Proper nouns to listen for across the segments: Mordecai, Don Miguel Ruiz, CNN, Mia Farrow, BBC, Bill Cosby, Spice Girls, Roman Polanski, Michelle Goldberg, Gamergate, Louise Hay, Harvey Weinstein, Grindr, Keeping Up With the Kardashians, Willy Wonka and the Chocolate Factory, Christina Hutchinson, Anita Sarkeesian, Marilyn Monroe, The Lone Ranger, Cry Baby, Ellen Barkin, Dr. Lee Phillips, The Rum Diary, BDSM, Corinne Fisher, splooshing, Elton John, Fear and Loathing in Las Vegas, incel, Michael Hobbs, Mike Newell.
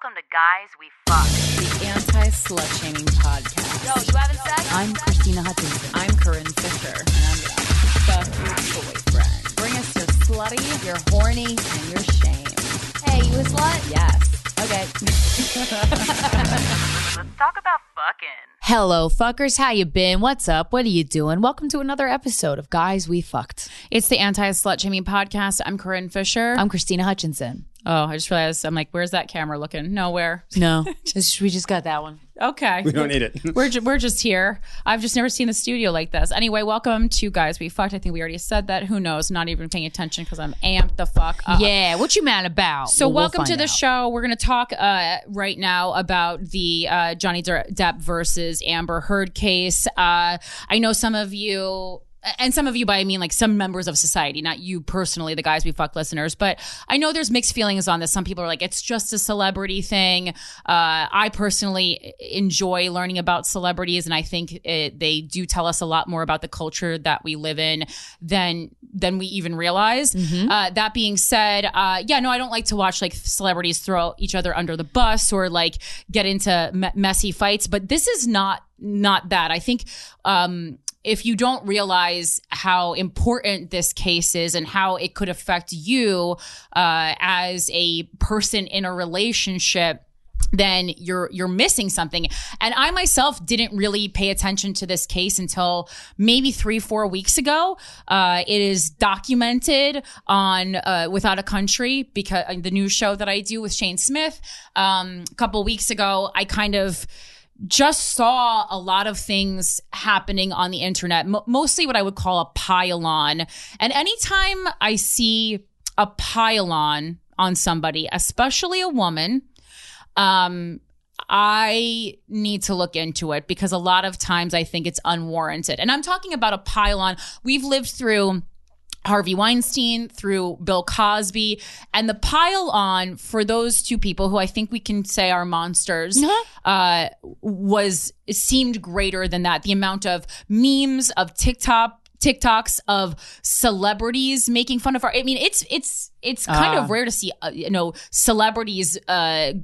Welcome to Guys We Fuck, the anti-slut shaming podcast. Yo, you having sex? I'm Christina Hutchinson. I'm Corinne's sister. And I'm gonna fuck your boyfriend. Bring us your slutty, your horny, and your shame. Hey, you a slut? Yes. Okay. Let's talk about fucking. Hello, fuckers. How you been? What's up? What are you doing? Welcome to another episode of Guys We Fucked. It's the anti-slut shaming podcast. I'm Corinne Fisher. I'm Christina Hutchinson. Oh, I just realized, I'm like, where's that camera looking? Nowhere. No, we just got that one. Okay. We don't need it. We're just here. I've just never seen a studio like this. Anyway, welcome to Guys We Fucked. I think we already said that. Who knows? Not even paying attention because I'm amped the fuck up. Yeah. What you mad about? So welcome to the show. We're going to talk right now about the Johnny Depp versus Amber Heard case. I know some of you... And some of you, by I mean like some members of society, not you personally, the Guys We Fuck listeners. But I know there's mixed feelings on this. Some people are like, it's just a celebrity thing. I personally enjoy learning about celebrities. And I think they do tell us a lot more about the culture that we live in than we even realize. Mm-hmm. That being said, I don't like to watch like celebrities throw each other under the bus or like get into messy fights. But this is not that. I think... if you don't realize how important this case is and how it could affect you as a person in a relationship, then you're missing something. And I myself didn't really pay attention to this case until maybe 3-4 weeks ago. It is documented on Without a Country, because the new show that I do with Shane Smith. A couple weeks ago, I kind of just saw a lot of things happening on the internet, mostly what I would call a pile-on. And anytime I see a pile-on on somebody, especially a woman, I need to look into it because a lot of times I think it's unwarranted. And I'm talking about a pile-on. We've lived through Harvey Weinstein, through Bill Cosby, and the pile on for those two people who I think we can say are monsters, mm-hmm. seemed greater than that. The amount of memes, of TikToks of celebrities making fun of her. I mean, it's kind of rare to see, celebrities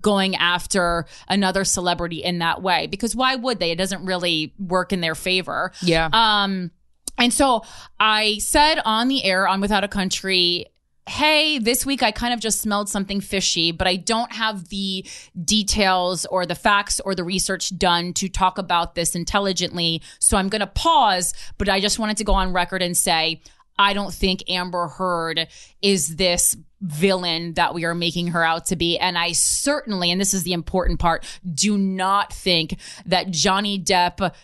going after another celebrity in that way, because why would they? It doesn't really work in their favor. Yeah. And so I said on the air on Without a Country, hey, this week I kind of just smelled something fishy, but I don't have the details or the facts or the research done to talk about this intelligently. So I'm going to pause, but I just wanted to go on record and say, I don't think Amber Heard is this villain that we are making her out to be. And I certainly, and this is the important part, do not think that Johnny Depp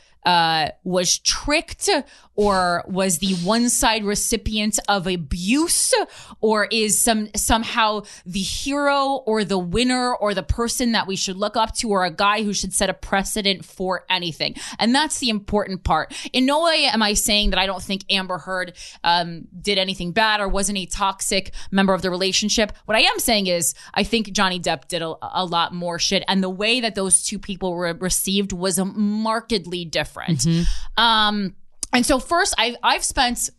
was tricked or was the one-side recipient of abuse or is somehow the hero or the winner or the person that we should look up to or a guy who should set a precedent for anything. And that's the important part. In no way am I saying that I don't think Amber Heard did anything bad or wasn't a toxic member of the relationship. What I am saying is I think Johnny Depp did a lot more shit, and the way that those two people were received was markedly different. Mm-hmm. And so first, I've spent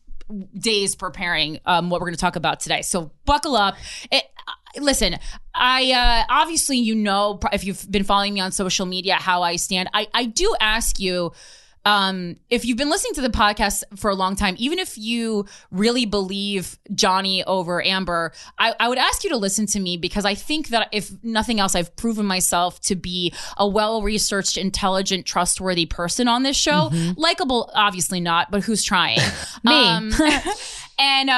days preparing what we're going to talk about today. So buckle up. Listen, I obviously, if you've been following me on social media, how I stand. I do ask you, if you've been listening to the podcast for a long time, even if you really believe Johnny over Amber, I would ask you to listen to me, because I think that if nothing else, I've proven myself to be a well-researched, intelligent, trustworthy person on this show. Mm-hmm. Likeable, obviously not, but who's trying? Me. And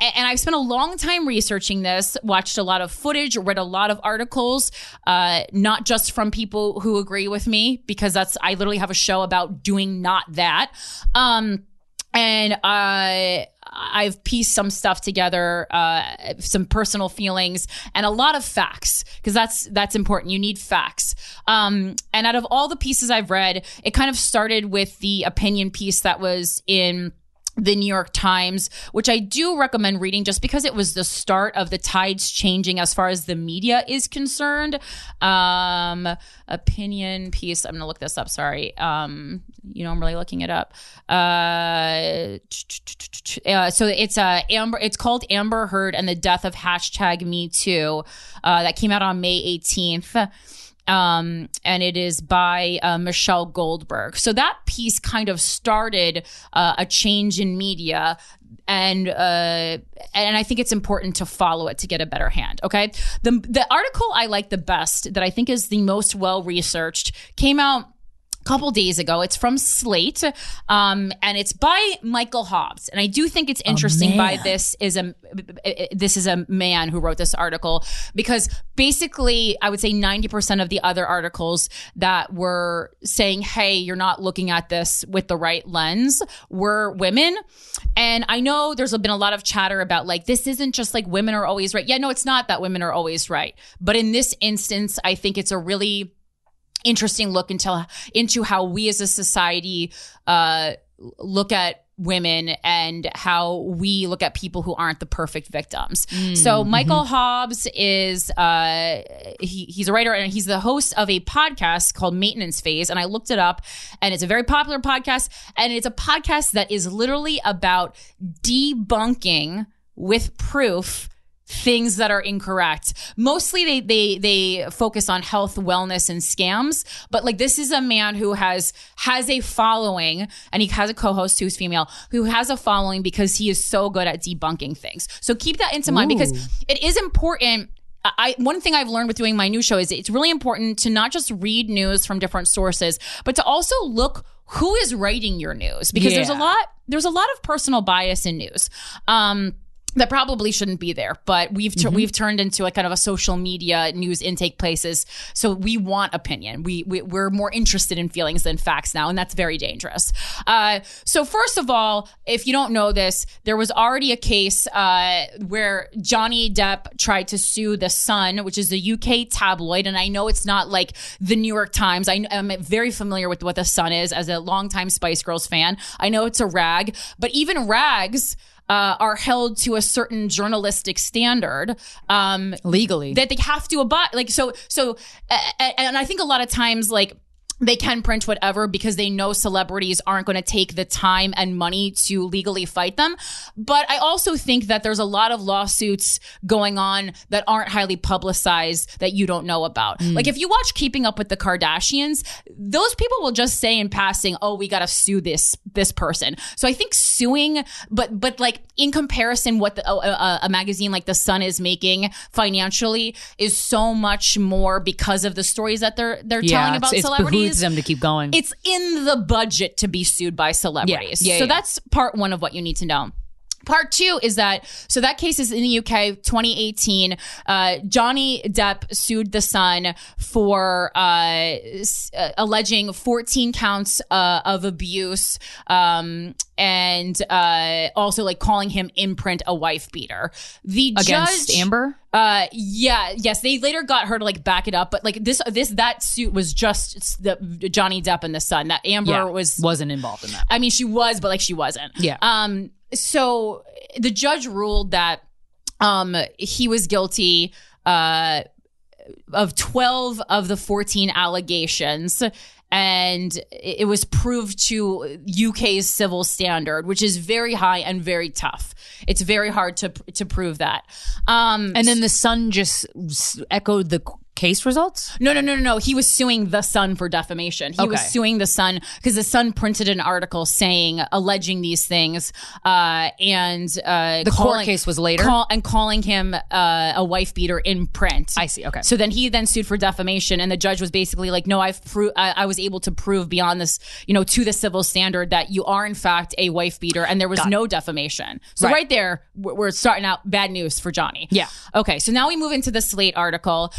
I've spent a long time researching this, watched a lot of footage, read a lot of articles, not just from people who agree with me, because I literally have a show about doing not that. I've pieced some stuff together, some personal feelings and a lot of facts, because that's important. You need facts. And out of all the pieces I've read, it kind of started with the opinion piece that was in The New York Times, which I do recommend reading just because it was the start of the tides changing as far as the media is concerned. Opinion piece. I'm going to look this up. Sorry. I'm really looking it up. So it's called Amber Heard and the Death of #MeToo that came out on May 18th. And it is by Michelle Goldberg. So that piece kind of started a change in media, and I think it's important to follow it to get a better hand. Okay, the article I like the best, that I think is the most well researched, came out couple days ago. It's from Slate, and it's by Michael Hobbs. And I do think it's interesting. This is a man who wrote this article, because basically I would say 90% of the other articles that were saying, hey, you're not looking at this with the right lens, were women. And I know there's been a lot of chatter about this isn't just women are always right. Yeah, no, it's not that women are always right. But in this instance, I think it's a really interesting look into how we as a society look at women and how we look at people who aren't the perfect victims. So Michael Hobbs is he's a writer, and he's the host of a podcast called Maintenance Phase. And I looked it up, and it's a very popular podcast, and it's a podcast that is literally about debunking with proof things that are incorrect. Mostly they focus on health, wellness, and scams. But this is a man who has a following, and he has a co-host who's female, who has a following because he is so good at debunking things. So keep that into mind, because it is important. One thing I've learned with doing my new show is it's really important to not just read news from different sources, but to also look who is writing your news, because there's a lot of personal bias in news. That probably shouldn't be there, but we've turned into a kind of a social media news intake places. So we want opinion. We're more interested in feelings than facts now, and that's very dangerous. So first of all, if you don't know this, there was already a case where Johnny Depp tried to sue The Sun, which is a UK tabloid. And I know it's not like The New York Times. I am very familiar with what The Sun is as a longtime Spice Girls fan. I know it's a rag, but even rags are held to a certain journalistic standard legally that they have to abide. And I think a lot of times they can print whatever because they know celebrities aren't going to take the time and money to legally fight them. But I also think that there's a lot of lawsuits going on that aren't highly publicized that you don't know about. If you watch Keeping Up With the Kardashians, those people will just say in passing, oh, we got to sue this person. So I think suing, but in comparison, what a magazine like The Sun is making financially is so much more because of the stories that they're telling about celebrities. Them to keep going. It's in the budget to be sued by celebrities. So that's part one of what you need to know. Part two is so that case is in the UK, 2018. Johnny Depp sued The Sun for alleging 14 counts of abuse, and also calling him in print a wife beater. The against judge, Amber? Yes. They later got her to back it up, but that suit was just the Johnny Depp and The Sun. That Amber wasn't involved in that. I mean, she was, but she wasn't. Yeah. So the judge ruled that he was guilty of 12 of the 14 allegations, and it was proved to UK's civil standard, which is very high and very tough. It's very hard to prove that. And then The Sun just echoed the case results? No. He was suing The Sun for defamation. He was suing The Sun because The Sun printed an article alleging these things, and the court case was later, and calling him a wife beater in print. I see. Okay. So then he sued for defamation, and the judge was basically no, I was able to prove beyond this, to the civil standard that you are in fact a wife beater, and there was no defamation. So right there, we're starting out bad news for Johnny. Yeah. Okay. So now we move into the Slate article.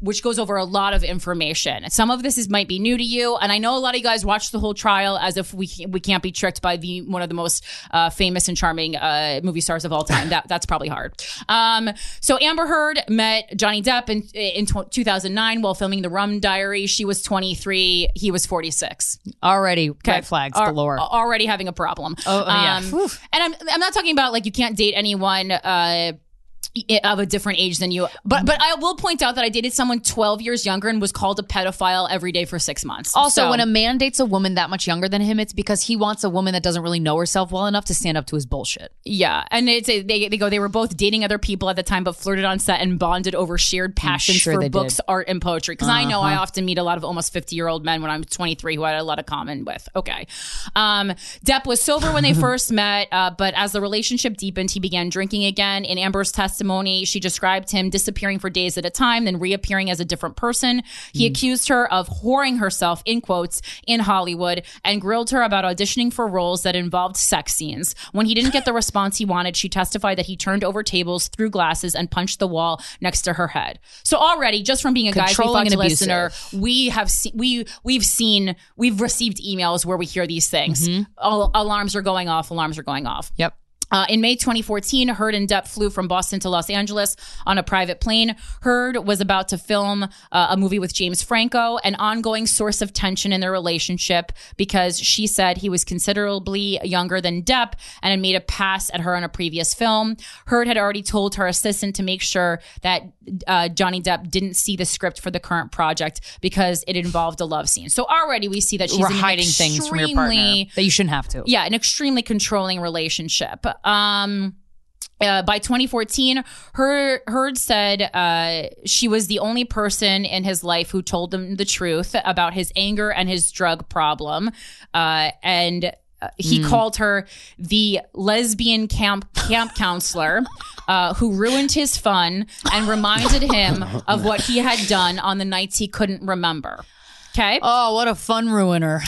which goes over a lot of information. Some of this might be new to you, and I know a lot of you guys watched the whole trial as if we can't be tricked by one of the most famous and charming movie stars of all time. That's probably hard. So Amber Heard met Johnny Depp in 2009 while filming The Rum Diary. She was 23, he was 46. Already red flags galore. Already having a problem. Oh yeah. And I'm not talking about like you can't date anyone of a different age than you, but I will point out that I dated someone 12 years younger and was called a pedophile every day for 6 months. Also, when a man dates a woman that much younger than him, it's because he wants a woman that doesn't really know herself well enough to stand up to his bullshit. Yeah, and they were both dating other people at the time, but flirted on set and bonded over shared passions for books, art, and poetry. Because I know I often meet a lot of almost 50-year-old men when I'm 23 who I had a lot of common with. Okay, Depp was sober when they first met, but as the relationship deepened, he began drinking again. In Amber's testimony, she described him disappearing for days at a time, then reappearing as a different person. He accused her of whoring herself, in quotes, in Hollywood, and grilled her about auditioning for roles that involved sex scenes. When he didn't get the response he wanted, she testified that he turned over tables, threw glasses, and punched the wall next to her head. So already, just from being a Guys We Fuck listener, we've received emails where we hear these things. Mm-hmm. Alarms are going off. Yep. In May 2014, Heard and Depp flew from Boston to Los Angeles on a private plane. Heard was about to film a movie with James Franco, an ongoing source of tension in their relationship because she said he was considerably younger than Depp and had made a pass at her in a previous film. Heard had already told her assistant to make sure that Johnny Depp didn't see the script for the current project because it involved a love scene. So already we see that she's hiding things from your partner that you shouldn't have to. Yeah, an extremely controlling relationship. By 2014, Heard said she was the only person in his life who told him the truth about his anger and his drug problem. He called her the lesbian camp counselor who ruined his fun and reminded him of what he had done on the nights he couldn't remember. Okay. Oh, what a fun ruiner.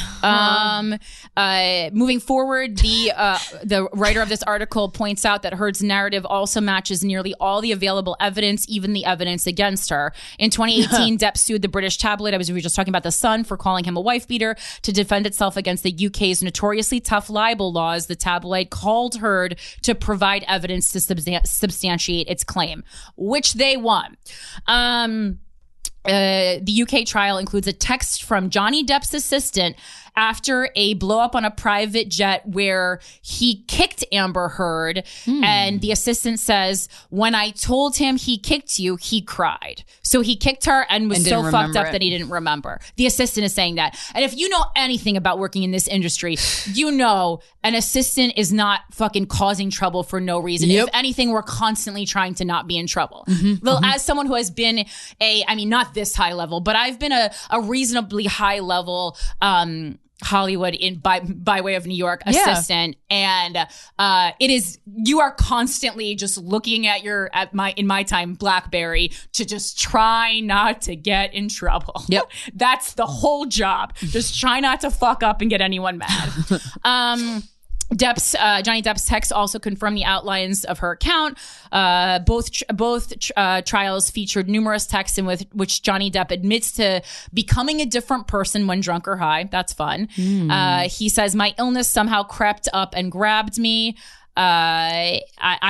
Moving forward, the writer of this article points out that Heard's narrative also matches nearly all the available evidence, even the evidence against her. In 2018, Depp sued the British tabloid we were just talking about, The Sun, for calling him a wife beater to defend itself against the UK's notoriously tough libel laws. The tabloid called Heard to provide evidence to substantiate its claim, which they won. The UK trial includes a text from Johnny Depp's assistant after a blow up on a private jet where he kicked Amber Heard. And the assistant says, when I told him he kicked you, he cried. So he kicked her and was so fucked up that he didn't remember. The assistant is saying that. And if you know anything about working in this industry, you know an assistant is not fucking causing trouble for no reason. Yep. If anything, we're constantly trying to not be in trouble. Mm-hmm, well, as someone who has been not this high level, but I've been a reasonably high level Hollywood by way of New York assistant, and you are constantly just looking at my BlackBerry to just try not to get in trouble. Yep, that's the whole job. Just try not to fuck up and get anyone mad. Johnny Depp's text also confirmed the outlines of her account. Both trials featured numerous texts in which Johnny Depp admits to becoming a different person when drunk or high. That's fun. He says, my illness somehow crept up and grabbed me. I,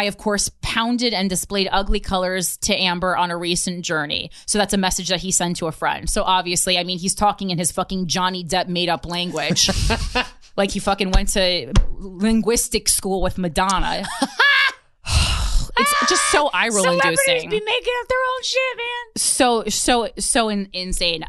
of course, pounded and displayed ugly colors to Amber on a recent journey. So that's a message that he sent to a friend. So obviously, he's talking in his fucking Johnny Depp made up language. Like he fucking went to linguistic school with Madonna. It's just so eye-roll-inducing. Celebrities be making up their own shit, man. So insane.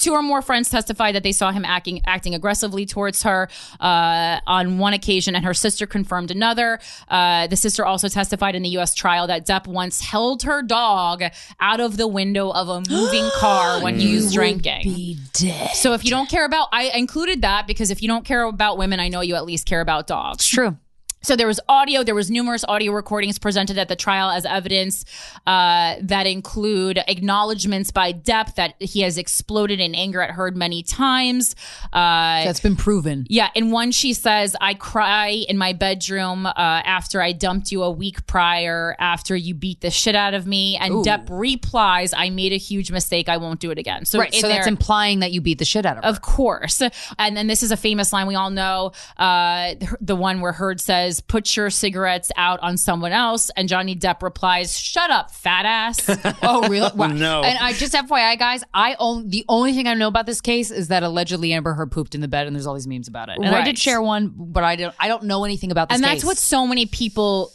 Two or more friends testified that they saw him acting aggressively towards her on one occasion, and her sister confirmed another. The sister also testified in the U.S. trial that Depp once held her dog out of the window of a moving car when he was drinking. Be dead. So if you don't care about, I included that because if you don't care about women, I know you at least care about dogs. It's true. So there was audio, there was numerous audio recordings presented at the trial as evidence that include acknowledgments by Depp that he has exploded in anger at Heard many times. That's been proven. Yeah. And one, she says, I cry in my bedroom after I dumped you a week prior, after you beat the shit out of me. And Ooh. Depp replies, I made a huge mistake. I won't do it again. So, right, so that's implying that you beat the shit out of her. Of course. And then this is a famous line we all know, the one where Heard says, put your cigarettes out on someone else, and Johnny Depp replies, shut up, fat ass. Oh, really? Wow. No. And I just, FYI, guys, the only thing I know about this case is that allegedly Amber Heard pooped in the bed, and there's all these memes about it. And right. I did share one, but I don't know anything about this case. And that's what so many people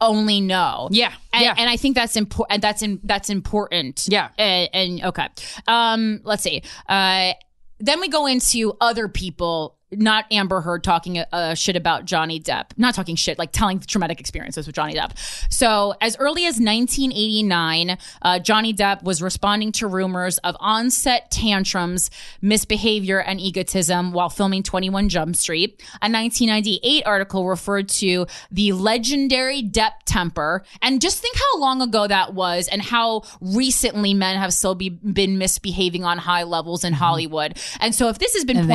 only know. Yeah. And I think that's important. That's important. Yeah. And okay. Let's see. Then we go into other people, not Amber Heard, talking shit about Johnny Depp. Not talking shit, like telling traumatic experiences with Johnny Depp. So as early as 1989, Johnny Depp was responding to rumors of on-set tantrums, misbehavior, and egotism while filming 21 Jump Street. A 1998 article referred to the legendary Depp temper. And just think how long ago that was and how recently men have still been misbehaving on high levels in Hollywood. And so if this has been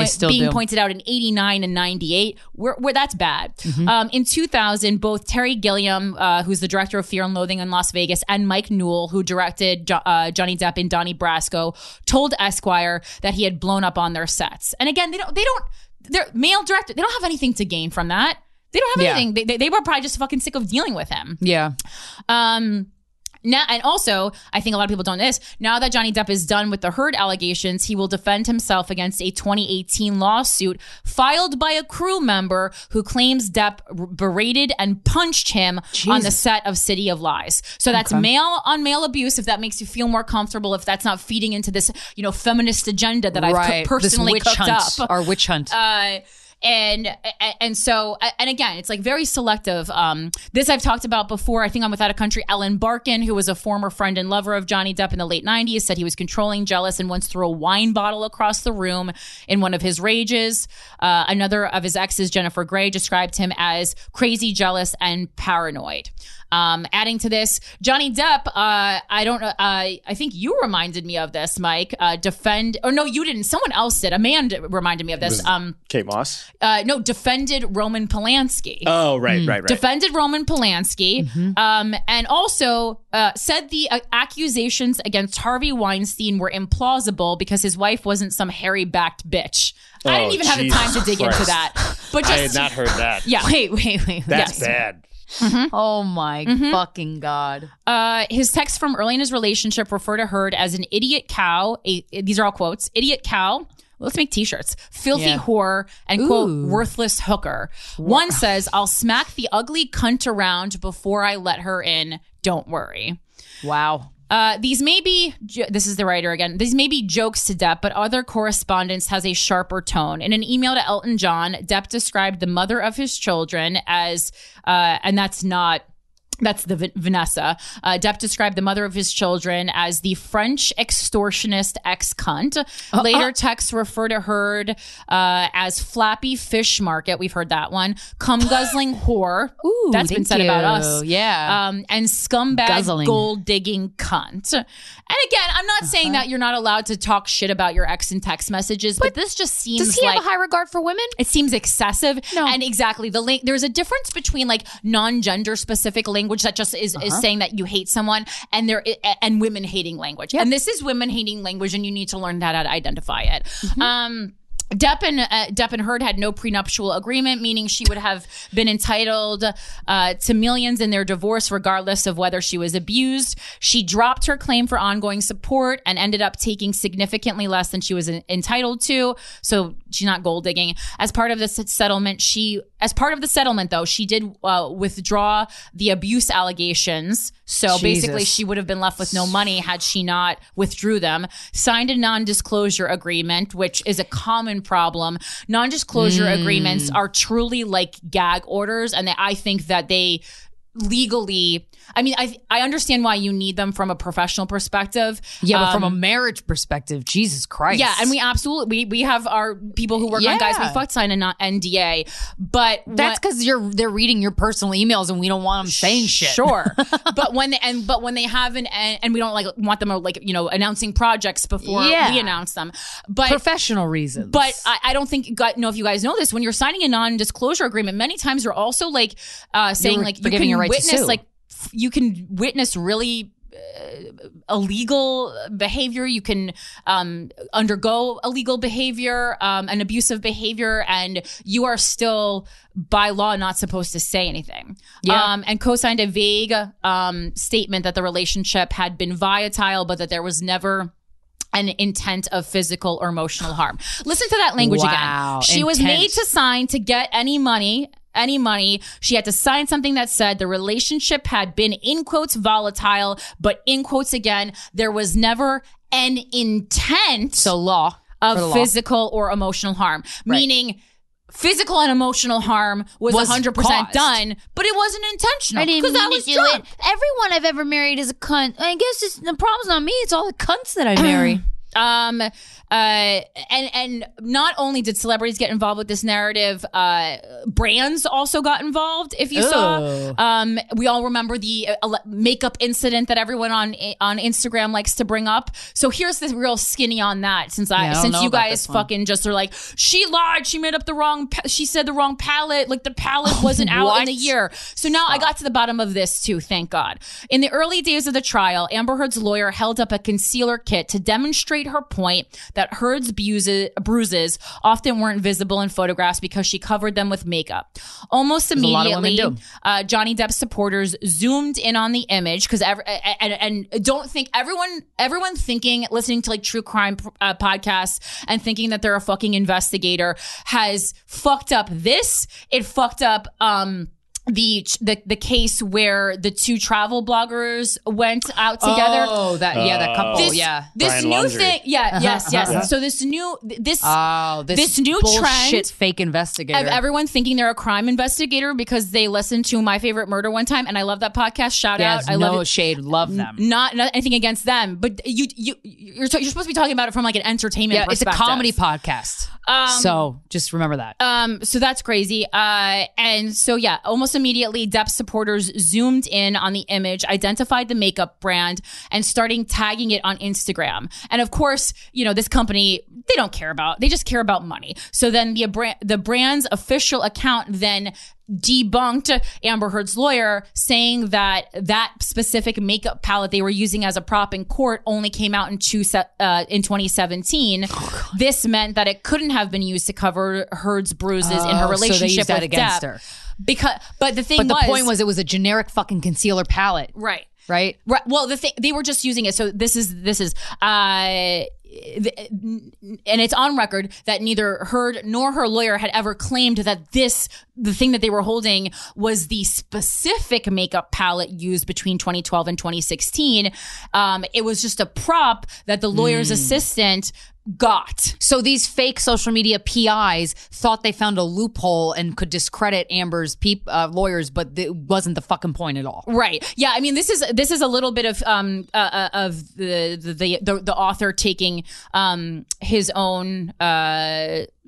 pointed out in 89 and 98, where that's bad. Mm-hmm. In 2000, both Terry Gilliam, who's the director of Fear and Loathing in Las Vegas, and Mike Newell, who directed Johnny Depp and Donnie Brasco, told Esquire that he had blown up on their sets. And again, they're male director. They don't have anything to gain from that. They don't have anything. They were probably just fucking sick of dealing with him. Yeah. Now, and also, I think a lot of people don't know this, now that Johnny Depp is done with the Heard allegations, he will defend himself against a 2018 lawsuit filed by a crew member who claims Depp berated and punched him on the set of City of Lies. So that's male-on-male abuse, if that makes you feel more comfortable, if that's not feeding into this, feminist agenda that I've personally cooked up. Our witch hunt. And so, and again, it's like very selective. This I've talked about before. I think on Without a Country, Ellen Barkin, who was a former friend and lover of Johnny Depp in the late 90s, said he was controlling, jealous, and once threw a wine bottle across the room in one of his rages. Another of his exes, Jennifer Grey, described him as crazy, jealous, and paranoid. Adding to this, Johnny Depp, I don't know. I think you reminded me of this, Mike. No, you didn't. Someone else did. A man reminded me of this. Kate Moss? No, defended Roman Polanski. Oh, right. Defended Roman Polanski. Mm-hmm. And also said the accusations against Harvey Weinstein were implausible because his wife wasn't some hairy-backed bitch. Oh, I didn't even have the time to dig into that. But I had not heard that. Yeah, wait. That's bad. Mm-hmm. Oh my fucking God. His texts from early in his relationship refer to Heard as an idiot cow. These are all quotes. Idiot cow. Let's make t-shirts. Filthy whore and quote, worthless hooker. One says, I'll smack the ugly cunt around before I let her in. Don't worry. Wow. This is the writer again. These may be jokes to Depp, but other correspondence has a sharper tone. In an email to Elton John, Depp described the mother of his children as, and that's not. That's the Vanessa. Depp described the mother of his children as the French extortionist ex-cunt. Later texts refer to Heard as flappy fish market. We've heard that one. Cum-guzzling whore. Ooh, that's been said about us. Yeah. And scumbag gold-digging cunt. And again, I'm not saying that you're not allowed to talk shit about your ex in text messages, but this just seems like... Does he have a high regard for women? It seems excessive. No. And exactly. There's a difference between like non-gender specific language that just is saying that you hate someone, and and women hating language. Yep. And this is women hating language, and you need to learn how to identify it. Mm-hmm. Depp and Heard had no prenuptial agreement, meaning she would have been entitled to millions in their divorce, regardless of whether she was abused. She dropped her claim for ongoing support and ended up taking significantly less than she was entitled to. So she's not gold digging. As part of the settlement, she did withdraw the abuse allegations. So basically, she would have been left with no money had she not withdrew them. Signed a non-disclosure agreement, which is a common problem. Non-disclosure agreements are truly like gag orders, and I think that they legally I mean, I understand why you need them from a professional perspective. Yeah, but from a marriage perspective, Jesus Christ. Yeah, and we absolutely we have our people who work on Guys We Fuck sign and not NDA, but that's because they're reading your personal emails and we don't want them saying shit. Sure, but when they haven't, and we don't want them announcing projects before we announce them, but professional reasons. But I don't think know if you guys know this, when you're signing a non-disclosure agreement, many times you're also saying you can your right witness you can witness really illegal behavior. You can undergo illegal behavior and abusive behavior, and you are still by law not supposed to say anything. Yeah. And co-signed a vague statement that the relationship had been volatile, but that there was never an intent of physical or emotional harm. Listen to that language again. She was made to sign to get any money. She had to sign something that said the relationship had been, in quotes, volatile, but in quotes again, there was never an intent of physical or emotional harm. Right. Meaning physical and emotional harm was 100% caused. Done, but it wasn't intentional. I didn't mean to do it. Everyone I've ever married is a cunt. I guess the problem's not me, it's all the cunts that I marry. And not only did celebrities get involved with this narrative, brands also got involved. If you saw, we all remember the makeup incident that everyone on Instagram likes to bring up. So here's the real skinny on that, since you guys fucking just are like, she lied, she made up the wrong, she said the wrong palette, the palette wasn't out in the year. So now I got to the bottom of this too, thank God. In the early days of the trial, Amber Heard's lawyer held up a concealer kit to demonstrate her point that Heard's bruises often weren't visible in photographs because she covered them with makeup. Almost immediately, Johnny Depp's supporters zoomed in on the image because don't think everyone listening to true crime podcasts and thinking that they're a fucking investigator has fucked up this. It fucked up the case where the two travel bloggers went out together. Oh, that couple. This Brian new Laundrie. Thing. Yeah, yes. Yeah. So this new trend, fake investigator, of everyone thinking they're a crime investigator because they listened to My Favorite Murder one time, and I love that podcast. Shout out, I love it. Shade, love them. Not anything against them, but you're supposed to be talking about it from an entertainment perspective. It's a comedy podcast. So just remember that. So that's crazy. Almost immediately, Depp supporters zoomed in on the image, identified the makeup brand, and starting tagging it on Instagram. And of course, this company, they just care about money. So then the brand's official account then debunked Amber Heard's lawyer, saying that specific makeup palette they were using as a prop in court only came out in 2017. This meant that it couldn't have been used to cover Heard's bruises in her relationship with against Depp. Her. The point was, it was a generic fucking concealer palette, right? Well, they were just using it. So and it's on record that neither Heard nor her lawyer had ever claimed that the thing that they were holding was the specific makeup palette used between 2012 and 2016. It was just a prop that the lawyer's assistant got. So these fake social media PIs thought they found a loophole and could discredit Amber's lawyers, but it wasn't the fucking point at all. Right. Yeah. I mean, this is a little bit of the author taking his own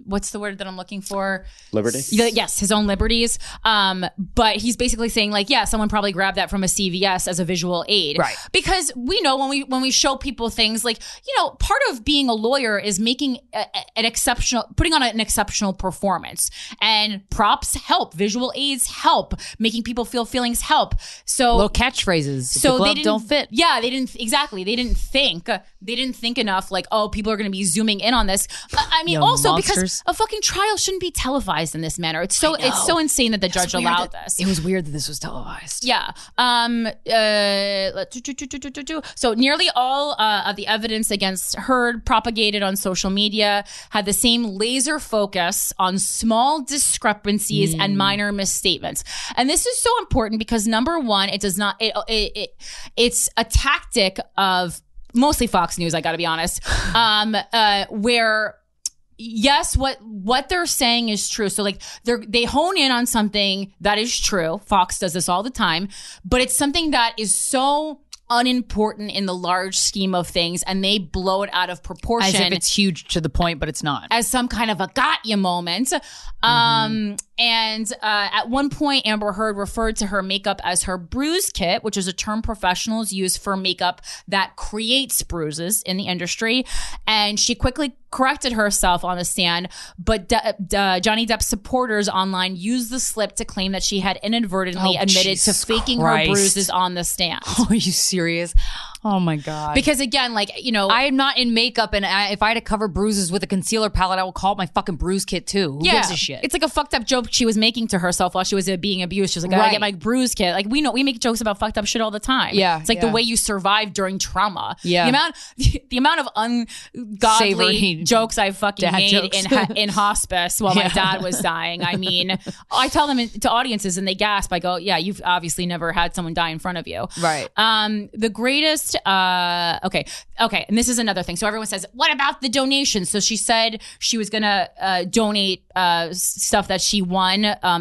what's the word that I'm looking for? Liberty. Yes, his own liberties. But he's basically saying someone probably grabbed that from a CVS as a visual aid. Right. Because we know when we show people things, part of being a lawyer is making putting on an exceptional performance, and props help, visual aids help, making people feel feelings help. So little catchphrases. So the glove don't fit. Yeah, they didn't think enough. People are going to be zooming in on this. I mean, also monsters. Because a fucking trial shouldn't be televised in this manner. It's so insane that the judge allowed this. It was weird that this was televised. Yeah. So nearly all of the evidence against Heard propagated on social media had the same laser focus on small discrepancies and minor misstatements. And this is so important because number one, it's a tactic of mostly Fox News, I got to be honest, where yes, what they're saying is true. So like they hone in on something that is true. Fox does this all the time, but it's something that is so unimportant in the large scheme of things, and they blow it out of proportion. As if it's huge to the point, but it's not. As some kind of a got you moment. Mm-hmm. At one point, Amber Heard referred to her makeup as her bruise kit, which is a term professionals use for makeup that creates bruises in the industry. And she quickly corrected herself on the stand, but Johnny Depp's supporters online used the slip to claim that she had inadvertently admitted to faking her bruises on the stand. Oh, are you serious? Oh my God. Because again, like, you know, I am not in makeup, and if I had to cover bruises with a concealer palette, I would call it my fucking bruise kit too. Who gives a shit? It's like a fucked up joke she was making to herself while she was being abused. She was like, I gotta get my bruise kit. Like, we make jokes about fucked up shit all the time. Yeah. It's like the way you survive during trauma. Yeah. The amount of ungodly jokes I fucking made in hospice while my dad was dying. I mean, I tell them to audiences and they gasp. I go, yeah, you've obviously never had someone die in front of you. Right. The greatest okay, and this is another thing. So everyone says, what about the donations? So she said she was gonna donate stuff that she won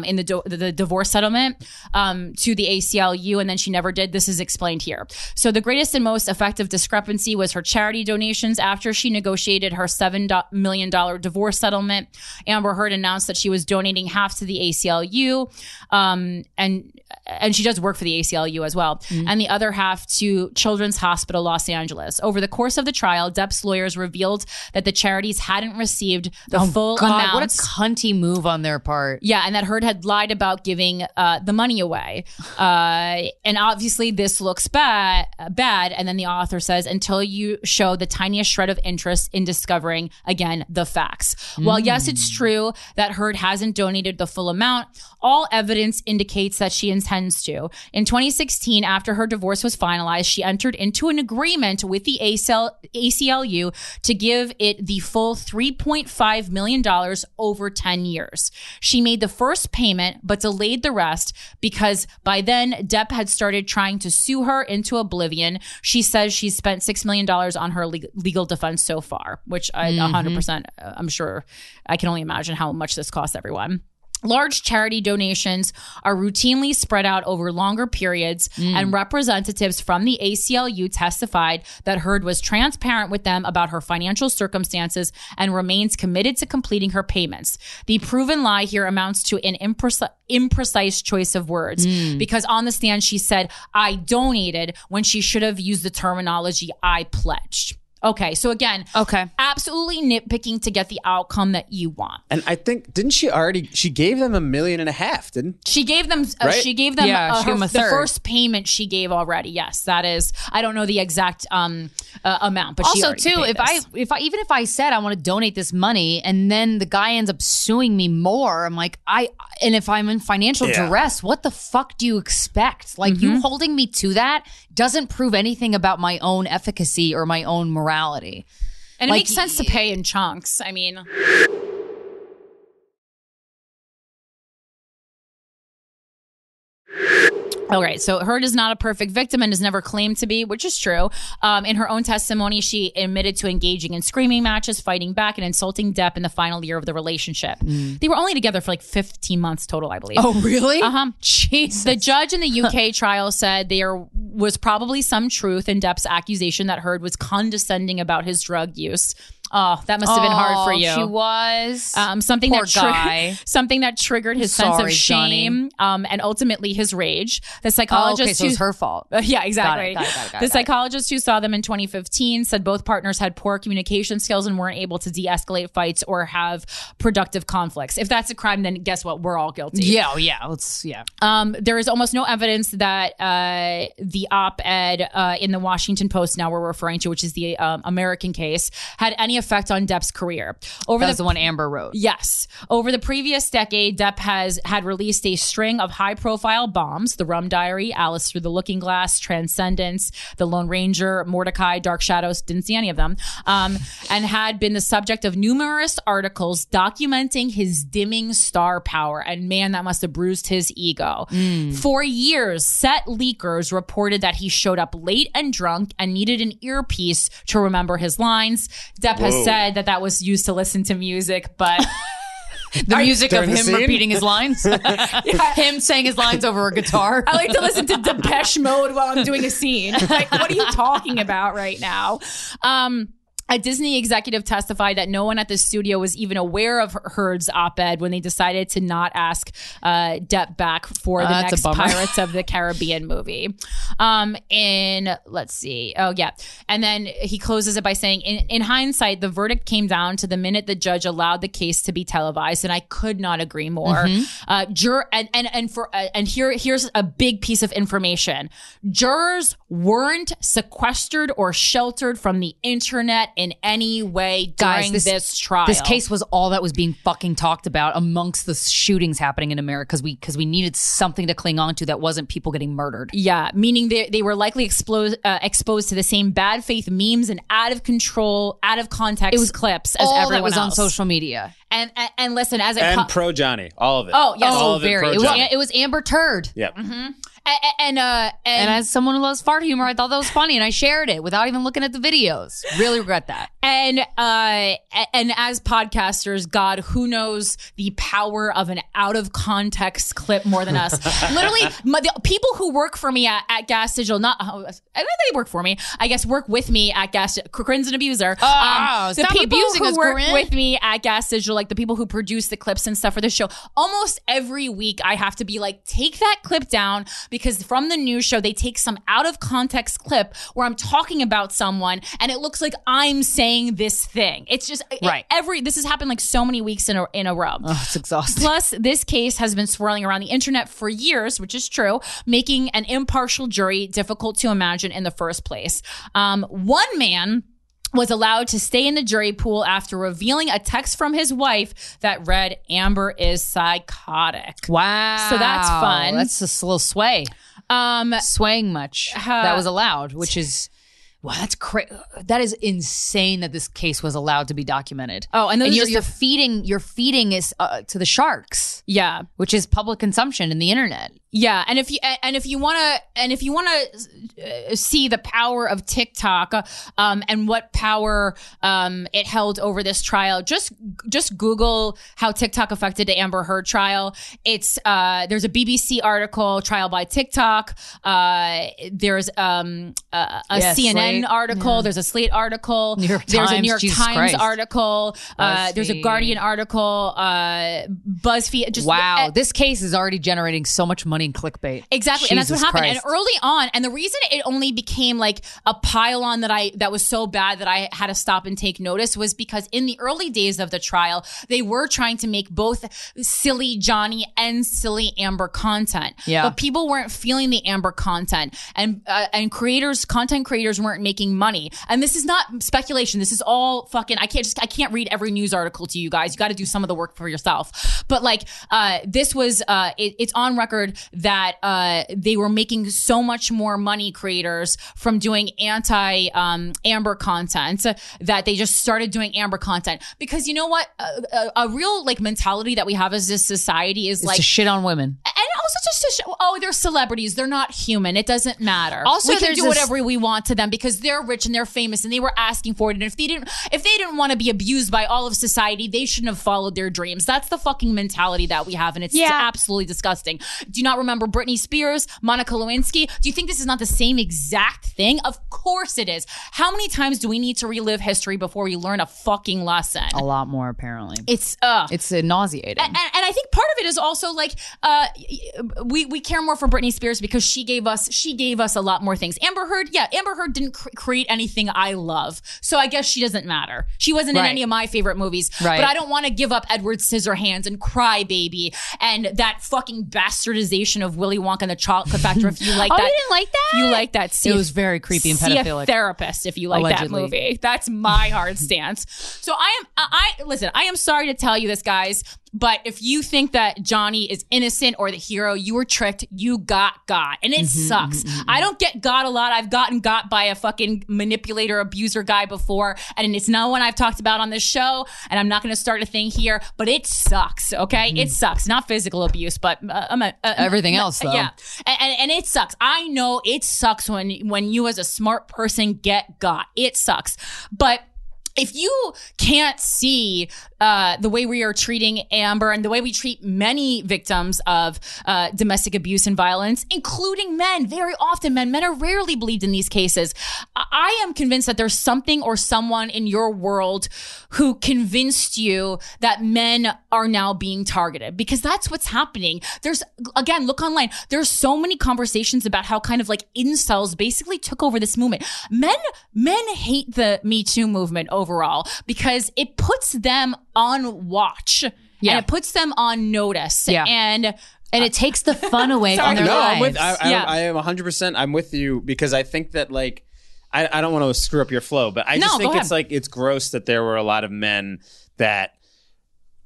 in the divorce settlement to the ACLU, and then she never did. This is explained here. So the greatest and most effective discrepancy was her charity donations. After she negotiated her $7 million divorce settlement, Amber Heard announced that she was donating half to the ACLU, and she does work for the ACLU as well, mm-hmm. and the other half to Children's Hospital Los Angeles. Over the course of the trial, Depp's lawyers revealed that the charities hadn't received the full amount. What a cunty move on their part. Yeah, and that Heard had lied about giving the money away. And obviously this looks bad. And then the author says, until you show the tiniest shred of interest in discovering, again, the facts. Mm. Well, yes, it's true that Heard hasn't donated the full amount. All evidence indicates that she intends to. In 2016, after her divorce was finalized, she entered into an agreement with the ACLU to give it the full $3.5 million over 10 years. She made the first payment, but delayed the rest because by then Depp had started trying to sue her into oblivion. She says she's spent $6 million on her legal defense so far, which I 100%, I'm sure, I can only imagine how much this costs everyone. Large charity donations are routinely spread out over longer periods, and representatives from the ACLU testified that Heard was transparent with them about her financial circumstances and remains committed to completing her payments. The proven lie here amounts to an imprecise choice of words, because on the stand she said, I donated, when she should have used the terminology, I pledged. Okay, so again, absolutely nitpicking to get the outcome that you want. And I think, didn't she already? She gave them $1.5 million, didn't she? Gave them, right? She gave them, she gave them the first payment she gave already. Yes, that is. I don't know the exact amount, but also she too, if I said I want to donate this money, and then the guy ends up suing me more, I'm like, and if I'm in financial duress, what the fuck do you expect? Like, you holding me to that doesn't prove anything about my own efficacy or my own morality. And like, it makes sense to pay in chunks. I mean, all right. So Heard is not a perfect victim and has never claimed to be, which is true. In her own testimony, she admitted to engaging in screaming matches, fighting back, and insulting Depp in the final year of the relationship. They were only together for like 15 months total, I believe. Oh, really? Jesus. The judge in the UK trial said there was probably some truth in Depp's accusation that Heard was condescending about his drug use. Oh, that must have been hard for you. She was something that triggered his sense of shame, and ultimately his rage. The psychologist, so it was her fault. Yeah, exactly. The psychologist who saw them in 2015 said both partners had poor communication skills and weren't able to de-escalate fights or have productive conflicts. If that's a crime, then guess what? We're all guilty. Yeah. There is almost no evidence that the op-ed in the Washington Post, now we're referring to, which is the American case, had any effect on Depp's career. That's the one Amber wrote. Yes. Over the previous decade, Depp had released a string of high-profile bombs: The Rum Diary, Alice Through the Looking Glass, Transcendence, The Lone Ranger, Mordecai, Dark Shadows. Didn't see any of them. And had been the subject of numerous articles documenting his dimming star power. And man, that must have bruised his ego. For years, set leakers reported that he showed up late and drunk and needed an earpiece to remember his lines. Depp Whoa. Said that that was used to listen to music, but the music of him repeating his lines, him saying his lines over a guitar. I like to listen to Depeche Mode while I'm doing a scene. Like, what are you talking about right now? A Disney executive testified that no one at the studio was even aware of Heard's op-ed when they decided to not ask Depp back for the next Pirates of the Caribbean movie. And then he closes it by saying, in hindsight, the verdict came down to the minute the judge allowed the case to be televised, and I could not agree more. Mm-hmm. Here's a big piece of information. Jurors weren't sequestered or sheltered from the internet in any way during this trial. This case was all that was being fucking talked about amongst the shootings happening in America, because we needed something to cling on to that wasn't people getting murdered. Yeah, meaning they were likely exposed to the same bad faith memes and out of control, out of context clips as everyone else. All that was on social media. And listen, pro Johnny, all of it. Oh yes, all of very. It was Amber Turd. Yeah. Mm-hmm. And as someone who loves fart humor, I thought that was funny, and I shared it without even looking at the videos. Really regret that. And as podcasters, God, who knows the power of an out of context clip more than us? Literally, the people who work for me at Gas Digital, I don't think they work for me. I guess work with me at Gas. Corinne's an abuser. The people who work with me at Gas Digital, like the people who produce the clips and stuff for the show, almost every week I have to be like, take that clip down. Because from the news show, they take some out of context clip where I'm talking about someone and it looks like I'm saying this thing. It's just right. This has happened like so many weeks in a row. Oh, it's exhausting. Plus, this case has been swirling around the internet for years, which is true, making an impartial jury difficult to imagine in the first place. One man was allowed to stay in the jury pool after revealing a text from his wife that read, "Amber is psychotic." Wow. So that's fun. That's a little sway. Swaying much. That was allowed, which is... Wow, that's crazy. That is insane that this case was allowed to be documented. Oh, and you're feeding is to the sharks. Yeah, which is public consumption in the internet. Yeah, and if you want to see the power of TikTok and what power it held over this trial, just Google how TikTok affected the Amber Heard trial. It's there's a BBC article, Trial by TikTok. There's a CNN. Slate. Article. Yeah. There's a Slate article. There's a New York Times article. There's a Guardian article. BuzzFeed. Just, wow, this case is already generating so much money in clickbait. Exactly, Jesus and that's what happened. Christ. And early on, and the reason it only became like a pile on that was so bad that I had to stop and take notice was because in the early days of the trial, they were trying to make both silly Johnny and silly Amber content. Yeah, but people weren't feeling the Amber content, and content creators weren't making money. And this is not speculation. This is all fucking, I can't read every news article to you guys. You got to do some of the work for yourself. But like this was, it's on record that they were making so much more money, creators, from doing anti-Amber content that they just started doing Amber content. Because you know what? A real like mentality that we have as this society is like to shit on women. And also just to they're celebrities. They're not human. It doesn't matter. Also, we can do whatever we want to them because they're rich and they're famous and they were asking for it, and if they didn't want to be abused by all of society, they shouldn't have followed their dreams. That's the fucking mentality that we have, and it's absolutely disgusting. Do you not remember Britney Spears, Monica Lewinsky? Do you think this is not the same exact thing? Of course it is. How many times do we need to relive history before we learn a fucking lesson? A lot more, apparently. It's nauseating, and I think part of it is also like we care more for Britney Spears because she gave us a lot more things. Amber Heard, Amber Heard didn't create anything I love, so I guess she doesn't matter. She wasn't in any of my favorite movies, but I don't want to give up Edward Scissorhands and Cry Baby and that fucking bastardization of Willy Wonka and the Chocolate Factory. If you like that, you didn't like that. You like that? It was very creepy and pedophilic. A therapist, if you like that movie. That's my hard stance. So I am sorry to tell you this, guys. But if you think that Johnny is innocent or the hero, you were tricked. You got got. And it sucks. I don't get got a lot. I've gotten got by a fucking manipulator, abuser guy before. And it's not one I've talked about on this show. And I'm not going to start a thing here. But it sucks, okay? It sucks. Not physical abuse, but... everything else, though. Yeah. And it sucks. I know it sucks when you as a smart person get got. It sucks. But... if you can't see the way we are treating Amber and the way we treat many victims of domestic abuse and violence, including men, very often men are rarely believed in these cases. I am convinced that there's something or someone in your world who convinced you that men are now being targeted, because that's what's happening. There's, again, look online. There's so many conversations about how kind of like incels basically took over this movement. Men hate the Me Too movement overall, because it puts them on watch and it puts them on notice and it takes the fun away from their lives. I am 100%. I'm with you, because I think that like I don't want to screw up your flow, but I just think it's like it's gross that there were a lot of men that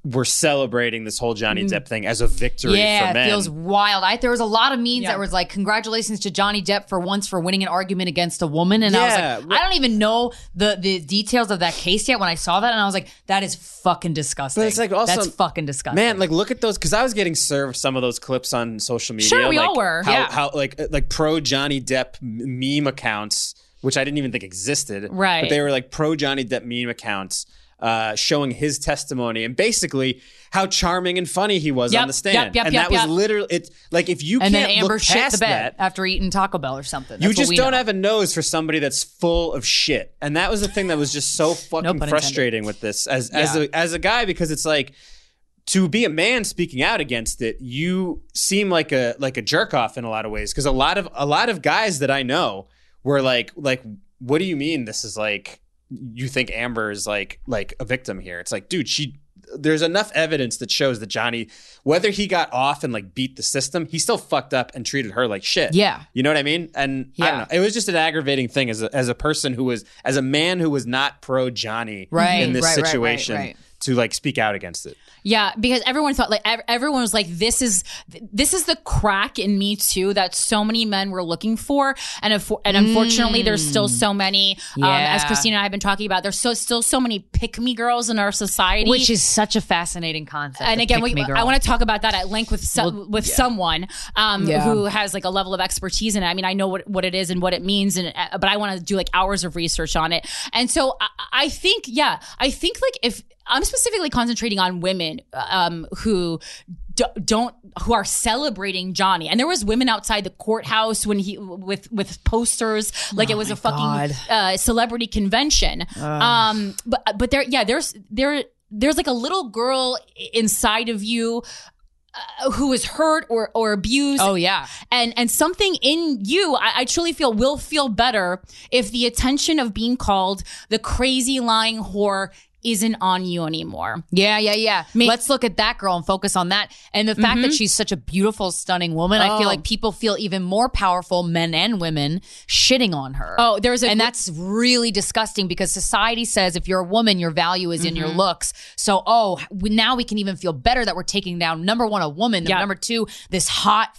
were celebrating this whole Johnny Depp thing as a victory for men. Yeah, it feels wild. There was a lot of memes that was like, congratulations to Johnny Depp for winning an argument against a woman. And I was like, I don't even know the details of that case yet when I saw that. And I was like, that is fucking disgusting. But it's like also, that's fucking disgusting. Man, like look at those, because I was getting served some of those clips on social media. Sure, we all were. How like pro Johnny Depp meme accounts, which I didn't even think existed. Right. But they were like pro Johnny Depp meme accounts. Showing his testimony and basically how charming and funny he was on the stand. That was literally it. Like if you and can't then Amber look shit past the bed that after eating Taco Bell or something, that's you just don't have a nose for somebody that's full of shit. And that was the thing that was just so fucking frustrating with this as a guy, because it's like, to be a man speaking out against it, you seem like a jerk off in a lot of ways. Because a lot of guys that I know were like, what do you mean this is like? You think Amber is like a victim here? It's like, dude, there's enough evidence that shows that Johnny, whether he got off and like beat the system, he still fucked up and treated her like shit. Yeah, you know what I mean? And I don't know. It was just an aggravating thing as a person who was, as a man who was not pro Johnny in this situation. Right. To like speak out against it. Yeah, because everyone thought everyone was like, this is the crack in Me Too that so many men were looking for, and unfortunately there's still so many. As Christina and I have been talking about, there's still so many pick me girls in our society, which is such a fascinating concept. And again, I want to talk about that at length with someone who has like a level of expertise in it. I mean, I know what it is and what it means, but I want to do like hours of research on it. And so I think like if I'm specifically concentrating on women who are celebrating Johnny. And there was women outside the courthouse when he with posters like it was a fucking celebrity convention. But there's like a little girl inside of you who is hurt or abused. Oh yeah. And something in you, I truly feel, will feel better if the attention of being called the crazy lying whore isn't on you anymore. Yeah. Let's look at that girl and focus on that. And the fact that she's such a beautiful, stunning woman, I feel like people feel even more powerful, men and women, shitting on her. Oh, and that's really disgusting, because society says if you're a woman, your value is in your looks. So, now we can even feel better that we're taking down, number one, a woman, number two, this hot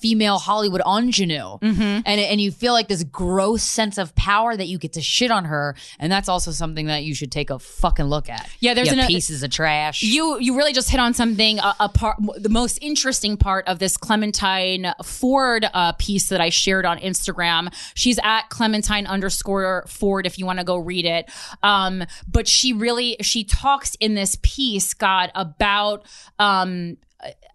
female Hollywood ingenue, and you feel like this gross sense of power that you get to shit on her, and that's also something that you should take a fucking look at. Yeah, there's pieces of trash. You really just hit on something. The most interesting part of this Clementine Ford piece that I shared on Instagram. She's at Clementine_Ford if you want to go read it. But she talks in this piece, God, about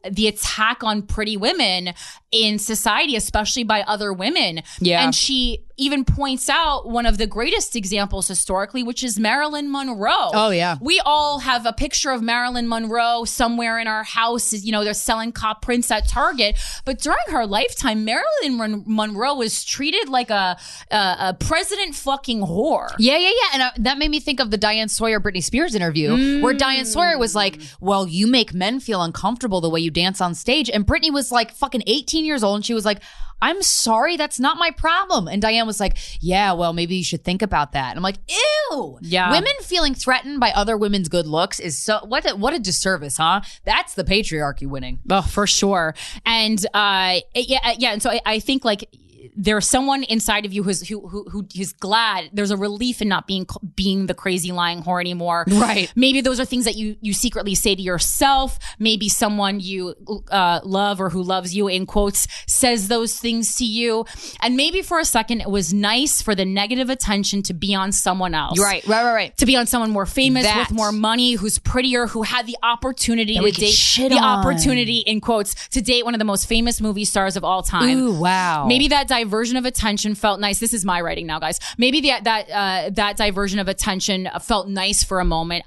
the attack on pretty women in society, especially by other women. Yeah. And she even points out one of the greatest examples historically, which is Marilyn Monroe. Oh, yeah. We all have a picture of Marilyn Monroe somewhere in our house. You know, they're selling cop prints at Target. But during her lifetime, Marilyn Monroe was treated like a president fucking whore. Yeah. And that made me think of the Diane Sawyer, Britney Spears interview, where Diane Sawyer was like, well, you make men feel uncomfortable the way you dance on stage. And Britney was like fucking 18 years old. And she was like, I'm sorry, that's not my problem. And Diane was like, yeah, well, maybe you should think about that. And I'm like, ew. Yeah. Women feeling threatened by other women's good looks is so, what a disservice, huh? That's the patriarchy winning. Oh, for sure. And I think like there's someone inside of you who is glad. There's a relief in not being the crazy lying whore anymore. Right. Maybe those are things that you secretly say to yourself. Maybe someone you love or who loves you in quotes says those things to you. And maybe for a second it was nice for the negative attention to be on someone else. Right. To be on someone more famous, with more money, who's prettier, who had the opportunity to date. Opportunity in quotes to date one of the most famous movie stars of all time. Ooh, wow. Maybe that diversion of attention felt nice. This is my writing now, guys. Maybe that diversion of attention felt nice for a moment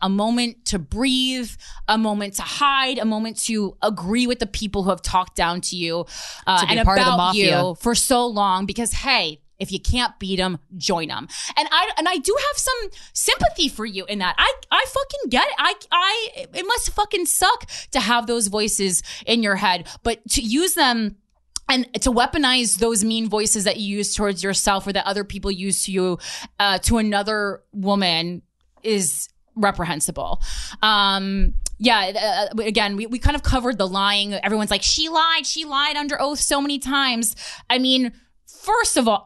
to breathe, a moment to hide, a moment to agree with the people who have talked down to you and part about of the mafia. You for so long. Because hey, if you can't beat them, join them. And I do have some sympathy for you in that. I fucking get it. It must fucking suck to have those voices in your head, but to use them and to weaponize those mean voices that you use towards yourself or that other people use to you to another woman is reprehensible. Yeah, again, we kind of covered the lying. Everyone's like, she lied under oath so many times. I mean, First of all,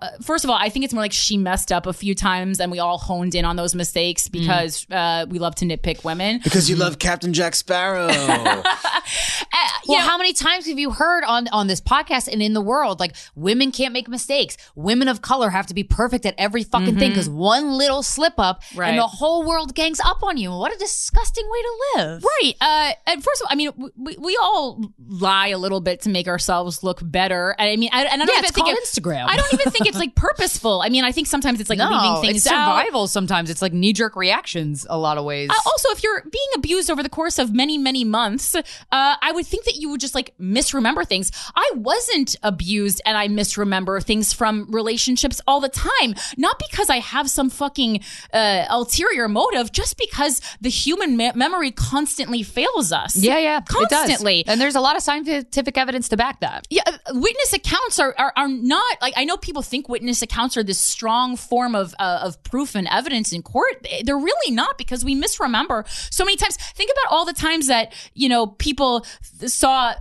I think it's more like she messed up a few times and we all honed in on those mistakes because we love to nitpick women. Because you love Captain Jack Sparrow. Well, how many times have you heard on this podcast and in the world, like, women can't make mistakes. Women of color have to be perfect at every fucking thing because one little slip up and the whole world gangs up on you. What a disgusting way to live. Right. And first of all, I mean, we all lie a little bit to make ourselves look better. And I mean, I don't even think it's called Instagram. I don't even think it's like purposeful. I mean, I think sometimes it's like leaving things out. It's survival sometimes. It's like knee-jerk reactions a lot of ways. Also, if you're being abused over the course of many, many months, I would think that you would just like misremember things. I wasn't abused and I misremember things from relationships all the time. Not because I have some fucking ulterior motive, just because the human memory constantly fails us. Yeah. Constantly. It does. And there's a lot of scientific evidence to back that. Yeah. Witness accounts are not... Like, I know people think witness accounts are this strong form of proof and evidence in court. They're really not, because we misremember so many times. Think about all the times that, you know, people saw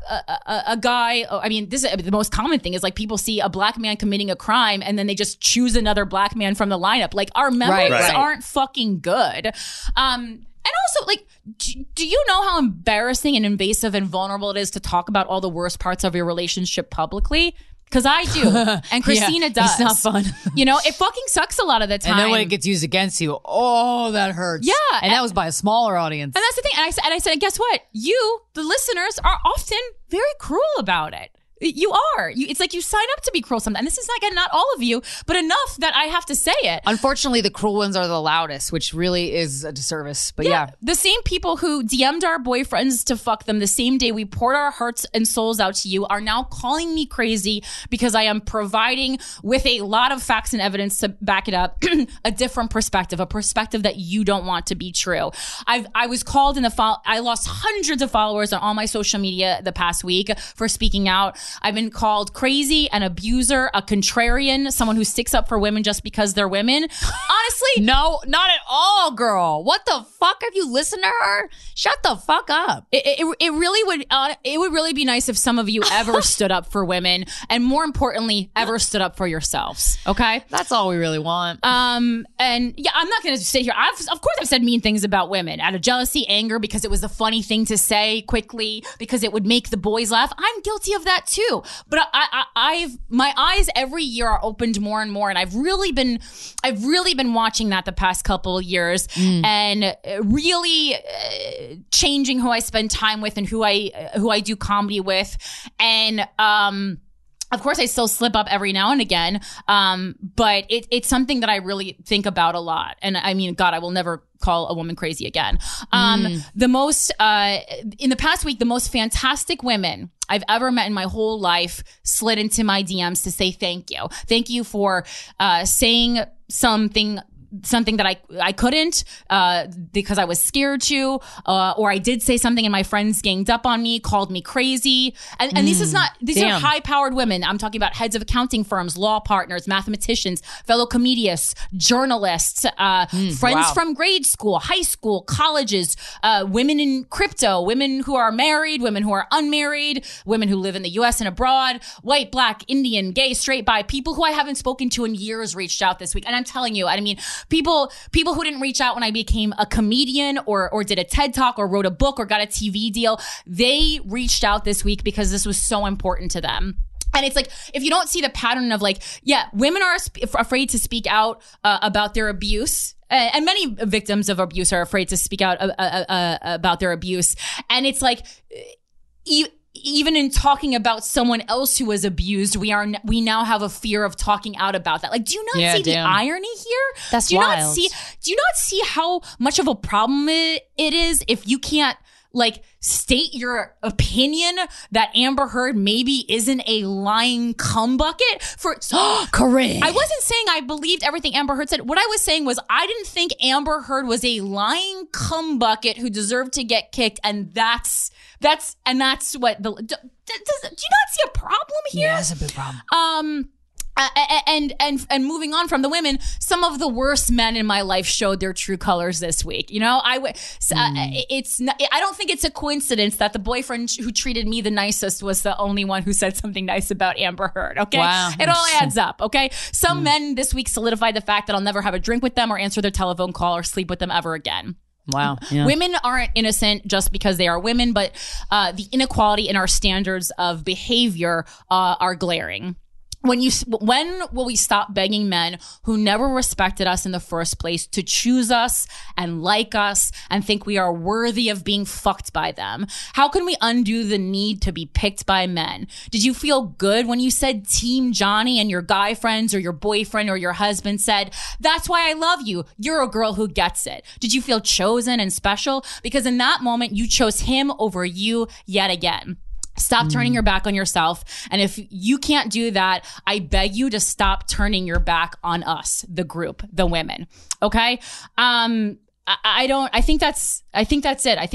a guy. I mean, this is the most common thing is like people see a black man committing a crime and then they just choose another black man from the lineup. Like, our memories aren't fucking good. And also, like, do you know how embarrassing and invasive and vulnerable it is to talk about all the worst parts of your relationship publicly? Because I do. And Christina does. It's not fun. You know, it fucking sucks a lot of the time. And then when it gets used against you, oh, that hurts. Yeah. And that was by a smaller audience. And that's the thing. And I said, guess what? You, the listeners, are often very cruel about it. You are. It's like you sign up to be cruel sometimes. And this is not all of you, but enough that I have to say it. Unfortunately, the cruel ones are the loudest, which really is a disservice. But yeah. The same people who DM'd our boyfriends to fuck them the same day we poured our hearts and souls out to you are now calling me crazy because I am providing, with a lot of facts and evidence to back it up, a different perspective, a perspective that you don't want to be true. I was called in the fall. I lost hundreds of followers on all my social media the past week for speaking out. I've been called crazy, an abuser, a contrarian, someone who sticks up for women just because they're women. Honestly, no, not at all, girl. What the fuck? Have you listened to her? Shut the fuck up. It would really be nice if some of you ever stood up for women, and more importantly, ever stood up for yourselves. Okay, that's all we really want. And yeah, I'm not going to sit here. Of course I've said mean things about women out of jealousy, anger, because it was a funny thing to say quickly, because it would make the boys laugh. I'm guilty of that too. But I've my eyes every year are opened more and more, and I've really been watching that the past couple of years and really changing who I spend time with and who I do comedy with. And of course I still slip up every now and again, but it's something that I really think about a lot. And I mean, God, I will never call a woman crazy again. In the past week, the most fantastic women I've ever met in my whole life slid into my DMs to say thank you. Thank you for saying something something that I couldn't because I was scared to, or I did say something and my friends ganged up on me, called me crazy. And these are high powered women. I'm talking about heads of accounting firms, law partners, mathematicians, fellow comedians, journalists, friends from grade school, high school, colleges, women in crypto, women who are married, women who are unmarried, women who live in the US and abroad, white, black, Indian, gay, straight, bi, people who I haven't spoken to in years reached out this week. And I'm telling you, I mean, people who didn't reach out when I became a comedian or did a TED Talk or wrote a book or got a TV deal, they reached out this week because this was so important to them. And it's like, if you don't see the pattern of like, yeah, women are afraid to speak out about their abuse. And many victims of abuse are afraid to speak out about their abuse. And it's like, even in talking about someone else who was abused, we now have a fear of talking out about that. Like, do you not see the irony here? That's wild. Do you not see how much of a problem it is if you can't like state your opinion that Amber Heard maybe isn't a lying cumbucket for Corinne. I wasn't saying I believed everything Amber Heard said. What I was saying was I didn't think Amber Heard was a lying cumbucket who deserved to get kicked, and that's what the do you not see a problem here? Yeah, that's a big problem. And moving on from the women, some of the worst men in my life showed their true colors this week. You know, I don't think it's a coincidence that the boyfriend who treated me the nicest was the only one who said something nice about Amber Heard. Okay, wow. It all adds up. Okay, some men this week solidified the fact that I'll never have a drink with them or answer their telephone call or sleep with them ever again. Wow. Yeah. Women aren't innocent just because they are women, but the inequality in our standards of behavior are glaring. When will we stop begging men who never respected us in the first place to choose us and like us and think we are worthy of being fucked by them? How can we undo the need to be picked by men? Did you feel good when you said Team Johnny and your guy friends or your boyfriend or your husband said, "That's why I love you. You're a girl who gets it"? Did you feel chosen and special? Because in that moment, you chose him over you yet again. Stop turning your back on yourself. And if you can't do that, I beg you to stop turning your back on us, the group, the women. Okay? I think that's it. I think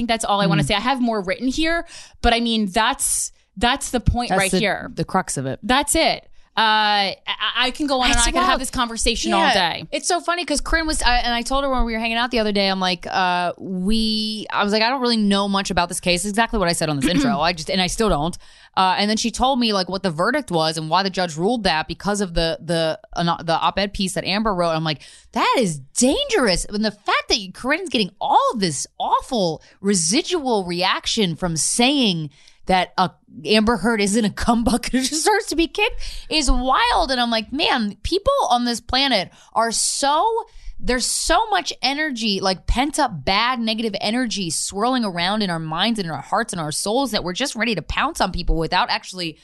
that's all I want to say. I have more written here, but I mean, that's the point right here. The crux of it. That's it. I can go on and I can have this conversation all day. It's so funny because Corinne was, and I told her when we were hanging out the other day, I'm like, I was like, I don't really know much about this case. Exactly what I said on this intro. I still don't. And then she told me like what the verdict was and why the judge ruled that because of the op-ed piece that Amber wrote. I'm like, that is dangerous. And the fact that Corinne's getting all this awful residual reaction from saying that Amber Heard isn't a cumbucket who deserves to be kicked is wild. And I'm like, man, people on this planet are there's so much energy, like pent up bad negative energy swirling around in our minds and in our hearts and our souls that we're just ready to pounce on people without actually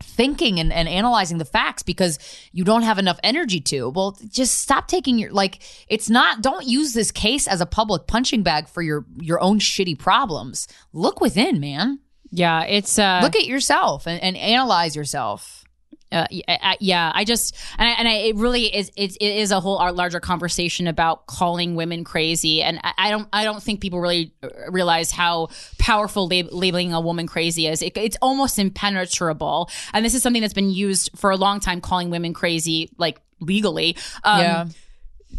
thinking and analyzing the facts because you don't have enough energy to. Well, just stop taking your, like, it's not, don't use this case as a public punching bag for your own shitty problems. Look within, man. Yeah, it's... look at yourself and analyze yourself. It really is a whole larger conversation about calling women crazy, and I don't think people really realize how powerful labeling a woman crazy is. It's almost impenetrable, and this is something that's been used for a long time, calling women crazy, like, legally.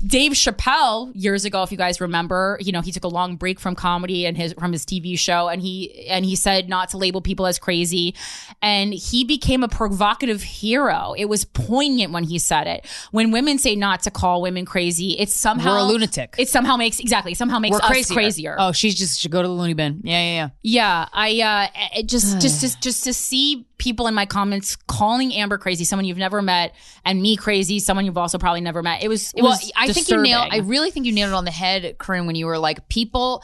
Dave Chappelle years ago, if you guys remember, you know, he took a long break from comedy and from his TV show, and he said not to label people as crazy, and he became a provocative hero. It was poignant when he said it. When women say not to call women crazy, it's somehow we're a lunatic. It somehow makes us crazier. Oh, she should go to the loony bin. Yeah. I just to see people in my comments calling Amber crazy, someone you've never met, and me crazy, someone you've also probably never met. I really think you nailed it on the head, Corinne, when you were like, people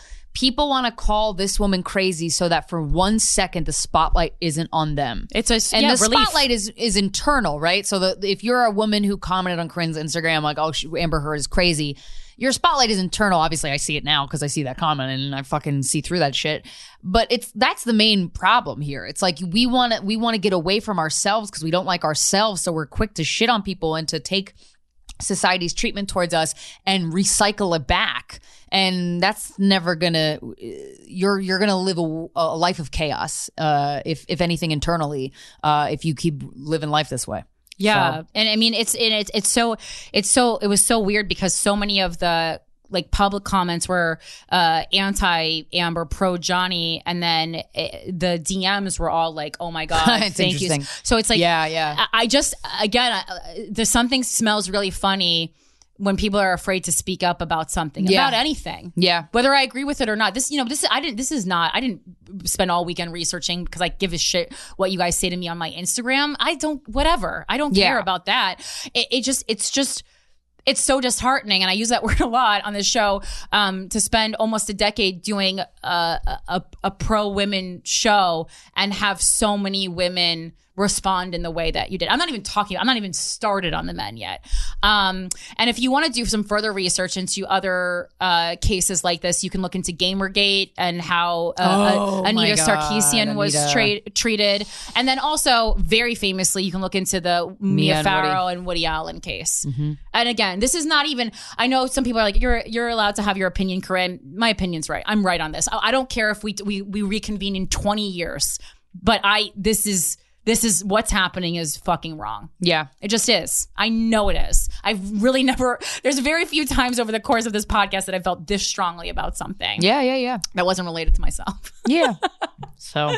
want to call this woman crazy so that for 1 second the spotlight isn't on them. The spotlight is internal, right? So if you're a woman who commented on Corinne's Instagram, like, oh, Amber Heard is crazy, your spotlight is internal. Obviously, I see it now because I see that comment and I fucking see through that shit. But that's the main problem here. It's like we want to get away from ourselves because we don't like ourselves, so we're quick to shit on people and to take society's treatment towards us and recycle it back. And that's never gonna, you're gonna live a life of chaos, if anything internally, if you keep living life this way. Yeah. So. And I mean, it was so weird because so many of the like public comments were anti-Amber, pro-Johnny, and then the DMs were all like, oh my God, thank you. So it's like, yeah. There's something smells really funny when people are afraid to speak up about something, about anything. Yeah. Whether I agree with it or not. I didn't spend all weekend researching because I give a shit what you guys say to me on my Instagram. I don't care about that. It's so disheartening, and I use that word a lot on this show, to spend almost a decade doing a pro-women show and have so many women respond in the way that you did. I'm not even started on the men yet. And if you want to do some further research into other cases like this, you can look into Gamergate and how Anita Sarkeesian was treated. And then also, very famously, you can look into the Mia Farrow and Woody Allen case. Mm-hmm. And again, this is not even, I know some people are like, you're allowed to have your opinion, Corinne. My opinion's right. I'm right on this. I don't care if we reconvene in 20 years, but this is what's happening is fucking wrong. Yeah. It just is. I know it is. I've really never, there's very few times over the course of this podcast that I felt this strongly about something. Yeah. That wasn't related to myself. Yeah. So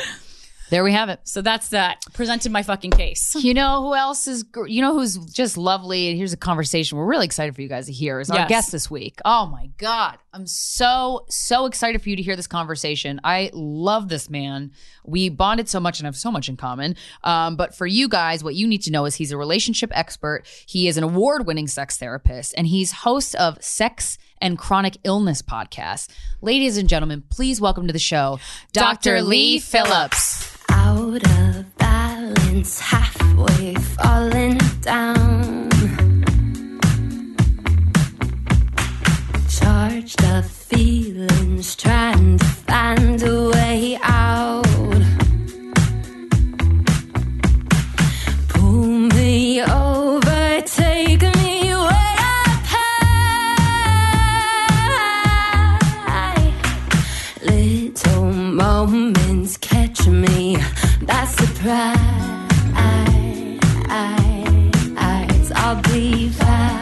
there we have it. So that's that. Presented my fucking case. You know who else is, you know who's just lovely? Here's a conversation we're really excited for you guys to hear is our guest this week. Oh my God. I'm so excited for you to hear this conversation. I love this man. We bonded so much and have so much in common. But for you guys, what you need to know is he's a relationship expert. He is an award-winning sex therapist, and he's host of Sex and Chronic Illness Podcast. Ladies and gentlemen, please welcome to the show, Dr. Lee Phillips. Out of balance, halfway falling down. Charged up feelings, trying to find a way out. Pull me over, take me where I pass. Little moments catch me by surprise. I'll be back.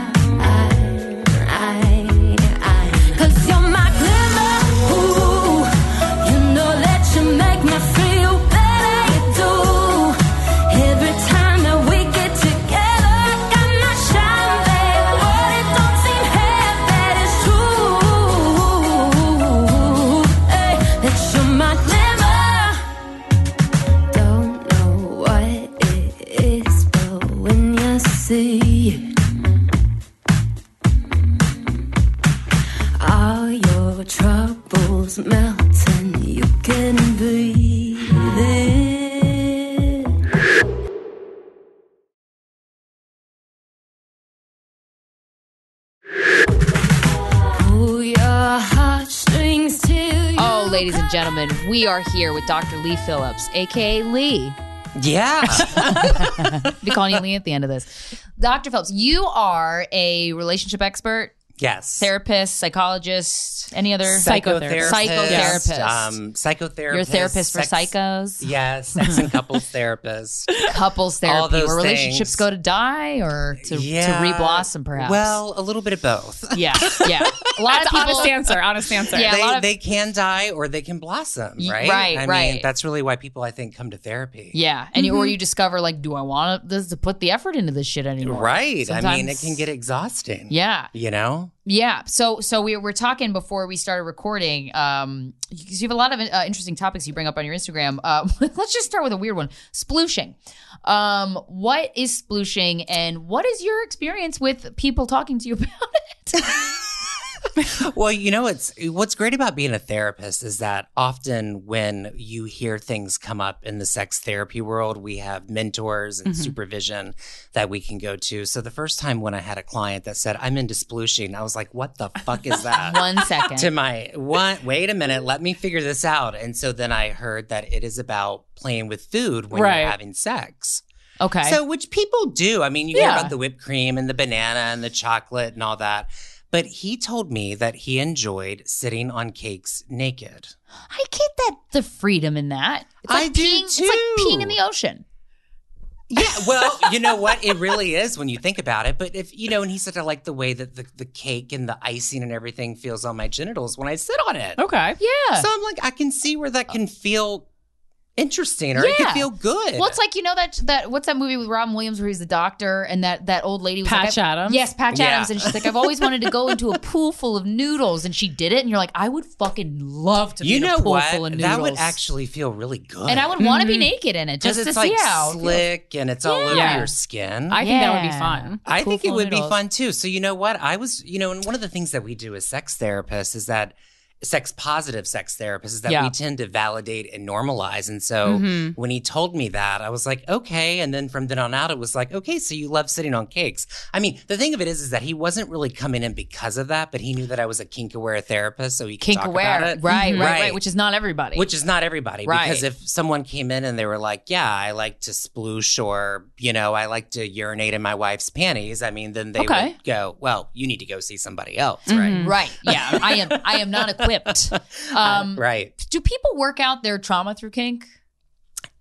Melting, you can breathe it. Pull your heartstrings till you. Oh, ladies and gentlemen, we are here with Dr. Lee Phillips, aka Lee. Yeah. I'll be calling you Lee at the end of this. Dr. Phillips, you are a relationship expert. Yes. Therapist, psychologist, any other? Psychotherapist. Yes. Psychotherapist. You're a therapist for psychos? Yes. Sex and couples therapist. Couples therapy. All those where relationships things. Go to die or to re-blossom perhaps? Well, a little bit of both. Yeah. A lot of people. Honest answer. Yeah, they can die or they can blossom, right? Right. I mean, that's really why people, I think, come to therapy. Yeah. And mm-hmm. Or you discover, like, do I want to put the effort into this shit anymore? Right. Sometimes, I mean, it can get exhausting. Yeah. You know? Yeah. So we were talking before we started recording, because you have a lot of interesting topics you bring up on your Instagram. Let's just start with a weird one. Splooshing. What is splooshing, and what is your experience with people talking to you about it? Well, you know, what's great about being a therapist is that often when you hear things come up in the sex therapy world, we have mentors and mm-hmm. supervision that we can go to. So the first time when I had a client that said, I'm into splooshing, I was like, what the fuck is that? Wait a minute, let me figure this out. And so then I heard that it is about playing with food when you're having sex. Okay. So, which people do. I mean, you hear about the whipped cream and the banana and the chocolate and all that. But he told me that he enjoyed sitting on cakes naked. I get that, the freedom in that. It's like I do too. It's like peeing in the ocean. Yeah, well, you know what? It really is when you think about it. But if, you know, and he said, I like the way that the cake and the icing and everything feels on my genitals when I sit on it. Okay. Yeah. So I'm like, I can see where that can feel interesting or it can feel good. Well, it's like, you know, that what's that movie with Robin Williams where he's the doctor and that old lady was Patch Adams. Yes, Patch Adams. And she's like, I've always wanted to go into a pool full of noodles. And she did it. And you're like, I would fucking love to be in a pool full of noodles. That would actually feel really good. And I would want to be naked in it just to see how. Because it's like slick and it's all over your skin. I think that would be fun. I think it would be fun too. So you know what? I was, you know, and one of the things that we do as sex therapists is that sex-positive sex therapists is that we tend to validate and normalize. And so when he told me that, I was like, okay. And then from then on out, it was like, okay, so you love sitting on cakes. I mean, the thing of it is that he wasn't really coming in because of that, but he knew that I was a kink-aware therapist, so he could talk about it. Right, which is not everybody. Right. Because if someone came in and they were like, yeah, I like to sploosh or, you know, I like to urinate in my wife's panties, I mean, then they would go, well, you need to go see somebody else, right? Right, yeah. I am not equipped. Right. Do people work out their trauma through kink?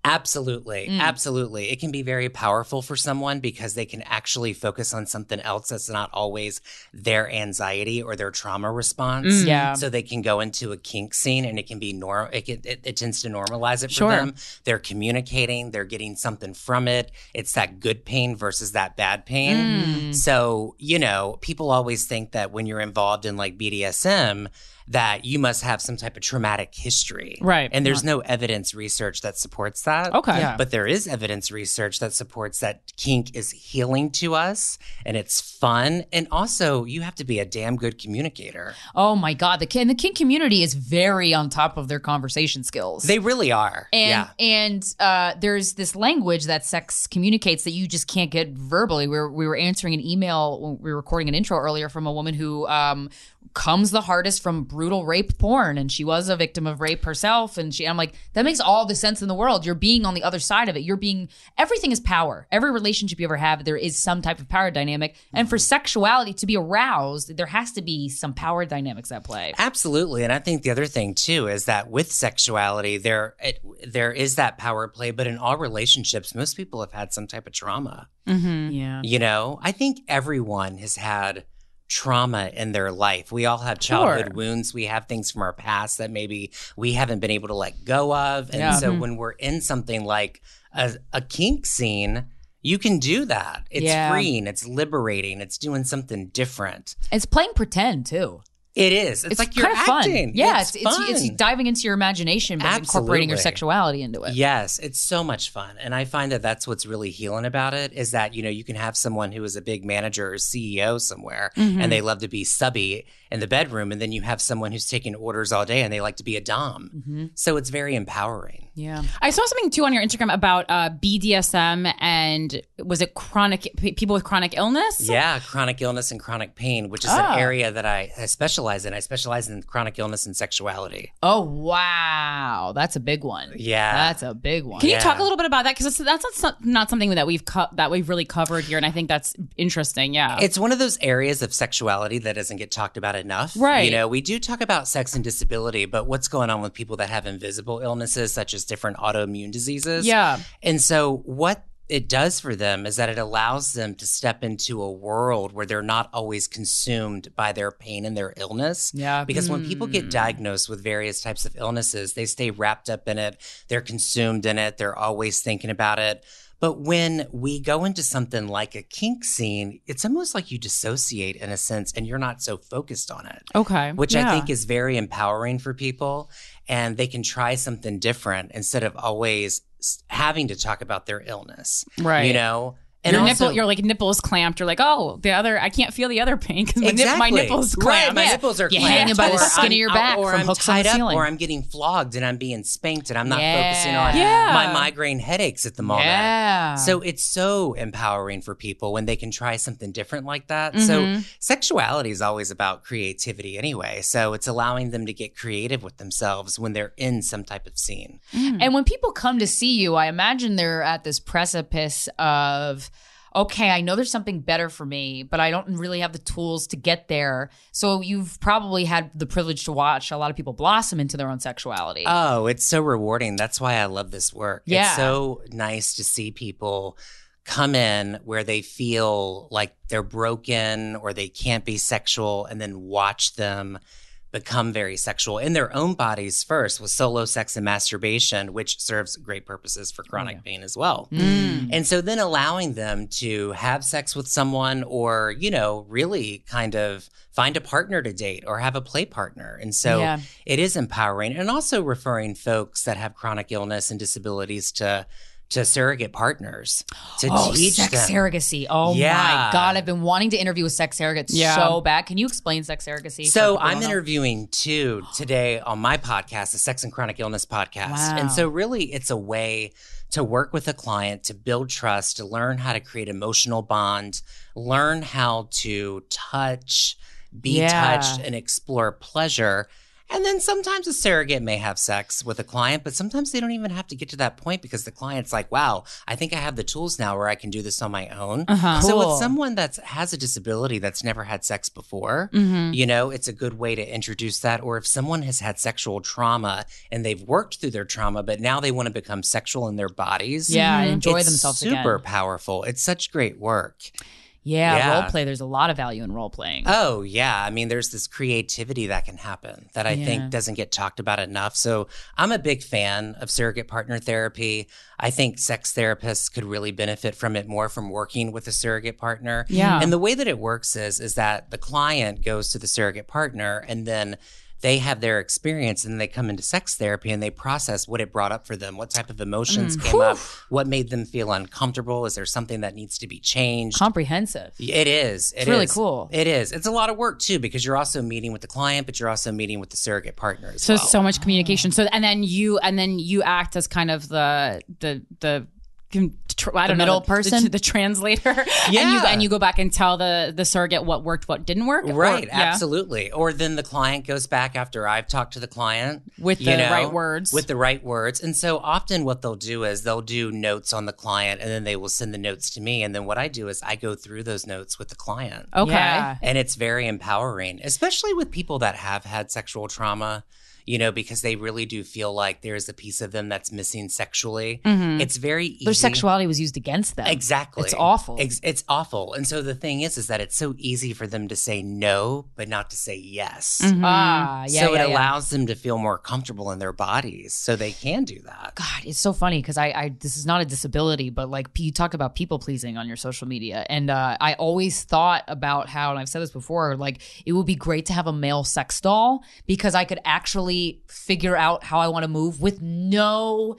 Absolutely. Absolutely. It can be very powerful for someone because they can actually focus on something else that's not always their anxiety or their trauma response. So they can go into a kink scene and it can be it tends to normalize it for them. They're communicating, they're getting something from it. It's that good pain versus that bad pain. So, you know, people always think that when you're involved in like BDSM, that you must have some type of traumatic history. Right. And there's no evidence research that supports that. Okay. Yeah. But there is evidence research that supports that kink is healing to us and it's fun. And also, you have to be a damn good communicator. Oh my God. The kink community is very on top of their conversation skills. They really are. And there's this language that sex communicates that you just can't get verbally. We were answering an email when we were recording an intro earlier from a woman who comes the hardest from brutal rape porn, and she was a victim of rape herself, and I'm like, that makes all the sense in the world. You're being on the other side of it. Everything is power. Every relationship you ever have, there is some type of power dynamic, and for sexuality to be aroused, there has to be some power dynamics at play. Absolutely. And I think the other thing too is that with sexuality there is that power play, but in all relationships most people have had some type of trauma. You know, I think everyone has had trauma in their life. We all have childhood wounds. We have things from our past that maybe we haven't been able to let go of. And so when we're in something like a kink scene, you can do that. It's freeing. It's liberating. It's doing something different. It's playing pretend too. It is. It's like you're acting. Fun. Yeah, it's fun. It's diving into your imagination but incorporating your sexuality into it. Yes, it's so much fun. And I find that that's what's really healing about it is that, you know, you can have someone who is a big manager or CEO somewhere and they love to be subby in the bedroom, and then you have someone who's taking orders all day and they like to be a dom. So it's very empowering. Yeah. I saw something too on your Instagram about BDSM and was it people with chronic illness? Yeah, chronic illness and chronic pain, which is an area that I specialize in. I specialize in chronic illness and sexuality. Oh, wow. That's a big one. Yeah. That's a big one. Can you talk a little bit about that? Because that's not something that we've really covered here, and I think that's interesting. Yeah. It's one of those areas of sexuality that doesn't get talked about enough. Right. You know, we do talk about sex and disability, but what's going on with people that have invisible illnesses such as different autoimmune diseases. Yeah. And so what it does for them is that it allows them to step into a world where they're not always consumed by their pain and their illness. Yeah. Because when people get diagnosed with various types of illnesses, they stay wrapped up in it. They're consumed in it. They're always thinking about it. But when we go into something like a kink scene, it's almost like you dissociate in a sense and you're not so focused on it. Okay. Which I think is very empowering for people. And they can try something different instead of always having to talk about their illness. Right. You know? And your also, nipple, you're like nipples clamped. You're like, oh, the other, I can't feel the other pain because my nipples clamped. Right, my nipples are clamped. You hang by the skin of your back or from hooks on the ceiling. Or I'm getting flogged and I'm being spanked and I'm not focusing on my migraine headaches at the moment. Yeah. So it's so empowering for people when they can try something different like that. Mm-hmm. So sexuality is always about creativity anyway. So it's allowing them to get creative with themselves when they're in some type of scene. Mm. And when people come to see you, I imagine they're at this precipice of, okay, I know there's something better for me, but I don't really have the tools to get there. So you've probably had the privilege to watch a lot of people blossom into their own sexuality. Oh, it's so rewarding. That's why I love this work. Yeah. It's so nice to see people come in where they feel like they're broken or they can't be sexual, and then watch them become very sexual in their own bodies first with solo sex and masturbation, which serves great purposes for chronic pain as well. Mm. And so then allowing them to have sex with someone or, you know, really kind of find a partner to date or have a play partner. And so it is empowering, and also referring folks that have chronic illness and disabilities to surrogate partners, to teach sex them. Surrogacy. Oh my God, I've been wanting to interview a sex surrogate so bad. Can you explain sex surrogacy? So I'm interviewing two today on my podcast, the Sex and Chronic Illness Podcast. Wow. And so really it's a way to work with a client, to build trust, to learn how to create emotional bonds, learn how to touch, be touched, and explore pleasure. And then sometimes a surrogate may have sex with a client, but sometimes they don't even have to get to that point because the client's like, wow, I think I have the tools now where I can do this on my own. Uh-huh. So with someone that has a disability that's never had sex before, you know, it's a good way to introduce that. Or if someone has had sexual trauma and they've worked through their trauma, but now they want to become sexual in their bodies. Yeah, and enjoy themselves super again. Super powerful. It's such great work. Yeah, role play. There's a lot of value in role playing. Oh, yeah. I mean, there's this creativity that can happen that I think doesn't get talked about enough. So I'm a big fan of surrogate partner therapy. I think sex therapists could really benefit from it more, from working with a surrogate partner. Yeah. And the way that it works is that the client goes to the surrogate partner and then they have their experience and they come into sex therapy and they process what it brought up for them, what type of emotions came up, what made them feel uncomfortable. Is there something that needs to be changed? Comprehensive. It is. It's really cool. It is. It's a lot of work too, because you're also meeting with the client, but you're also meeting with the surrogate partner as well. So much communication. So and then you act as kind of the the translator. Yeah. And you go back and tell the surrogate what worked, what didn't work. Right. Absolutely. Yeah. Or then the client goes back after I've talked to the client. With the right words. With the right words. And so often what they'll do is they'll do notes on the client and then they will send the notes to me. And then what I do is I go through those notes with the client. Okay. Yeah. And it's very empowering, especially with people that have had sexual trauma. You know, because they really do feel like there's a piece of them that's missing sexually. Mm-hmm. It's very easy. Their sexuality was used against them. Exactly. It's awful. It's awful. And so the thing is that it's so easy for them to say no, but not to say yes. Mm-hmm. So it allows them to feel more comfortable in their bodies so they can do that. God, it's so funny because I this is not a disability, but like you talked about people pleasing on your social media. And I always thought about how, and I've said this before, like it would be great to have a male sex doll because I could actually figure out how I want to move with no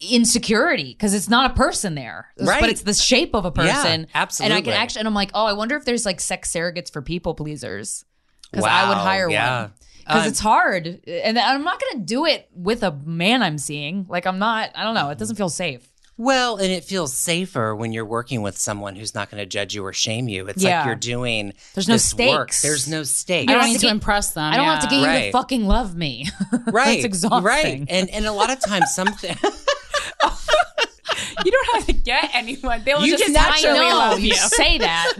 insecurity because it's not a person there, right? But it's the shape of a person. Yeah, absolutely. And I can actually, and I'm like, oh, I wonder if there's like sex surrogates for people pleasers because I would hire one. Because it's hard, and I'm not going to do it with a man I'm seeing. Like I'm not. I don't know. It doesn't feel safe. Well, and it feels safer when you're working with someone who's not going to judge you or shame you. It's like you're doing work. There's no stakes. I don't need to impress them. I don't have to get you to fucking love me. Right. That's exhausting. Right. And a lot of times something... You don't have to get anyone. They will just naturally love you. You say that.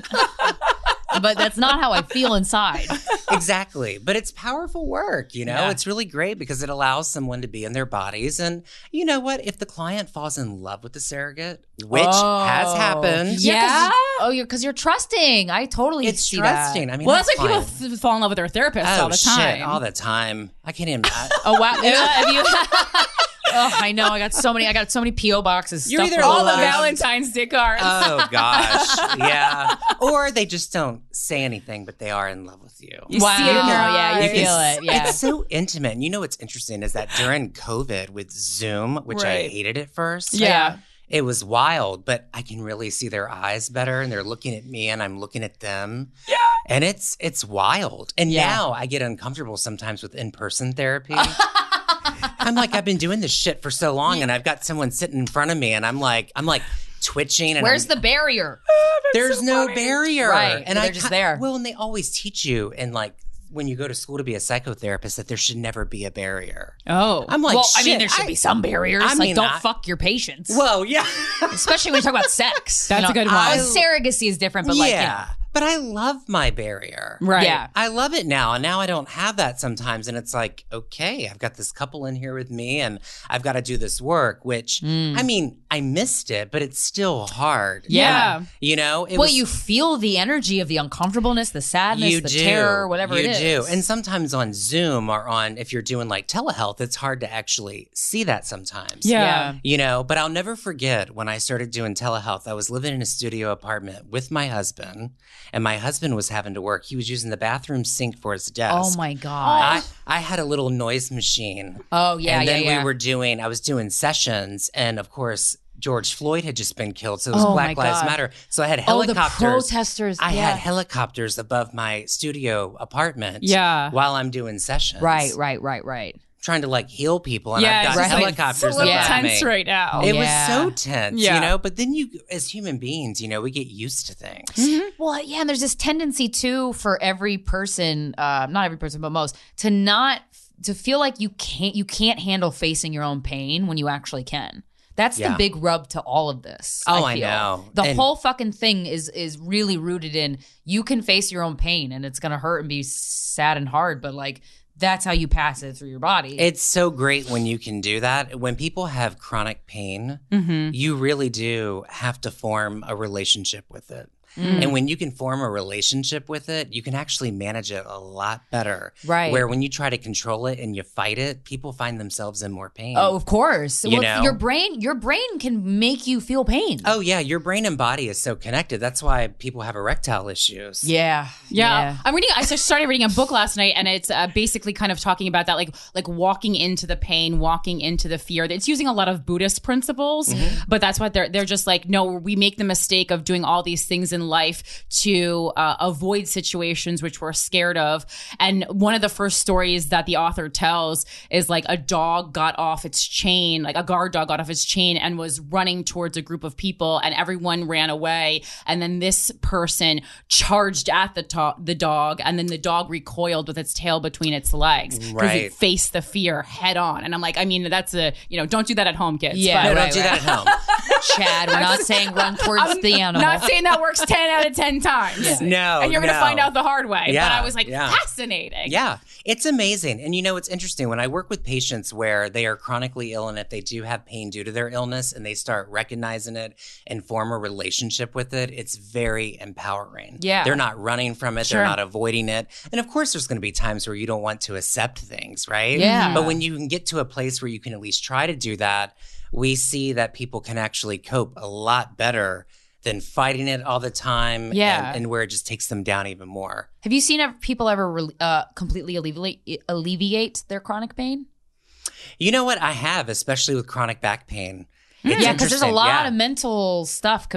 But that's not how I feel inside. Exactly. But it's powerful work, you know? Yeah. It's really great because it allows someone to be in their bodies. And you know what? If the client falls in love with the surrogate, which has happened. Yeah? Because you're trusting. I totally see that. It's trusting. I mean, that's like people fall in love with their therapist all the time. Oh, shit. All the time. I can't even... Oh, wow. Have you... Oh, I know. I got so many P.O. boxes. You're either all the Valentine's Day cards. Oh, gosh. Yeah. Or they just don't say anything, but they are in love with you. You see it in their eyes. Yeah, you feel it. Yeah. It's so intimate. And you know what's interesting is that during COVID with Zoom, which I hated at first. Yeah. It was wild, but I can really see their eyes better, and they're looking at me and I'm looking at them. Yeah. And it's wild. And now I get uncomfortable sometimes with in-person therapy. I'm like, I've been doing this shit for so long and I've got someone sitting in front of me and I'm like twitching. And where's the barrier? There's no barrier. Right. And they're just there. Well, and they always teach you and like, when you go to school to be a psychotherapist, that there should never be a barrier. Oh. I'm like, well, shit, I mean, there should be some barriers. I mean, like, don't fuck your patients. Well, yeah. Especially when you talk about sex. That's a good one. Surrogacy is different, but yeah. But I love my barrier. Right. Yeah. I love it now. And now I don't have that sometimes. And it's like, okay, I've got this couple in here with me and I've got to do this work, which, I mean, I missed it, but it's still hard. Yeah. And, you know? Well, you feel the energy of the uncomfortableness, the sadness, terror, whatever it is. You do. And sometimes on Zoom or if you're doing like telehealth, it's hard to actually see that sometimes. Yeah. You know? But I'll never forget when I started doing telehealth, I was living in a studio apartment with my husband. And my husband was having to work. He was using the bathroom sink for his desk. Oh, my God. I had a little noise machine. Oh, yeah, and then I was doing sessions. And, of course, George Floyd had just been killed. So it was Black Lives Matter. So I had helicopters. Oh, the protesters. I had helicopters above my studio apartment while I'm doing sessions. Right. Trying to like heal people, and I've got helicopters above me. It's a little tense right now. It was so tense, you know? But then you, as human beings, you know, we get used to things. Mm-hmm. Well, yeah, and there's this tendency too for every person, not every person, but most, to feel like you can't handle facing your own pain when you actually can. That's the big rub to all of this. Oh, I know. The whole fucking thing is really rooted in you can face your own pain, and it's going to hurt and be sad and hard, but like, that's how you pass it through your body. It's so great when you can do that. When people have chronic pain, you really do have to form a relationship with it. Mm. And when you can form a relationship with it, you can actually manage it a lot better. Right. Where when you try to control it and you fight it, people find themselves in more pain. Oh, of course. You know? Your brain can make you feel pain. Oh, yeah. Your brain and body is so connected. That's why people have erectile issues. Yeah. I started reading a book last night, and it's basically kind of talking about that, like walking into the pain, walking into the fear. It's using a lot of Buddhist principles, but that's what they're just like, no, we make the mistake of doing all these things in life to avoid situations which we're scared of. And one of the first stories that the author tells is like a dog got off its chain, like a guard dog got off its chain and was running towards a group of people, and everyone ran away. And then this person charged at the dog, and then the dog recoiled with its tail between its legs because it faced the fear head on. And I'm like, I mean, that's don't do that at home, kids. Yeah, don't do that at home. Chad, we're not saying run towards the animal. Not saying that works 10 out of 10 times. Yeah. No. And you're going to find out the hard way. Yeah. But I was like, fascinating. Yeah. It's amazing. And you know, it's interesting. When I work with patients where they are chronically ill, and if they do have pain due to their illness and they start recognizing it and form a relationship with it, it's very empowering. Yeah. They're not running from it. Sure. They're not avoiding it. And of course, there's going to be times where you don't want to accept things, right? Yeah. But when you can get to a place where you can at least try to do that, we see that people can actually cope a lot better than fighting it all the time, and where it just takes them down even more. Have you seen people ever completely alleviate their chronic pain? You know what? I have, especially with chronic back pain. Yeah, because there's a lot of mental stuff that's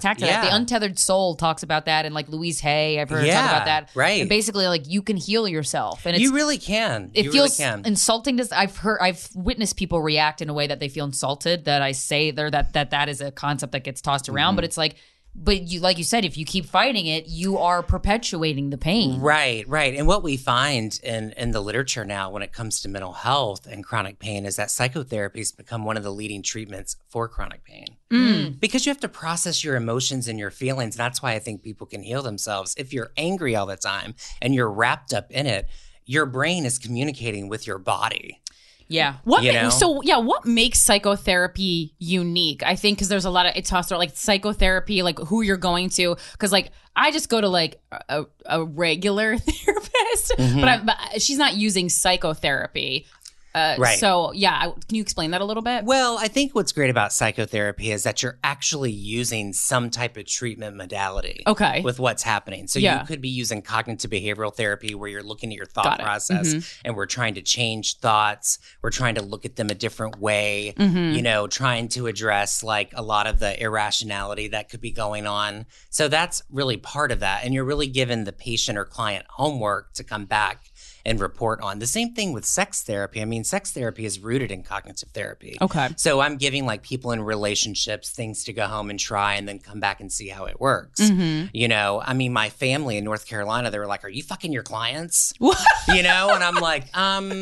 tacked to that. The Untethered Soul talks about that, and like Louise Hay, I've heard talk about that. Right. And basically, like, you can heal yourself, and you really can. It feels really can. Insulting. I've witnessed people react in a way that they feel insulted. That I say that is a concept that gets tossed around, but it's like. But you, like you said, if you keep fighting it, you are perpetuating the pain. Right. And what we find in the literature now when it comes to mental health and chronic pain is that psychotherapy has become one of the leading treatments for chronic pain. Mm. Because you have to process your emotions and your feelings. That's why I think people can heal themselves. If you're angry all the time and you're wrapped up in it, your brain is communicating with your body. Yeah. What makes psychotherapy unique? I think because there's a lot of, it's also like psychotherapy, like who you're going to, because like I just go to like a regular therapist, but she's not using psychotherapy. Right. So, yeah, can you explain that a little bit? Well, I think what's great about psychotherapy is that you're actually using some type of treatment modality with what's happening. So you could be using cognitive behavioral therapy where you're looking at your thought process and we're trying to change thoughts. We're trying to look at them a different way, you know, trying to address like a lot of the irrationality that could be going on. So that's really part of that. And you're really giving the patient or client homework to come back and report on. The same thing with sex therapy. I mean, sex therapy is rooted in cognitive therapy. Okay. So I'm giving like people in relationships things to go home and try and then come back and see how it works. You know, I mean, my family in North Carolina, they were like, are you fucking your clients? You know, and I'm like,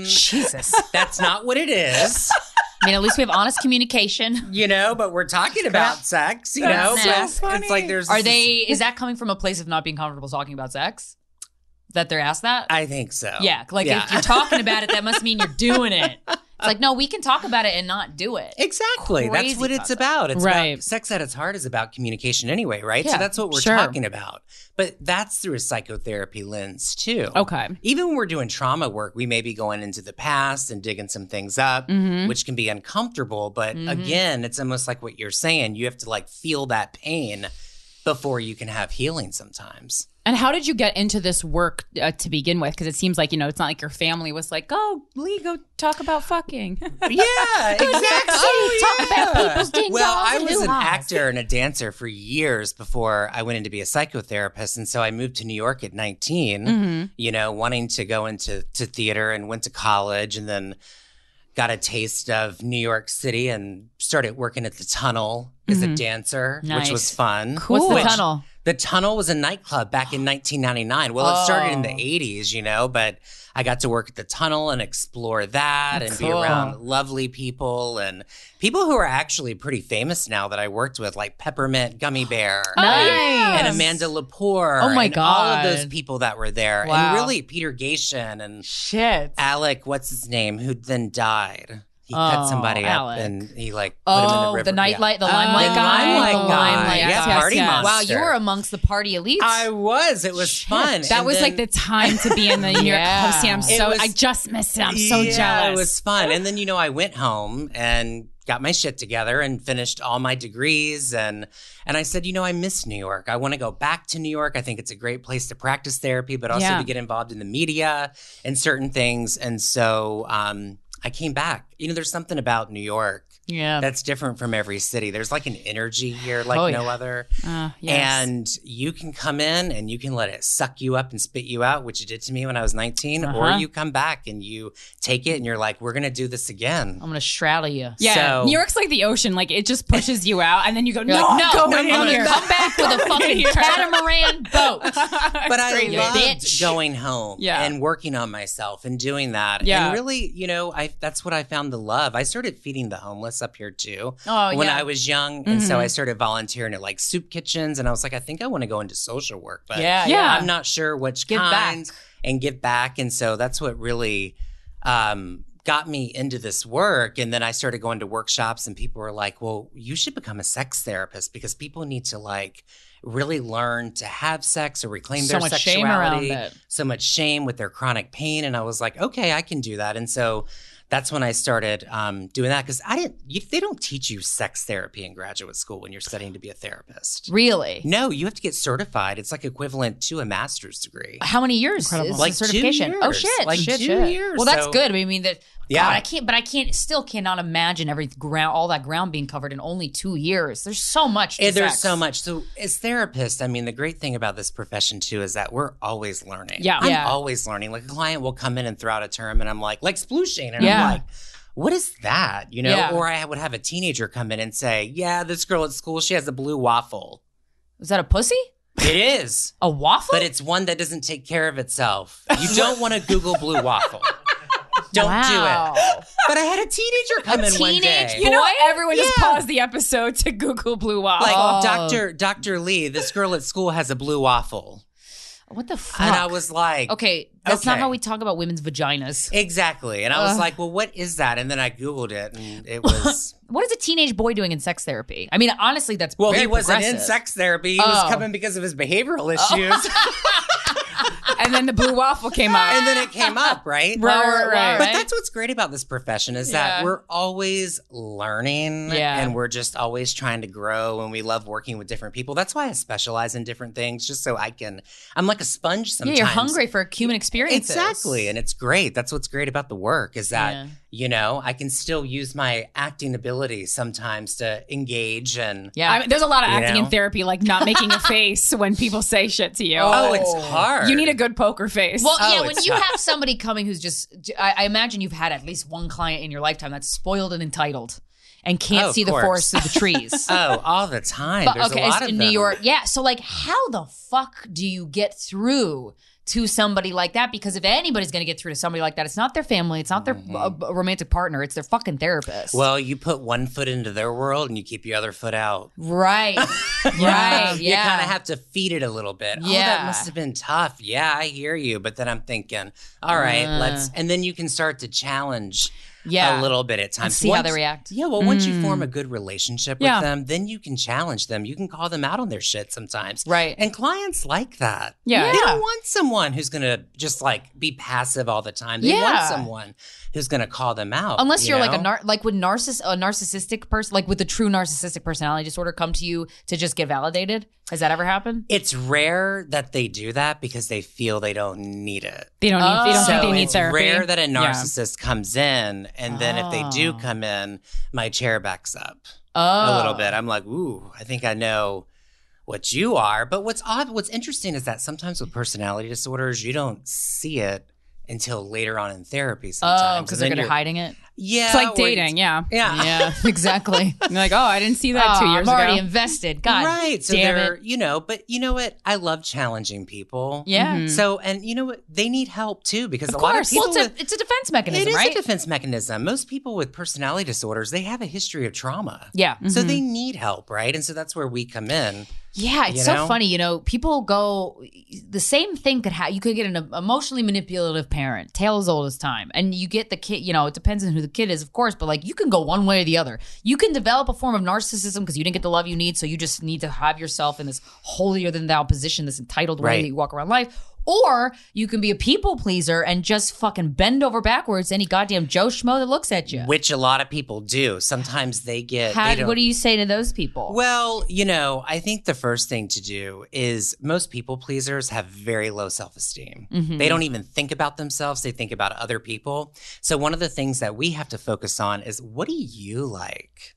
Jesus, that's not what it is. I mean, at least we have honest communication. You know, but we're talking about sex, you know. So it's like there's... Is that coming from a place of not being comfortable talking about sex? That they're asked that? I think so. Yeah. Like if you're talking about it, that must mean you're doing it. It's like, no, we can talk about it and not do it. Exactly. Crazy. That's what it's about. It's about sex at its heart is about communication anyway, right? Yeah, so that's what we're talking about. But that's through a psychotherapy lens too. Okay. Even when we're doing trauma work, we may be going into the past and digging some things up, which can be uncomfortable. But again, it's almost like what you're saying. You have to like feel that pain before you can have healing sometimes. And how did you get into this work to begin with? Because it seems like, you know, it's not like your family was like, oh, Lee, go talk about fucking. Talk about people's ding-dongs. Well, I was an actor and a dancer for years before I went in to be a psychotherapist. And so I moved to New York at 19, you know, wanting to go into theater, and went to college and then got a taste of New York City and started working at the Tunnel as a dancer, which was fun. Cool. What's the Tunnel? The Tunnel was a nightclub back in 1999. Well, it started in the 80s, you know, but I got to work at the Tunnel and explore that and be around lovely people and people who are actually pretty famous now that I worked with, like Peppermint Gummy Bear and Amanda Lepore. Oh, my God. All of those people that were there. Wow. And really Peter Gation and Alec, what's his name, who then died. He cut somebody up and he like put him in the river. The nightlight, the limelight guy. The limelight guy, party monster. Wow, you were amongst the party elites. I was. It was fun. That was like the time to be in the New York. Oh, see, I just missed it. I'm so jealous. It was fun. And then, you know, I went home and got my shit together and finished all my degrees. And I said, you know, I miss New York. I want to go back to New York. I think it's a great place to practice therapy, but also to get involved in the media and certain things. And so, I came back. You know, there's something about New York that's different from every city. There's like an energy here like no other. And you can come in and you can let it suck you up and spit you out, which it did to me when I was 19. Or you come back and you take it and you're like, we're going to do this again. I'm going to shroud you. Yeah. So, New York's like the ocean. Like it just pushes you out and then you go, no, I'm going here. Come back with a fucking catamaran boat. But I loved going home and working on myself and doing that. Yeah. And really, you know, that's what I found the love. I started feeding the homeless up here too when I was young. And so I started volunteering at like soup kitchens. And I was like, I think I want to go into social work, but I'm not sure which kind and give back. And so that's what really got me into this work. And then I started going to workshops and people were like, well, you should become a sex therapist because people need to like really learn to have sex or reclaim their sexuality. Shame around it. So much shame with their chronic pain. And I was like, okay, I can do that. And so that's when I started doing that because they don't teach you sex therapy in graduate school when you're studying to be a therapist. Really? No, you have to get certified. It's like equivalent to a master's degree. How many years? Incredible. Like certification. 2 years. Oh shit! Like shit, 2 years. Well, that's good. I mean, I cannot imagine all that ground being covered in only 2 years. There's so much. There's so much. So as therapists, I mean, the great thing about this profession too is that we're always learning. Yeah, I'm always learning. Like a client will come in and throw out a term, and I'm like splooshing, and I'm like, what is that? You know? Yeah. Or I would have a teenager come in and say, yeah, this girl at school, she has a blue waffle. Is that a pussy? It is. A waffle? But it's one that doesn't take care of itself. You don't want to Google blue waffle. Don't do it. But I had a teenager come in one day. You know, everyone just paused the episode to Google blue waffle. Like, Dr. Lee, this girl at school has a blue waffle. What the fuck? And I was like... Okay, that's not how we talk about women's vaginas. Exactly. And I was like, well, what is that? And then I Googled it, and it was... What is a teenage boy doing in sex therapy? I mean, honestly, that's very progressive. Well, he wasn't in sex therapy. He was coming because of his behavioral issues. And then the blue waffle came up. And then it came up, right? Right. But that's what's great about this profession is that we're always learning and we're just always trying to grow, and we love working with different people. That's why I specialize in different things, just so I'm like a sponge sometimes. Yeah, you're hungry for human experiences. Exactly. And it's great. That's what's great about the work is that, you know, I can still use my acting ability sometimes to engage. And I mean, there's a lot of acting in therapy, like not making a face when people say shit to you. Oh, it's hard. You need a good poker face. Well, when you have somebody coming who's just, I imagine you've had at least one client in your lifetime that's spoiled and entitled and can't see the forest through the trees. All the time. But, there's a lot of them. In New York. Yeah. So like, how the fuck do you get through to somebody like that? Because if anybody's going to get through to somebody like that, it's not their family, it's not their romantic partner, it's their fucking therapist. Well, you put one foot into their world and you keep your other foot out. Right. You kind of have to feed it a little bit. Yeah. Oh, that must have been tough. Yeah, I hear you. But then I'm thinking, all right, let's, and then you can start to challenge a little bit at times. And see how they react. Yeah, well, once you form a good relationship with them, then you can challenge them. You can call them out on their shit sometimes. Right. And clients like that. Yeah. They don't want someone who's going to just like be passive all the time. They want someone who's going to call them out. Unless you're like a narcissistic person, like with a true narcissistic personality disorder come to you to just get validated. Has that ever happened? It's rare that they do that because they feel they don't need it. They don't need, they don't think they need therapy. It's rare that a narcissist comes in. And then if they do come in, my chair backs up a little bit. I'm like, ooh, I think I know what you are. But what's odd, what's interesting is that sometimes with personality disorders, you don't see it until later on in therapy sometimes. Oh, because they're good at hiding it? Yeah. It's like dating, Yeah, exactly. And you're like, oh, I didn't see that 2 years ago. I'm already invested. God so damn it. You know, but you know what? I love challenging people. Yeah. Mm-hmm. So, and you know what? They need help too because a lot of people- Well, it's a defense mechanism, right? It is a defense mechanism. Most people with personality disorders, they have a history of trauma. Yeah. Mm-hmm. So they need help, right? And so that's where we come in. Yeah, it's so funny. You know, people go, the same thing could happen. You could get an emotionally manipulative parent, tale as old as time. And you get the kid, you know, it depends on who the kid is, of course, but like you can go one way or the other. You can develop a form of narcissism because you didn't get the love you need. So you just need to have yourself in this holier than thou position, this entitled way that you walk around life. Or you can be a people pleaser and just fucking bend over backwards any goddamn Joe Schmo that looks at you. Which a lot of people do. Sometimes they get... what do you say to those people? Well, you know, I think the first thing to do is most people pleasers have very low self-esteem. Mm-hmm. They don't even think about themselves. They think about other people. So one of the things that we have to focus on is what do you like?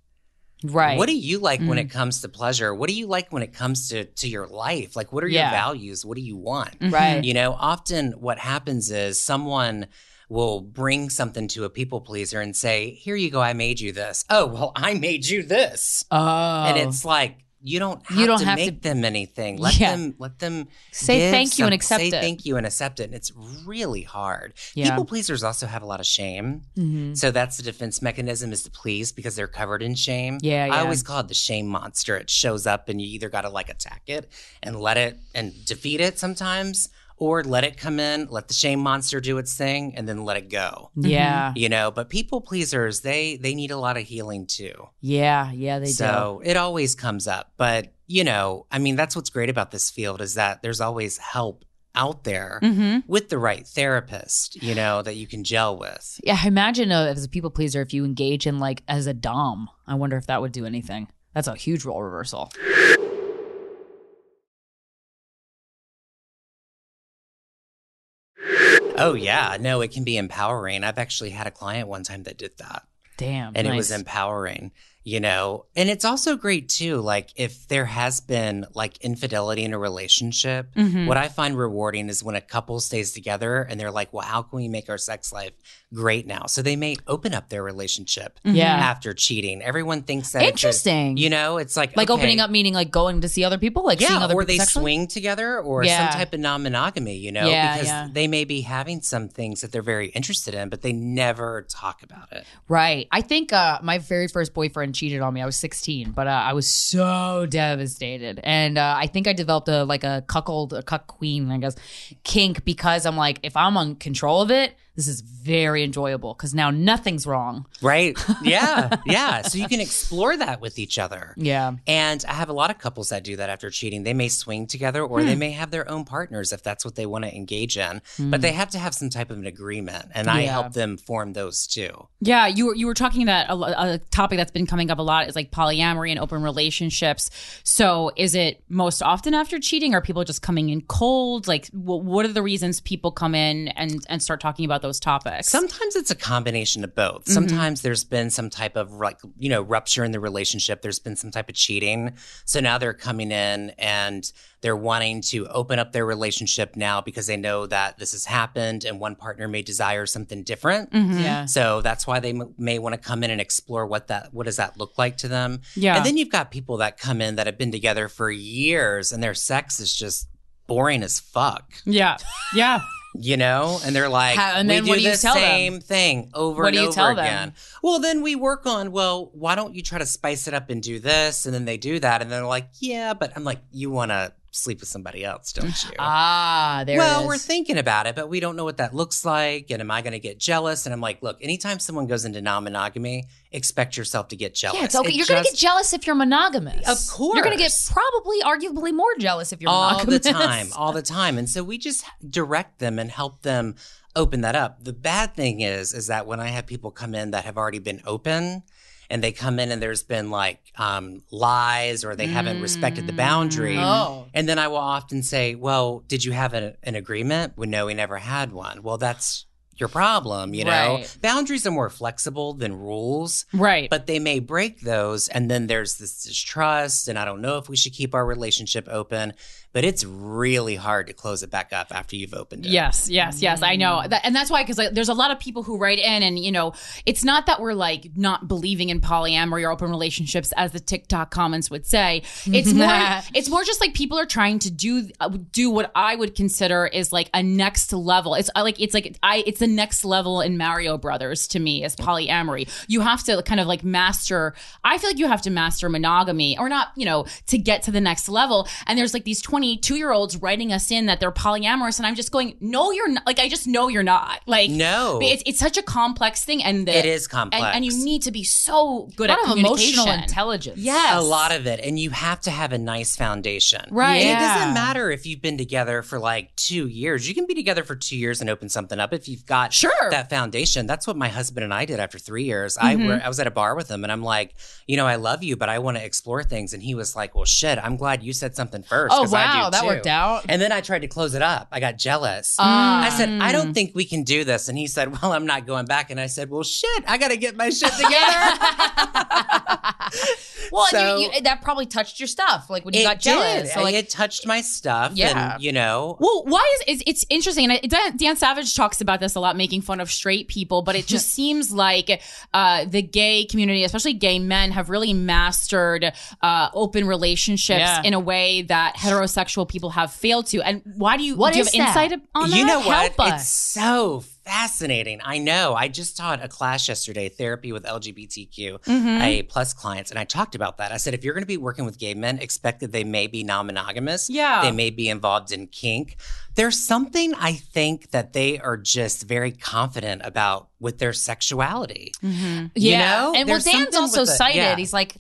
Right. What do you like when it comes to pleasure? What do you like when it comes to your life? Like, what are your values? What do you want? Right. You know, often what happens is someone will bring something to a people pleaser and say, here you go, I made you this. Oh, well, I made you this. Oh. And it's like, You don't have to make them anything. Let them say thank you and accept it. Say thank you and accept it. And it's really hard. Yeah. People pleasers also have a lot of shame. Mm-hmm. So that's the defense mechanism is to please because they're covered in shame. Yeah, I always call it the shame monster. It shows up and you either got to like attack it and let it and defeat it sometimes. Or let it come in, let the shame monster do its thing, and then let it go. Yeah. You know, but people pleasers, they need a lot of healing too. Yeah, they do. So it always comes up. But, you know, I mean, that's what's great about this field is that there's always help out there with the right therapist, you know, that you can gel with. Yeah, I imagine as a people pleaser, if you engage in like as a dom, I wonder if that would do anything. That's a huge role reversal. Oh, yeah. No, it can be empowering. I've actually had a client one time that did that. Damn. And nice. It was empowering, you know. And it's also great, too. Like, if there has been, like, infidelity in a relationship, what I find rewarding is when a couple stays together and they're like, well, how can we make our sex life great now? So they may open up their relationship after cheating. Everyone thinks that. Interesting. It's just, you know, it's like. Like opening up, meaning like going to see other people? Like seeing other people. Or they sexually swing together or some type of non-monogamy, you know, because they may be having some things that they're very interested in, but they never talk about it. Right. I think my very first boyfriend cheated on me. I was 16, but I was so devastated. And I think I developed a cuckold, a cuck queen, I guess, kink because I'm like, if I'm in control of it, this is very enjoyable because now nothing's wrong. Right. Yeah. Yeah. So you can explore that with each other. Yeah. And I have a lot of couples that do that after cheating. They may swing together or they may have their own partners if that's what they want to engage in. But they have to have some type of an agreement. And I help them form those too. Yeah. You were talking that a topic that's been coming up a lot is like polyamory and open relationships. So is it most often after cheating? Are people just coming in cold? Like what are the reasons people come in and start talking about those topics? Sometimes it's a combination of both. Sometimes there's been some type of rupture in the relationship. There's been some type of cheating. So now they're coming in and they're wanting to open up their relationship now because they know that this has happened and one partner may desire something different. So that's why they may want to come in and explore what does that look like to them. Yeah. And then you've got people that come in that have been together for years and their sex is just boring as fuck. Yeah. Yeah. You know, and they're like, and then we do the same thing over and over again. Well, then we work on, why don't you try to spice it up and do this? And then they do that. And then they're like, yeah, but I'm like, you want to sleep with somebody else, don't you? Ah, there it is. Well, we're thinking about it, but we don't know what that looks like. And am I going to get jealous? And I'm like, look, anytime someone goes into non-monogamy, expect yourself to get jealous. Yeah, it's okay. You're going to get jealous if you're monogamous. Of course. You're going to get probably arguably more jealous if you're monogamous. All the time. And so we just direct them and help them open that up. The bad thing is that when I have people come in that have already been open and they come in and there's been lies or they haven't respected the boundary. Oh. And then I will often say, did you have an agreement? Well, no, we never had one. Well, that's your problem, you know? Right. Boundaries are more flexible than rules. Right. But they may break those. And then there's this distrust. And I don't know if we should keep our relationship open. But it's really hard to close it back up after you've opened it. Yes. I know. And that's why, because there's a lot of people who write in and, it's not that we're not believing in polyamory or open relationships, as the TikTok comments would say. It's more just people are trying to do what I would consider is a next level. It's the next level in Mario Brothers to me is polyamory. You have to kind of master monogamy or not, to get to the next level. And there's these 22-year-olds writing us in that they're polyamorous, and I'm just going, no, you're not. I just know you're not. No, it's such a complex thing, and it is complex, and you need to be so good at communication, emotional intelligence. Yes, a lot of it, and you have to have a nice foundation. Right, It doesn't matter if you've been together for 2 years. You can be together for 2 years and open something up if you've got that foundation. That's what my husband and I did after 3 years. I was at a bar with him, and I'm like, I love you, but I want to explore things, and he was like, well, shit, I'm glad you said something first. Oh, wow, that worked out. And then I tried to close it up. I got jealous. I said, I don't think we can do this. And he said, well, I'm not going back. And I said, well, shit, I got to get my shit together. And that probably touched your stuff. When you got jealous. So, it touched my stuff. Yeah. And, Well, why is it's interesting. And Dan Savage talks about this a lot, making fun of straight people. But it just seems like the gay community, especially gay men, have really mastered open relationships in a way that heterosexual people have failed to. And why do you have insight on that? You know what? It's so fascinating. I know. I just taught a class yesterday, therapy with LGBTQIA plus clients, and I talked about that. I said, if you're going to be working with gay men, expect that they may be non-monogamous. Yeah. They may be involved in kink. There's something I think that they are just very confident about with their sexuality. Mm-hmm. Yeah. And Dan's also cited, he's like,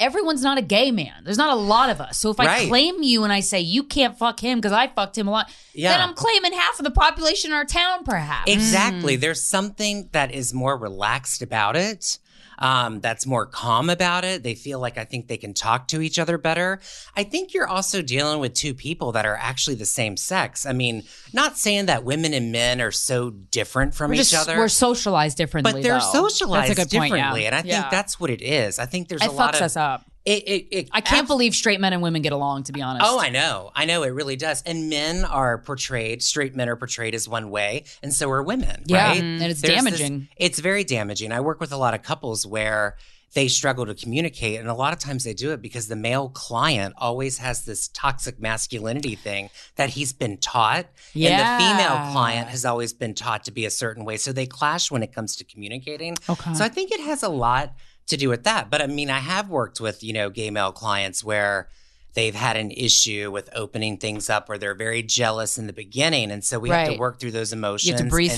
everyone's not a gay man. There's not a lot of us. So if I claim you and I say you can't fuck him because I fucked him a lot, then I'm claiming half of the population in our town, perhaps. Exactly. There's something that is more relaxed about it. That's more calm about it. They feel I think they can talk to each other better. I think you're also dealing with two people that are actually the same sex. I mean, not saying that women and men are so different from each other. We're socialized differently, but they're socialized differently. Point, yeah. And I think that's what it is. I think there's a lot of... It fucks us up. I can't believe straight men and women get along, to be honest. Oh, I know. It really does. And straight men are portrayed as one way, and so are women, right? And there's damaging. It's very damaging. I work with a lot of couples where they struggle to communicate, and a lot of times they do it because the male client always has this toxic masculinity thing that he's been taught, and the female client has always been taught to be a certain way, so they clash when it comes to communicating. Okay. So I think it has a lot to do with that. But I mean, I have worked with, gay male clients where they've had an issue with opening things up, or they're very jealous in the beginning. And so we right. have to work through those emotions. You have to breathe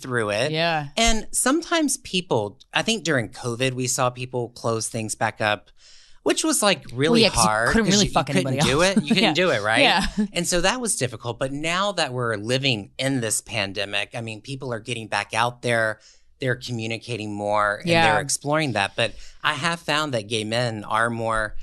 through it. Yeah. And sometimes people, I think during COVID, we saw people close things back up, which was like really hard. You couldn't really fuck anybody else. You couldn't do it, right? Yeah. And so that was difficult. But now that we're living in this pandemic, I mean, people are getting back out there. They're communicating more and they're exploring that. But I have found that gay men are more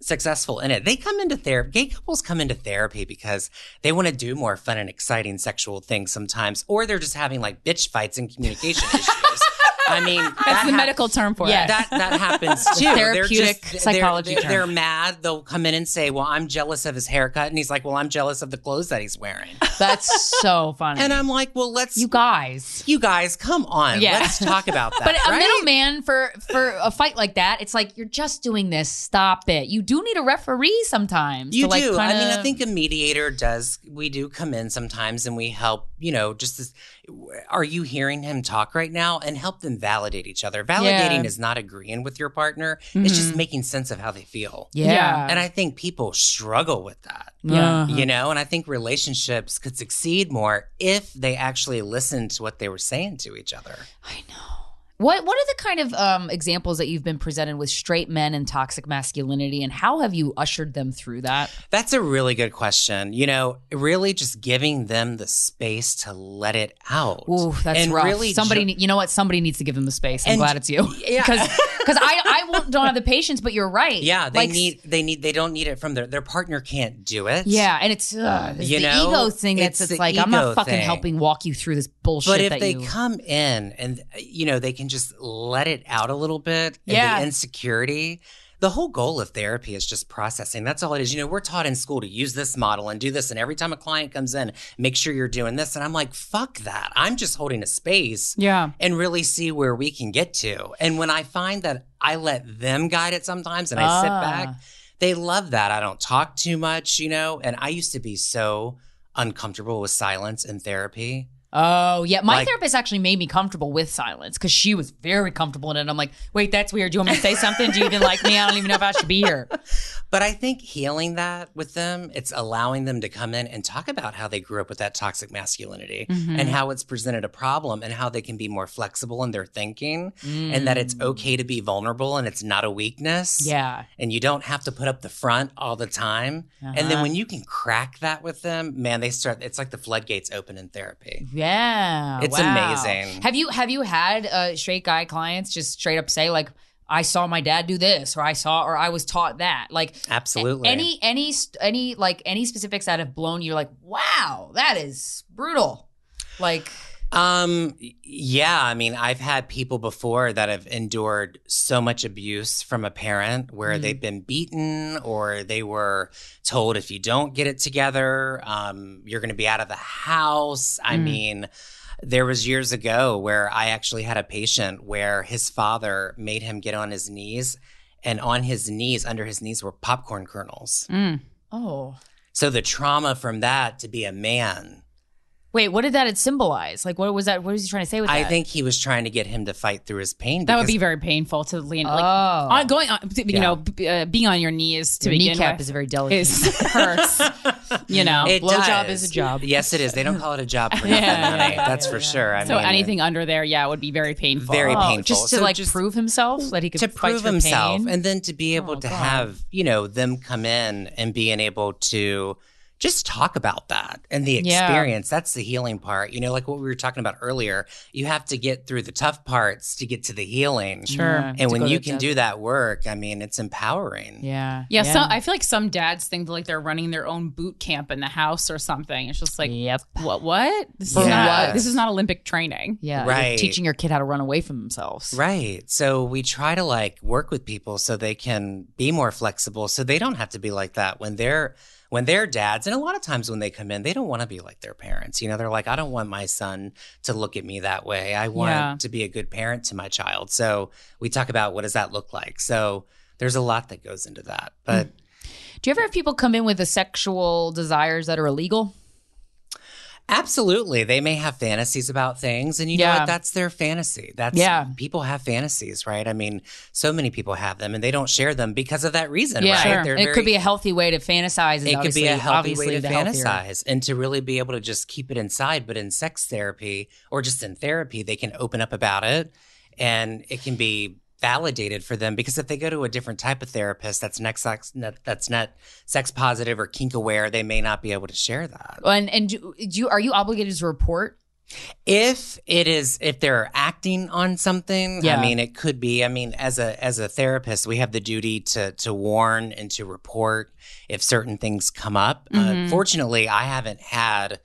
successful in it. They come into therapy. Gay couples come into therapy because they want to do more fun and exciting sexual things sometimes, or they're just having like bitch fights and communication issues. I mean, that's the medical term for it. That happens too. The therapeutic psychology term. They're mad. They'll come in and say, well, I'm jealous of his haircut. And he's like, well, I'm jealous of the clothes that he's wearing. That's so funny. And I'm like, well, let's. You guys, come on. Yeah. Let's talk about that. But a middleman for a fight like that, it's like, you're just doing this. Stop it. You do need a referee sometimes. You do. Like, kinda... I mean, I think a mediator does. We do come in sometimes and we help, you know, just this. Are you hearing him talk right now? And help them validate each other. Validating is not agreeing with your partner. Mm-hmm. It's just making sense of how they feel. Yeah. And I think people struggle with that. Yeah. You know, and I think relationships could succeed more if they actually listened to what they were saying to each other. I know. What are the kind of examples that you've been presented with straight men and toxic masculinity, and how have you ushered them through that? That's a really good question. You know, really just giving them the space to let it out. Ooh, that's rough. Really you know what? Somebody needs to give them the space. I'm glad it's you. Yeah. Because I don't have the patience, but you're right. Yeah, they like, they don't need it from their partner can't do it. Yeah, and it's the ego thing. It's like, I'm not fucking helping walk you through this bullshit. But if they come in and, you know, they can just let it out a little bit. Yeah. And the insecurity. The whole goal of therapy is just processing. That's all it is. You know, we're taught in school to use this model and do this. And every time a client comes in, make sure you're doing this. And I'm like, fuck that. I'm just holding a space and really see where we can get to. And when I find that I let them guide it sometimes and I sit back, they love that. I don't talk too much, you know, and I used to be so uncomfortable with silence in therapy. Oh, yeah. My therapist actually made me comfortable with silence because she was very comfortable in it. And I'm like, wait, that's weird. Do you want me to say something? Do you even like me? I don't even know if I should be here. But I think healing that with them, it's allowing them to come in and talk about how they grew up with that toxic masculinity and how it's presented a problem and how they can be more flexible in their thinking and that it's okay to be vulnerable and it's not a weakness. Yeah. And you don't have to put up the front all the time. Uh-huh. And then when you can crack that with them, man, they start, it's like the floodgates open in therapy. Yeah. It's amazing. Have you had straight guy clients just straight up say like, I saw my dad do this or I was taught that? Like, absolutely. Any specifics that have blown you like, wow, that is brutal. Like, yeah, I mean, I've had people before that have endured so much abuse from a parent where they've been beaten or they were told if you don't get it together, you're going to be out of the house. I mean, there was years ago where I actually had a patient where his father made him get on his knees, and on his knees, under his knees were popcorn kernels. Oh. So the trauma from that to be a man. Wait, what did that symbolize? Like, what was that? What was he trying to say with that? I think he was trying to get him to fight through his pain. That would be very painful to lean. Like, being on your knees to begin with. Your kneecap is very delicate. It hurts. You know, blowjob is a job. Yes, it is. They don't call it a job for nothing. Right? That's for sure. I mean, anything under there, would be very painful. Very painful. Just to prove himself that he could fight through pain, and then to be able to have them come in and being able to. Just talk about that and the experience. Yeah. That's the healing part. You know, like what we were talking about earlier, you have to get through the tough parts to get to the healing. Sure. And when you can do that work, I mean, it's empowering. Yeah. Yeah. So I feel like some dads think that like they're running their own boot camp in the house or something. It's just like, what? This is not Olympic training. Yeah. Right. You're teaching your kid how to run away from themselves. Right. So we try to like work with people so they can be more flexible. So they don't have to be like that when they're, dads, and a lot of times when they come in, they don't want to be like their parents. You know, they're like, I don't want my son to look at me that way. I want to be a good parent to my child. So we talk about what does that look like? So there's a lot that goes into that. But do you ever have people come in with the sexual desires that are illegal? Absolutely. They may have fantasies about things. And you know what? That's their fantasy. That's people have fantasies, right? I mean, so many people have them and they don't share them because of that reason, right? Sure. It could be a healthy way to fantasize. It could be a healthy way to fantasize and to really be able to just keep it inside. But in sex therapy or just in therapy, they can open up about it and it can be validated for them, because if they go to a different type of therapist that's not sex positive or kink aware, they may not be able to share that. And are you obligated to report? If they're acting on something, I mean, it could be. I mean, as a therapist, we have the duty to warn and to report if certain things come up. Fortunately, I haven't had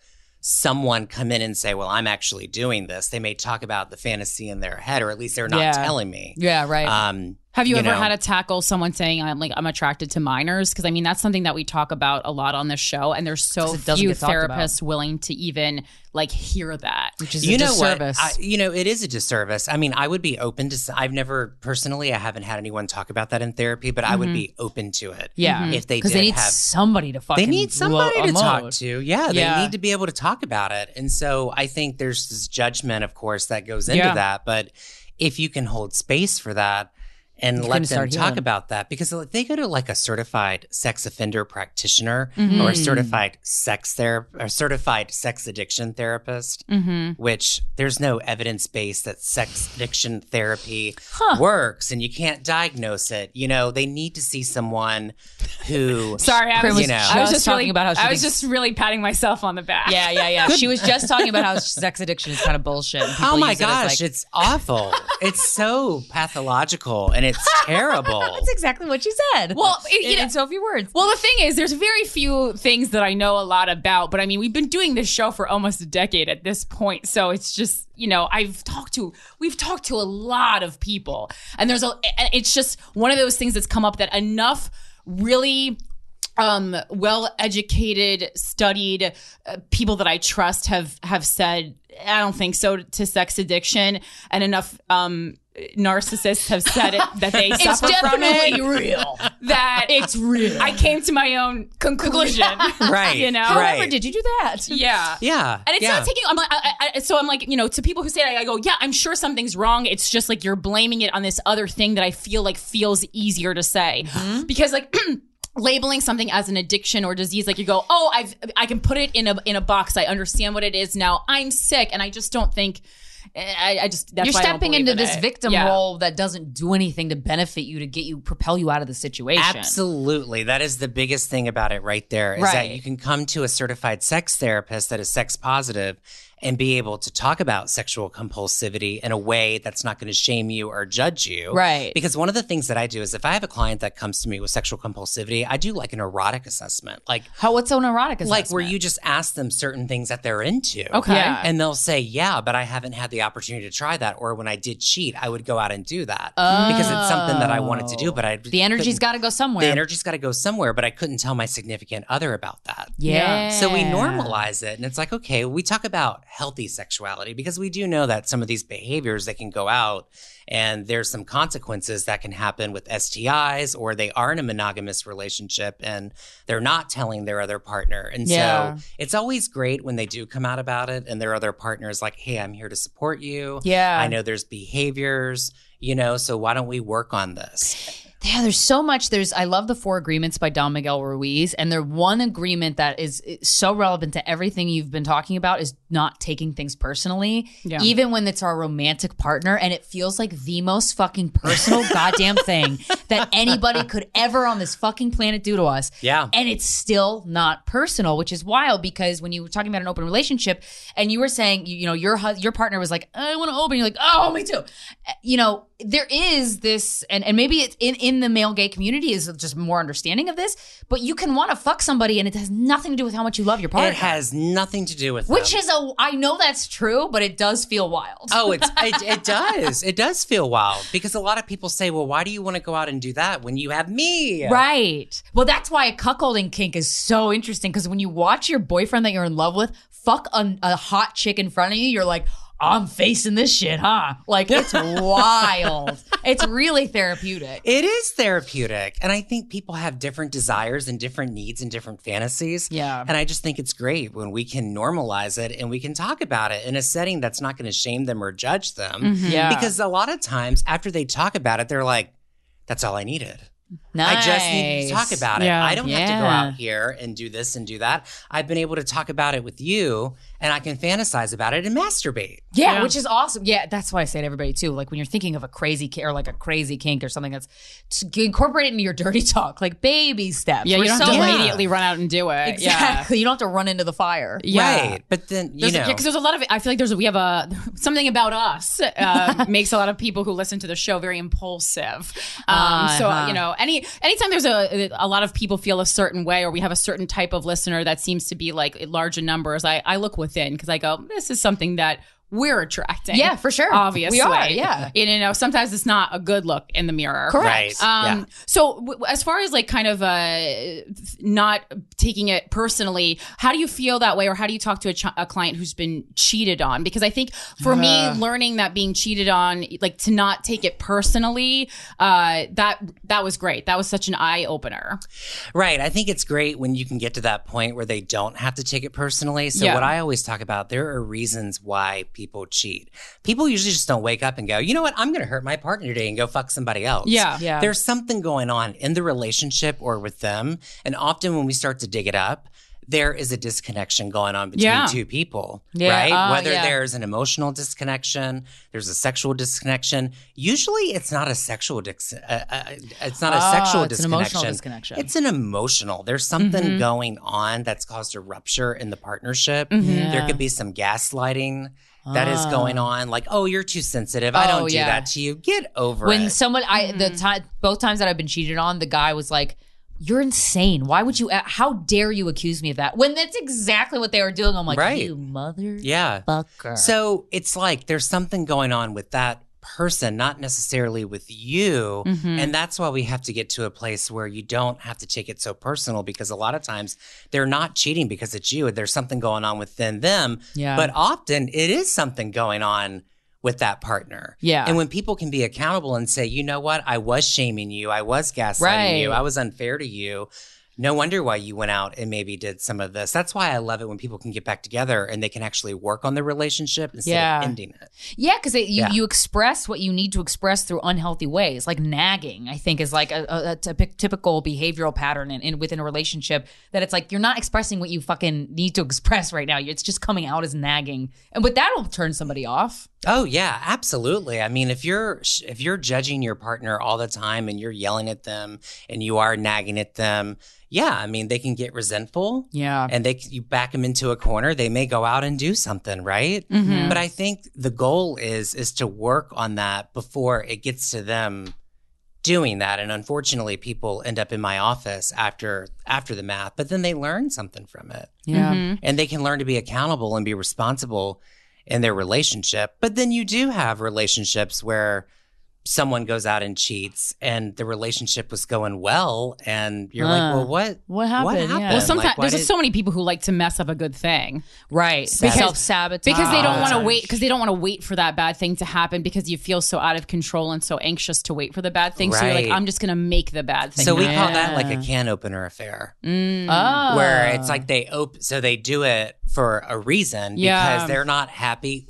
someone come in and say, well, I'm actually doing this. They may talk about the fantasy in their head, or at least they're not telling me. Yeah, right. Have you ever had to tackle someone saying, I'm attracted to minors? Because I mean, that's something that we talk about a lot on this show. And there's so few therapists willing to even hear that, which is a disservice. It is a disservice. I mean, I would be open to, I've never personally, I haven't had anyone talk about that in therapy, but I would be open to it. Yeah. If they did have. Because they need somebody to fucking. They need somebody to talk to. Yeah. They need to be able to talk about it. And so I think there's this judgment, of course, that goes into that. But if you can hold space for that, and let them talk about that, because if they go to a certified sex offender practitioner or a certified sex therapist or certified sex addiction therapist, which there's no evidence base that sex addiction therapy works, and you can't diagnose it. You know, they need to see someone who. Sorry, I was just really patting myself on the back. Yeah. She was just talking about how sex addiction is kind of bullshit. Oh my gosh, it's awful. It's so pathological and it's terrible. That's exactly what she said. Well, in so few words. Well, the thing is, there's very few things that I know a lot about, but I mean, we've been doing this show for almost a decade at this point. So it's just, we've talked to a lot of people, and it's just one of those things that's come up that enough really well-educated, studied people that I trust have said, I don't think so to sex addiction, and enough, narcissists have said it that they suffer from it. It's definitely real. That it's real. I came to my own conclusion. Right. However, did you do that? Yeah. Yeah. And it's not taking. So to people who say that, I go, yeah, I'm sure something's wrong. It's just you're blaming it on this other thing that I feel feels easier to say because labeling something as an addiction or disease, you go, oh, I can put it in a box. I understand what it is now. I'm sick, and I just don't think. You're stepping into this victim role that doesn't do anything to benefit you, to propel you out of the situation. Absolutely. That is the biggest thing about it right there, is that you can come to a certified sex therapist that is sex positive and be able to talk about sexual compulsivity in a way that's not going to shame you or judge you. Right. Because one of the things that I do is if I have a client that comes to me with sexual compulsivity, I do an erotic assessment. What's an erotic assessment? Where you just ask them certain things that they're into. Okay. Yeah. And they'll say, yeah, but I haven't had the opportunity to try that. Or when I did cheat, I would go out and do that because it's something that I wanted to do, but the energy's got to go somewhere. The energy's got to go somewhere, but I couldn't tell my significant other about that. Yeah. So we normalize it, and it's okay, we talk about healthy sexuality, because we do know that some of these behaviors, they can go out and there's some consequences that can happen with STIs, or they are in a monogamous relationship and they're not telling their other partner. And so it's always great when they do come out about it and their other partner is like, hey, I'm here to support you. Yeah, I know there's behaviors, so why don't we work on this? Yeah, there's so much. I love the 4 agreements by Don Miguel Ruiz. And their one agreement that is so relevant to everything you've been talking about is not taking things personally, even when it's our romantic partner. And it feels like the most fucking personal goddamn thing that anybody could ever on this fucking planet do to us. Yeah. And it's still not personal, which is wild, because when you were talking about an open relationship and you were saying, your partner was like, I want to open. You're like, oh, me too. There is this, and maybe it's in the male gay community is just more understanding of this, but you can want to fuck somebody and it has nothing to do with how much you love your partner. It has nothing to do with I know that's true, but it does feel wild. Oh, it does. It does feel wild, because a lot of people say, well, why do you want to go out and do that when you have me? Right. Well, that's why a cuckolding kink is so interesting, because when you watch your boyfriend that you're in love with fuck a hot chick in front of you, you're like, I'm facing this shit, huh? Like, it's wild. It's really therapeutic. It is therapeutic. And I think people have different desires and different needs and different fantasies. Yeah. And I just think it's great when we can normalize it and we can talk about it in a setting that's not going to shame them or judge them. Mm-hmm. Yeah. Because a lot of times after they talk about it, they're like, that's all I needed. Nice. I just need to talk about it. Yeah. I don't have to go out here and do this and do that. I've been able to talk about it with you, and I can fantasize about it and masturbate. Yeah, which is awesome. Yeah, that's why I say to everybody too. Like when you're thinking of a crazy or like a crazy kink or something, that's incorporate it into your dirty talk, like baby steps. Yeah, you don't have to immediately run out and do it. Exactly. Yeah. You don't have to run into the fire. Yeah. Right. But then you know, because there's a lot of. I feel like we have something about us makes a lot of people who listen to the show very impulsive. So you know. Anytime there's a lot of people feel a certain way, or we have a certain type of listener that seems to be like large in numbers, I look within because I go, this is something that we're attracting. Yeah, for sure. Obviously. We are, yeah. And, you know, sometimes it's not a good look in the mirror. Correct. Right. Yeah. So as far as like kind of not taking it personally, how do you feel that way? Or how do you talk to a client who's been cheated on? Because I think for me, learning that being cheated on, like to not take it personally, that was great. That was such an eye opener. Right. I think it's great when you can get to that point where they don't have to take it personally. So what I always talk about, there are reasons why people cheat. People usually just don't wake up and go, you know what? I'm going to hurt my partner today and go fuck somebody else. Yeah. There's something going on in the relationship or with them. And often when we start to dig it up, there is a disconnection going on between two people, right? Whether there's an emotional disconnection, there's a sexual disconnection. Usually it's not a sexual disconnection. It's an emotional disconnection. It's an emotional. There's something going on that's caused a rupture in the partnership. Mm-hmm. Yeah. There could be some gaslighting that is going on. Like, oh, you're too sensitive. I don't do that to you. Get over it. When someone, both times that I've been cheated on, the guy was like, you're insane. Why would you? How dare you accuse me of that? When that's exactly what they were doing. I'm like, you motherfucker. Yeah. So it's like there's something going on with that person, not necessarily with you. Mm-hmm. And that's why we have to get to a place where you don't have to take it so personal, because a lot of times they're not cheating because it's you. There's something going on within them. Yeah. But often it is something going on with that partner. Yeah. And when people can be accountable and say, you know what? I was shaming you. I was gaslighting you. I was unfair to you. No wonder why you went out and maybe did some of this. That's why I love it when people can get back together and they can actually work on the relationship instead of ending it. Yeah, because you express what you need to express through unhealthy ways. Like nagging, I think, is like a typical behavioral pattern within a relationship that it's like you're not expressing what you fucking need to express right now. It's just coming out as nagging. But that'll turn somebody off. Oh, yeah, absolutely. I mean, if you're judging your partner all the time and you're yelling at them and you are nagging at them, I mean, they can get resentful. Yeah. And you back them into a corner. They may go out and do something, right? Mm-hmm. But I think the goal is to work on that before it gets to them doing that. And unfortunately, people end up in my office after the math, but then they learn something from it. Yeah. Mm-hmm. And they can learn to be accountable and be responsible in their relationship. But then you do have relationships where someone goes out and cheats and the relationship was going well and you're like, well, what happened? Well, sometimes like, there's so many people who like to mess up a good thing. Right. Self-sabotage. Because they don't want to wait for that bad thing to happen, because you feel so out of control and so anxious to wait for the bad thing. Right. So you're like, I'm just going to make the bad thing. So we call that like a can opener affair. Mm. Oh. Where it's like they do it for a reason because they're not happy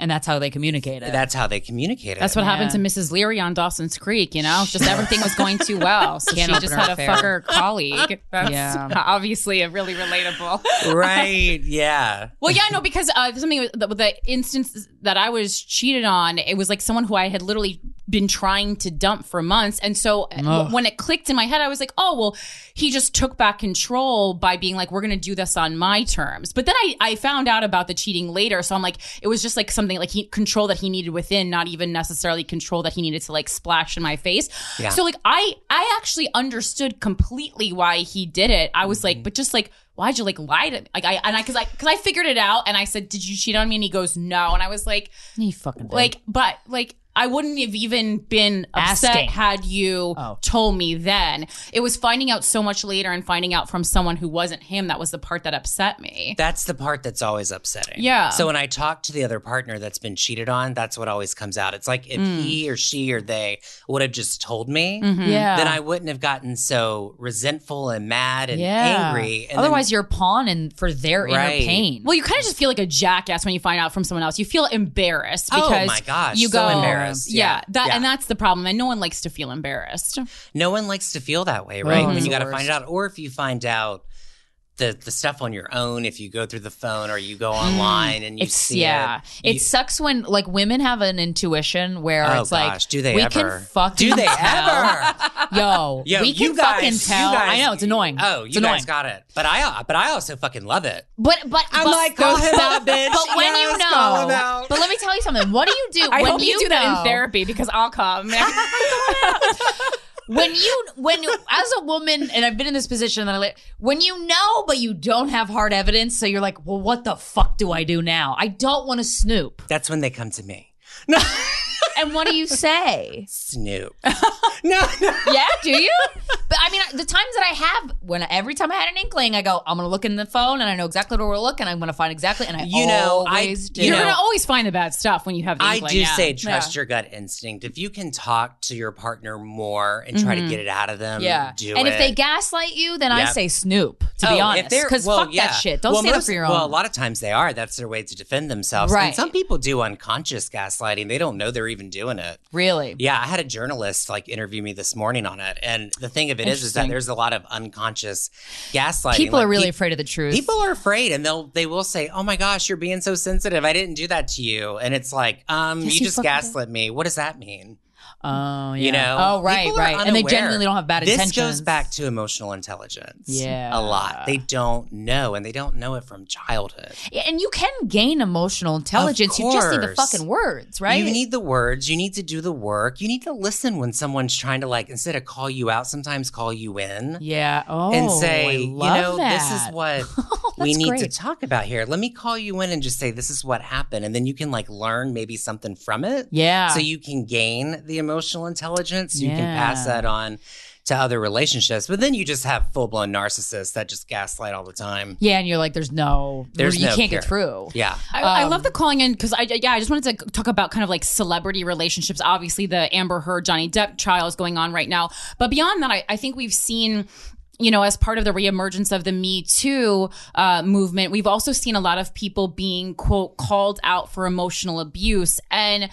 And that's how they communicate it. That's what happened to Mrs. Leary on Dawson's Creek, you know? Just everything was going too well. So she just had to fuck her colleague. That's obviously a really relatable. Right, yeah. Well, yeah, no, because something the instance that I was cheated on, it was like someone who I had literally been trying to dump for months. And so when it clicked in my head, I was like, oh, well, he just took back control by being like, we're going to do this on my terms. But then I found out about the cheating later. So I'm like, it was just like something like control that he needed within, not even necessarily control that he needed to like splash in my face. Yeah. So like, I actually understood completely why he did it. I was like, but just like, why'd you like lie to me? Like I figured it out and I said, did you cheat on me? And he goes, no. And I was like, you fucking did. Like, but like, I wouldn't have even been upset had you told me then. It was finding out so much later and finding out from someone who wasn't him. That was the part that upset me. That's the part that's always upsetting. Yeah. So when I talk to the other partner that's been cheated on, that's what always comes out. It's like if he or she or they would have just told me, then I wouldn't have gotten so resentful and mad and angry. And otherwise, you're a pawn for their inner pain. Well, you kind of just feel like a jackass when you find out from someone else. You feel embarrassed because you go so embarrassed. And that's the problem. And no one likes to feel embarrassed. No one likes to feel that way, right? When you got to find it out, or if you find out the stuff on your own, if you go through the phone or you go online and you see it. It sucks when like women have an intuition where like, do they can fucking tell. Yo, we can fucking tell. I know, it's annoying. Oh, you guys got it. But I also fucking love it. But I'm like, go ahead, bitch. But when you know, but let me tell you something. What do you do? I when hope you do that in therapy, because I'll come. When as a woman, and I've been in this position, when you know, but you don't have hard evidence, so you're like, well, what the fuck do I do now? I don't want to snoop. That's when they come to me. No. And what do you say? Snoop. No. Yeah, do you? But I mean, the times that I have, every time I had an inkling, I go, I'm going to look in the phone and I know exactly where we're looking. I'm going to find exactly. And I always do. You're going to always find the bad stuff when you have the inkling. I do say trust your gut instinct. If you can talk to your partner more and try to get it out of them, do it. And if they gaslight you, then I say Snoop, to be honest. Because fuck that shit. Don't stand up for your own. Well, a lot of times they are. That's their way to defend themselves. Right. And some people do unconscious gaslighting. They don't know they're even doing it. Really? Yeah, I had a journalist like interview me this morning on it, and the thing of it is that there's a lot of unconscious gaslighting. People are really afraid of the truth. People are afraid, and they will say, "Oh my gosh, you're being so sensitive. I didn't do that to you." And it's like, you just gaslit me. What does that mean? Oh, yeah. You know? Oh, right. Unaware. And they genuinely don't have bad intentions. This goes back to emotional intelligence. Yeah. A lot. They don't know, and they don't know it from childhood. Yeah, and you can gain emotional intelligence. You just need the fucking words, right? You need the words. You need to do the work. You need to listen when someone's trying to, like, instead of call you out, sometimes call you in. Yeah. Oh, and say, this is what we need to talk about here. Let me call you in and just say, this is what happened. And then you can, like, learn maybe something from it. Yeah. So you can gain the emotional intelligence. You can pass that on to other relationships, but then you just have full-blown narcissists that just gaslight all the time. Yeah, and you're like, you can't get through. Yeah. I love the calling in, because I just wanted to talk about kind of like celebrity relationships. Obviously, the Amber Heard, Johnny Depp trial is going on right now. But beyond that, I think we've seen, you know, as part of the reemergence of the Me Too movement, we've also seen a lot of people being, quote, called out for emotional abuse. And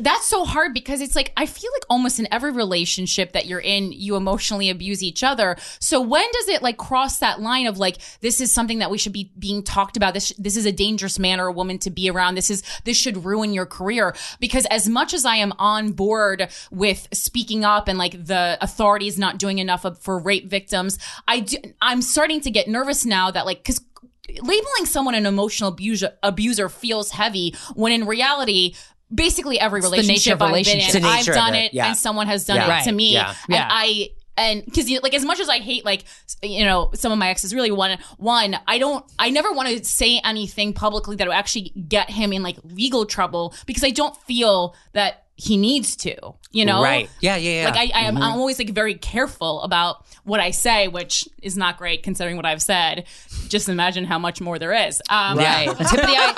that's so hard, because it's like, I feel like almost in every relationship that you're in, you emotionally abuse each other. So when does it like cross that line of like, this is something that we should be being talked about. This is a dangerous man or a woman to be around. This should ruin your career. Because as much as I am on board with speaking up and like the authorities not doing enough for rape victims, I'm starting to get nervous now that like, because labeling someone an emotional abuser feels heavy, when in reality, basically every relationship I've been in, I've done it, and someone has done it to me. Yeah. And because like, as much as I hate, like, you know, some of my exes, really one, I never want to say anything publicly that would actually get him in like legal trouble, because I don't feel that he needs to, you know? Right. Yeah. Like I'm always like very careful about what I say, which is not great considering what I've said. Just imagine how much more there is. Right. Tip of the ice.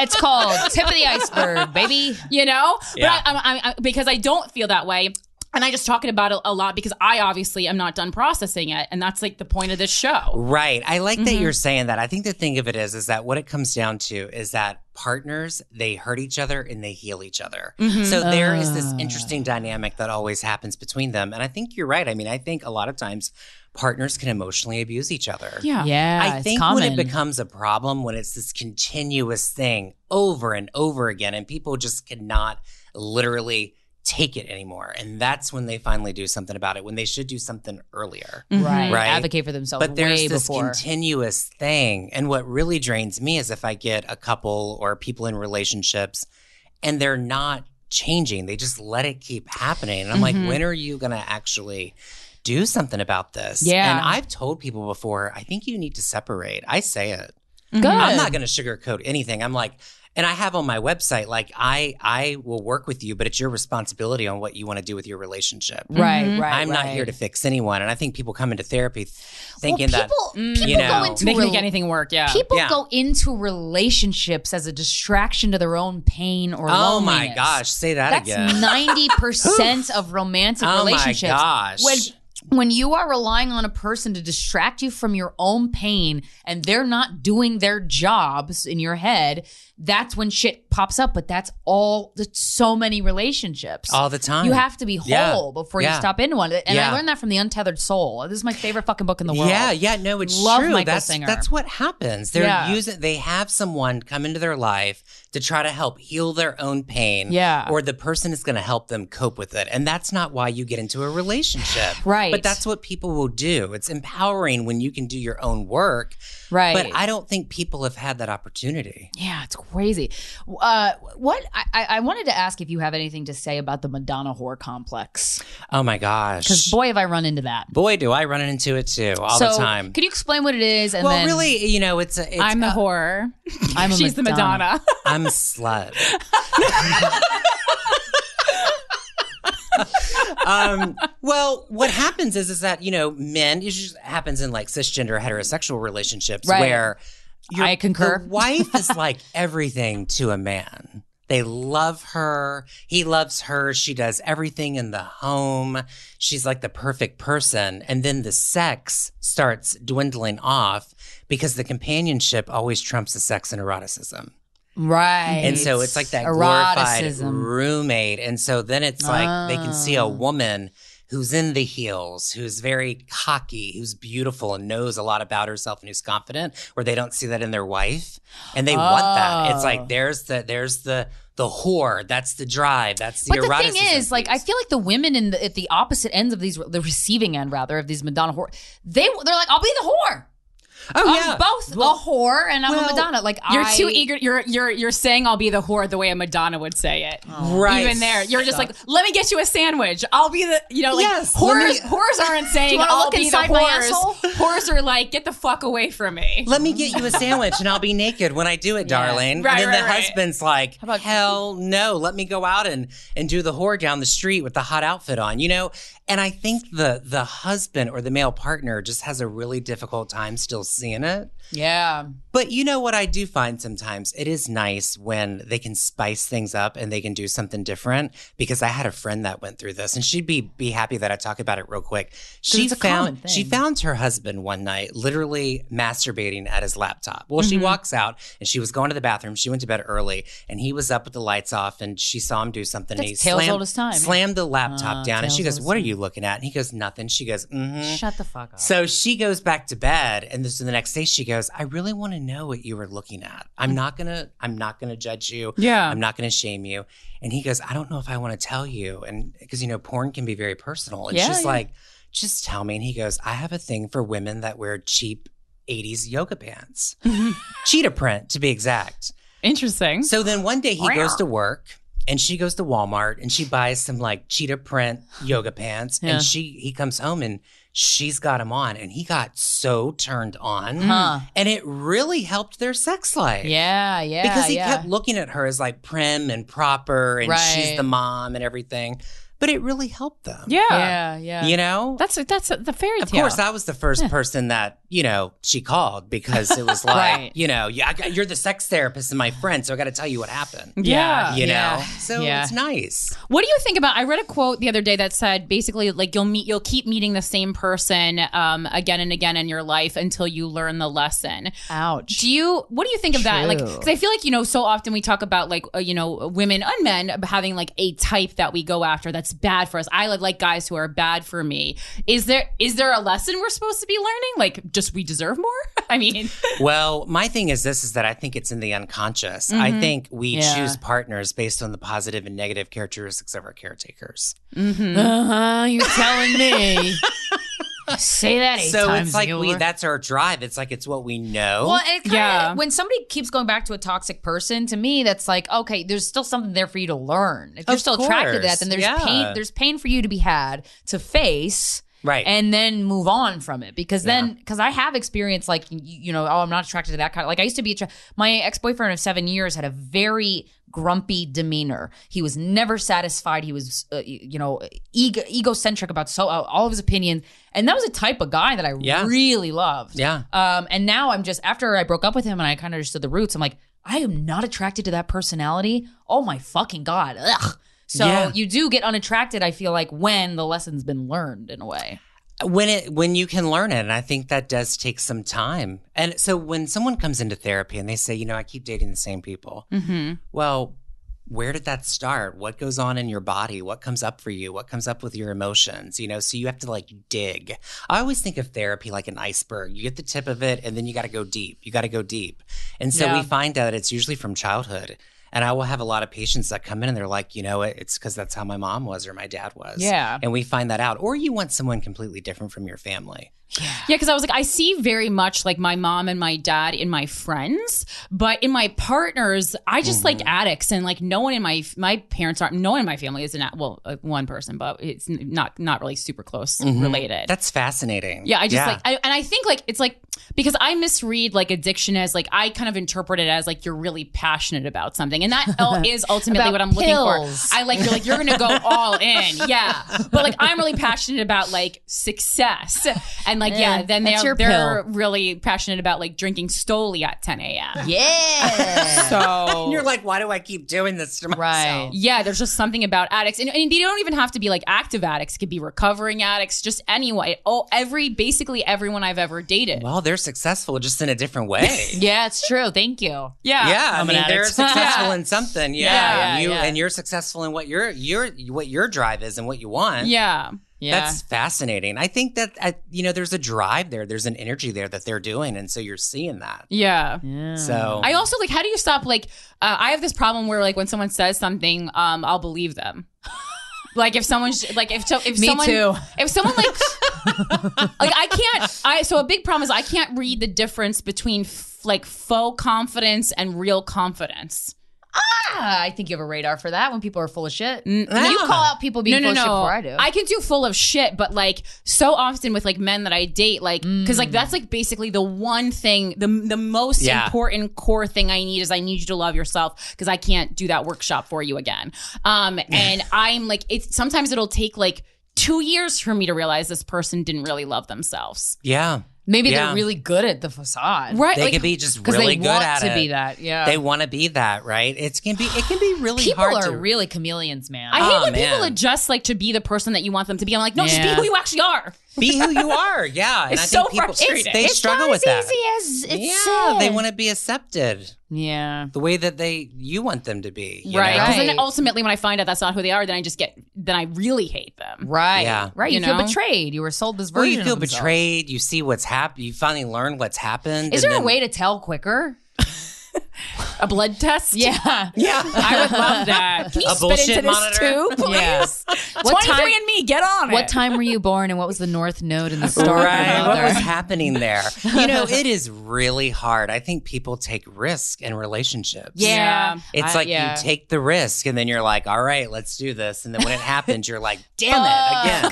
It's called tip of the iceberg, baby. You know? Yeah. But I because I don't feel that way. And I just talking about it a lot because I obviously am not done processing it. And that's like the point of this show. Right. I like that you're saying that. I think the thing of it is that what it comes down to is that partners, they hurt each other and they heal each other. So there is this interesting dynamic that always happens between them. And I think you're right. I mean, I think a lot of times partners can emotionally abuse each other. Yeah. I think when it becomes a problem, when it's this continuous thing over and over again, and people just cannot literally take it anymore, and that's when they finally do something about it, when they should do something earlier. Right. Advocate for themselves. But there's way this continuous thing, and what really drains me is if I get a couple or people in relationships and they're not changing, they just let it keep happening, and I'm like, when are you gonna actually do something about this? And I've told people before, I think you need to separate. I say it. Good. I'm not gonna sugarcoat anything. I'm like, And I have on my website, like, I will work with you, but it's your responsibility on what you want to do with your relationship. Right, mm-hmm. right. I'm not here to fix anyone. And I think people come into therapy thinking that people go into Yeah. People go into relationships as a distraction to their own pain or loneliness. Oh my gosh, say that again. That's 90% of romantic relationships. Oh my gosh. When you are relying on a person to distract you from your own pain and they're not doing their jobs in your head, that's when shit pops up. But that's so many relationships. All the time. You have to be whole before you stop into one. And I learned that from The Untethered Soul. This is my favorite fucking book in the world. Yeah, yeah, no, it's true. Michael Singer. That's what happens. They're they have someone come into their life to try to help heal their own pain. Yeah. Or the person is going to help them cope with it. And that's not why you get into a relationship. Right. But that's what people will do. It's empowering when you can do your own work. Right. But I don't think people have had that opportunity. Yeah, it's crazy. I wanted to ask if you have anything to say about the Madonna whore complex. Oh my gosh. Because boy, have I run into that. Boy, do I run into it too, all the time. Can you explain what it is? And really, you know, I'm the whore. She's the Madonna. I'm a slut. Well, what happens is that, you know, men, it just happens in like cisgender heterosexual relationships where your wife is like everything to a man. They love her. He loves her. She does everything in the home. She's like the perfect person. And then the sex starts dwindling off because the companionship always trumps the sex and eroticism. Right. And so it's like that glorified roommate. And so then it's like they can see a woman who's in the heels, who's very cocky, who's beautiful and knows a lot about herself and who's confident, where they don't see that in their wife. And they want that. It's like there's the whore. That's the drive. That's the eroticism. But the thing is, like, I feel like the women at the opposite ends of the receiving end, rather, of these Madonna whore, they're like, I'll be the whore. Oh, I'm both a whore and I'm a Madonna. Like you're too eager. You're saying I'll be the whore the way a Madonna would say it. Oh, right. Even there, you're just like, let me get you a sandwich. I'll be the, you know, like whores aren't saying I'll be the whores. Whores are like, get the fuck away from me. Let me get you a sandwich and I'll be naked when I do it, darling. Right, and then the husband's like, how about hell no, let me go out and do the whore down the street with the hot outfit on, you know? And I think the husband or the male partner just has a really difficult time still seeing it. Yeah. But you know what I do find sometimes? It is nice when they can spice things up and they can do something different, because I had a friend that went through this and she'd be happy that I talk about it real quick. She found her husband one night literally masturbating at his laptop. Well, she walks out and she was going to the bathroom. She went to bed early and he was up with the lights off and she saw him do something. That's, and he slammed the laptop down and she goes, what are you looking at? And he goes, nothing. She goes, shut the fuck up. So she goes back to bed and so the next day she goes, I really want to know what you were looking at. I'm not gonna judge you. Yeah. I'm not gonna shame you. And he goes, I don't know if I want to tell you. And because, you know, porn can be very personal. And she's like, just tell me. And he goes, I have a thing for women that wear cheap 80s yoga pants. Cheetah print, to be exact. Interesting. So then one day he goes to work. And she goes to Walmart and she buys some like cheetah print yoga pants. Yeah. And he comes home and she's got him on. And he got so turned on. Huh. And it really helped their sex life. Yeah, yeah. Because he kept looking at her as like prim and proper and she's the mom and everything. But it really helped them. Yeah. Yeah, yeah. You know? That's the fairy tale. Of course, I was the first person that, you know, she called, because it was like, you know, you're the sex therapist and my friend, so I got to tell you what happened. Yeah. You know? Yeah. So it's nice. What do you think about, I read a quote the other day that said, basically, like, you'll keep meeting the same person again and again in your life until you learn the lesson. Ouch. What do you think of that? Like, because I feel like, you know, so often we talk about, like, you know, women and men having, like, a type that we go after that's bad for us. I like guys who are bad for me. Is there a lesson we're supposed to be learning? Like, just we deserve more? I mean. Well, my thing is this, is that I think it's in the unconscious. Mm-hmm. I think we choose partners based on the positive and negative characteristics of our caretakers. Mm-hmm. Uh-huh, you're telling me. Say that 8 times. So it's like that's our drive. It's like it's what we know. Well, and it's kind of, when somebody keeps going back to a toxic person, to me, that's like, okay, there's still something there for you to learn. If you're still attracted to that, then there's pain for you to be had, to face. Right. And then move on from it. Because then, because I have experience like, you know, oh, I'm not attracted to that kind of, like I used to be, my ex-boyfriend of 7 years had a very grumpy demeanor. He was never satisfied. He was, you know, egocentric about all of his opinions. And that was a type of guy that I really loved. Yeah. And now I'm just, after I broke up with him and I kind of understood the roots, I'm like, I am not attracted to that personality. Oh my fucking God. Ugh. So you do get unattracted, I feel like, when the lesson's been learned in a way. When you can learn it, and I think that does take some time. And so when someone comes into therapy and they say, you know, I keep dating the same people. Mm-hmm. Well, where did that start? What goes on in your body? What comes up for you? What comes up with your emotions? You know, so you have to like dig. I always think of therapy like an iceberg. You get the tip of it and then you got to go deep. And so we find out it's usually from childhood. And I will have a lot of patients that come in and they're like, you know, it's because that's how my mom was or my dad was. Yeah. And we find that out. Or you want someone completely different from your family. Yeah, because I was like, I see very much like my mom and my dad in my friends, but in my partners, I just like addicts, and like no one in my parents aren't, no one in my family is an, well, one person, but it's not really super close related. That's fascinating. Yeah, I just like, and I think like, it's like, because I misread like addiction as like, I kind of interpret it as like, you're really passionate about something. And that is ultimately what I'm looking for. I like, you're like, you're going to go all in. Yeah. But like, I'm really passionate about like success. And like, then they're really passionate about like drinking Stoli at 10 a.m. Yeah. So. And you're like, why do I keep doing this to myself? Right. Yeah. There's just something about addicts. And they don't even have to be like active addicts. It could be recovering addicts, just anyone. Basically everyone I've ever dated. Well, they're successful just in a different way. Yeah, it's true. Thank you. Yeah. Yeah. I mean, they're successful in something. Yeah. And you're successful in what your drive is and what you want. Yeah. Yeah. That's fascinating. I think that, you know, there's a drive there. There's an energy there that they're doing. And so you're seeing that. Yeah. So I also like, how do you stop? Like, I have this problem where like when someone says something, I'll believe them. Like if someone's like, if someone like so a big problem is I can't read the difference between like faux confidence and real confidence. I think you have a radar for that when people are full of shit. You call out people being full of shit before I do. I can do full of shit, but like so often with like men that I date, like because like that's like basically the one thing, the most important core thing I need is I need you to love yourself because I can't do that workshop for you again. And I'm like, it's sometimes it'll take like 2 years for me to realize this person didn't really love themselves. Yeah. Maybe they're really good at the facade. Right. They like, could be just really good at it. They want to be that, They want to be that, right? It can be really hard. People are really chameleons, man. I hate when people adjust like to be the person that you want them to be. I'm like, no, just be who you actually are. Be who you are, yeah. It's so frustrating. They struggle with that. It's not as easy as it seems. Yeah, they want to be accepted. Yeah. The way that you want them to be. Right. Because then ultimately when I find out that's not who they are, then I just then I really hate them. Right. Yeah. Right. You feel betrayed. You were sold this version of themselves. You feel betrayed. You see what's happened. You finally learn what's happened. Is there a way to tell quicker? A blood test? Yeah. Yeah. I would love that. Can you spit into this too, please? Yeah. 23andMe, get on it. What time were you born and what was the North Node in the star? Right. What was happening there? You know, it is really hard. I think people take risk in relationships. Yeah. It's like you take the risk and then you're like, all right, let's do this. And then when it happens, you're like, damn it again.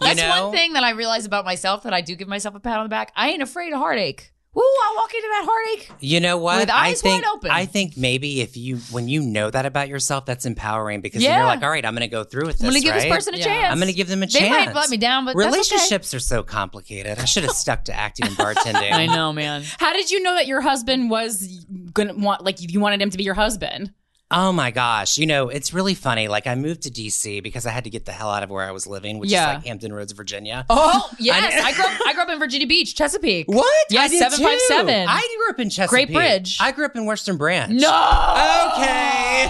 That's one thing that I realize about myself that I do give myself a pat on the back. I ain't afraid of heartache. Ooh, I'll walk into that heartache. You know what? With eyes wide open. I think maybe when you know that about yourself, that's empowering because then you're like, all right, I'm going to go through with this. I'm going to give this person a chance. I'm going to give them a chance. They might let me down, but relationships are so complicated. I should have stuck to acting and bartending. I know, man. How did you know that your husband was going to want, like, you wanted him to be your husband? Oh my gosh. You know, it's really funny. Like I moved to DC because I had to get the hell out of where I was living, which is like Hampton Roads, Virginia. Oh, yes. I grew up in Virginia Beach, Chesapeake. What? Yes, 757. I grew up in Chesapeake. Great Bridge. I grew up in Western Branch. No. Okay.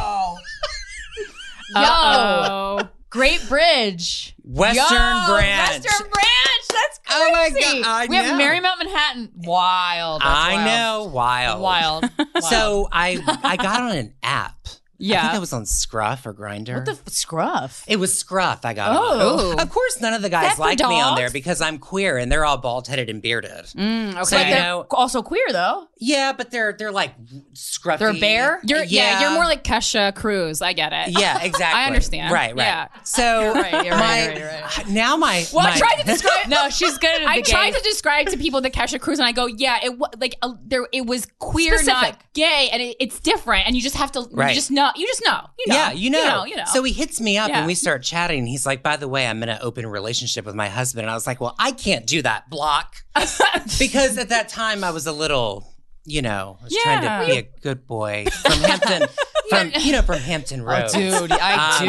Yo. Great Bridge. Western Branch. Western Branch. That's crazy. Oh my God. We have Marymount, Manhattan. Wild. Wild. So I got on an app. Yeah. I think I was on Scruff or Grindr. What the Scruff? It was Scruff I got on. Of course, none of the guys liked me on there because I'm queer and they're all bald-headed and bearded. Okay. So, you know, also queer, though. Yeah, but they're like scruffy. They're bare? You're more like Kesha Cruz. I get it. Yeah, exactly. I understand. Right. Yeah. So you're right. now my. Well, I tried to describe. No, she's good at the I game. Tried to describe to people the Kesha Cruz, and I go, yeah, it like there, it was queer, specific. Not gay, and it's different, and you just have to, right. you just know. Yeah, you know. So he hits me up, and we start chatting, and he's like, by the way, I'm in an open relationship with my husband, and I was like, well, I can't do that, block, because at that time I was a little. You know, I was trying to be a good boy from Hampton, from Hampton Roads. Oh, dude, I do.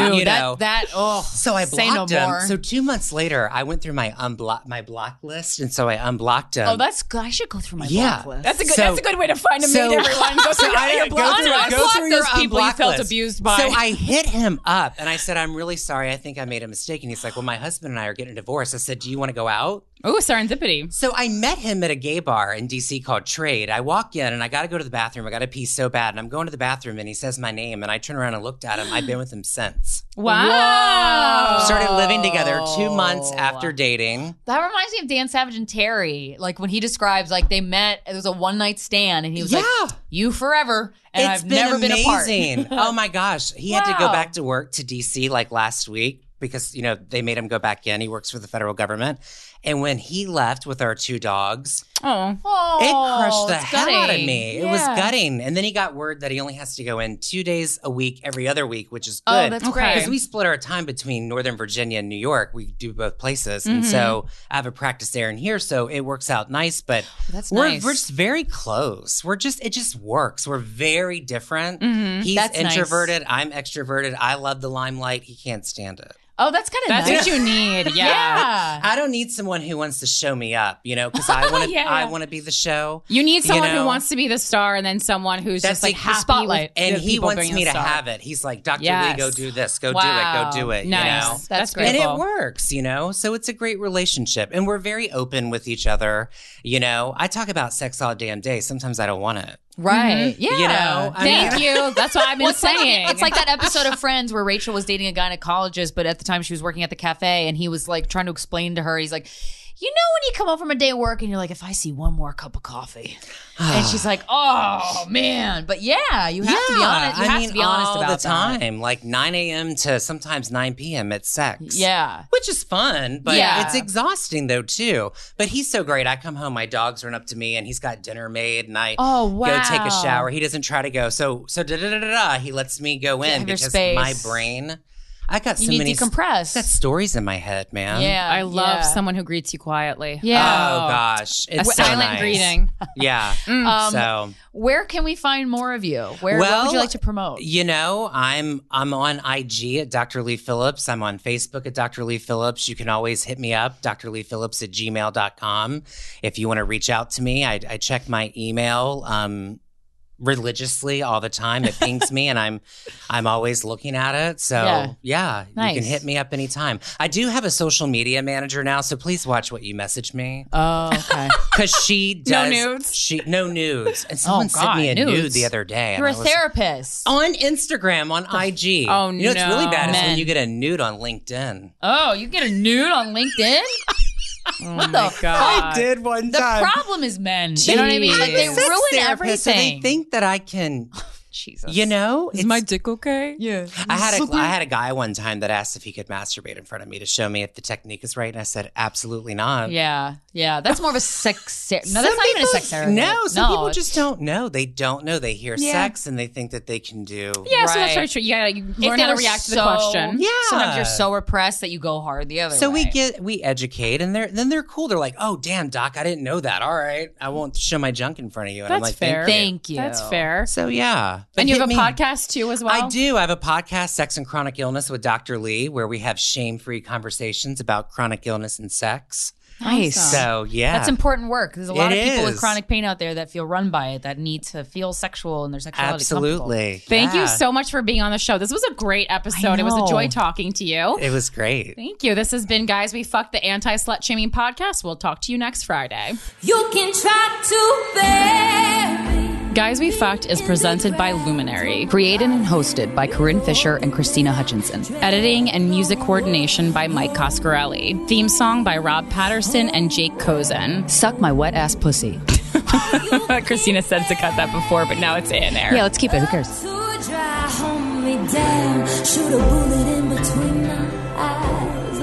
So I blocked him. More. So 2 months later, I went through my block list, and so I unblocked him. Oh, I should go through my block list. That's a good way to find a mate, everyone. Go through your block list. Go through those people you felt abused by. So I hit him up, and I said, I'm really sorry. I think I made a mistake. And he's like, well, my husband and I are getting divorced. I said, do you want to go out? Oh, serendipity. So I met him at a gay bar in D.C. called Trade. I walk in and I got to go to the bathroom. I got to pee so bad. And I'm going to the bathroom and he says my name. And I turn around and looked at him. I've been with him since. Wow. Started living together 2 months after dating. That reminds me of Dan Savage and Terry. Like when he describes like they met, it was a one night stand. And he was like, you forever. And it's I've been never amazing. Been apart. Oh my gosh. He had to go back to work to D.C. like last week. Because, you know, they made him go back in. He works for the federal government. And when he left with our two dogs, it crushed the hell out of me. Yeah. It was gutting. And then he got word that he only has to go in 2 days a week every other week, which is good. Oh, that's great. Because we split our time between Northern Virginia and New York. We do both places. Mm-hmm. And so I have a practice there and here. So it works out nice. But we're just very close. It just works. We're very different. Mm-hmm. He's introverted. Nice. I'm extroverted. I love the limelight. He can't stand it. Oh, that's kind of nice. That's what you need. Yeah. I don't need someone who wants to show me up, you know, because I want to I want to be the show. You need someone who wants to be the star and then someone who's just like happy spotlight. And he wants me to have it. He's like, Dr. Lee, go do this. Go do it. Go do it. Nice. You know? That's great. And it works, you know. So it's a great relationship. And we're very open with each other. You know, I talk about sex all damn day. Sometimes I don't want it. Right. Mm-hmm. Yeah. You know, Thank you. That's what I've been saying. It's like that episode of Friends where Rachel was dating a gynecologist, but at the time she was working at the cafe and he was like trying to explain to her, he's like, you know when you come home from a day of work and you're like, if I see one more cup of coffee. And she's like, oh, man. But you have to be honest. You have to be honest about that. All the time, like 9 a.m. to sometimes 9 p.m. it's sex. Yeah. Which is fun, but it's exhausting, though, too. But he's so great. I come home, my dogs run up to me, and he's got dinner made, and I go take a shower. He doesn't try to go. So he lets me go in because my brain... I got so many decompress. Got stories in my head, man. Yeah, I love someone who greets you quietly. Yeah. Oh gosh, it's so silent nice. Greeting. Yeah. So where can we find more of you? What would you like to promote? You know, I'm on IG at Dr. Lee Phillips. I'm on Facebook at Dr. Lee Phillips. You can always hit me up, drleephillips@gmail.com, if you want to reach out to me. I check my email. Religiously all the time. It pings me and I'm always looking at it. So nice. You can hit me up anytime. I do have a social media manager now, so please watch what you message me. Oh, okay. Because she does. No nudes? No nudes. And someone sent me a nude the other day. You're a therapist. On Instagram, on IG. Oh, no. You know what's really bad is when you get a nude on LinkedIn. Oh, you get a nude on LinkedIn? What the fuck? I did one time. The problem is men. Jeez. You know what I mean? Like they ruin everything. So they think that I can. Jesus. You know, is my dick okay? Yeah. I had a guy one time that asked if he could masturbate in front of me to show me if the technique is right, and I said absolutely not. Yeah. That's more of a sex. No, that's not even a sex therapy. No, people just don't know. They don't know. They hear sex and they think that they can do. Yeah, right. So that's very true. You gotta learn how to react to the question. Yeah. Sometimes you're so repressed that you go hard the other way. So we educate, and they're cool. They're like, oh damn, doc, I didn't know that. All right, I won't show my junk in front of you. And I'm like, fair. Thank you. That's fair. So yeah. But and you have a podcast too as well? I do. I have a podcast, Sex and Chronic Illness with Dr. Lee, where we have shame-free conversations about chronic illness and sex. Nice. So, that's important work. There's a lot of people with chronic pain out there that feel run by it, that need to feel sexual in their sexuality. Absolutely. Thank you so much for being on the show. This was a great episode. It was a joy talking to you. It was great. Thank you. This has been Guys We Fuck, the anti-slut shaming podcast. We'll talk to you next Friday. You can try to bear me. Guys We Fucked is presented by Luminary. Created and hosted by Corinne Fisher and Christina Hutchinson. Editing and music coordination by Mike Coscarelli. Theme song by Rob Patterson and Jake Cozen. Suck my wet ass pussy. Christina said to cut that before, but now it's in there. Yeah, let's keep it. Who cares? Shoot a bullet in between my eyes.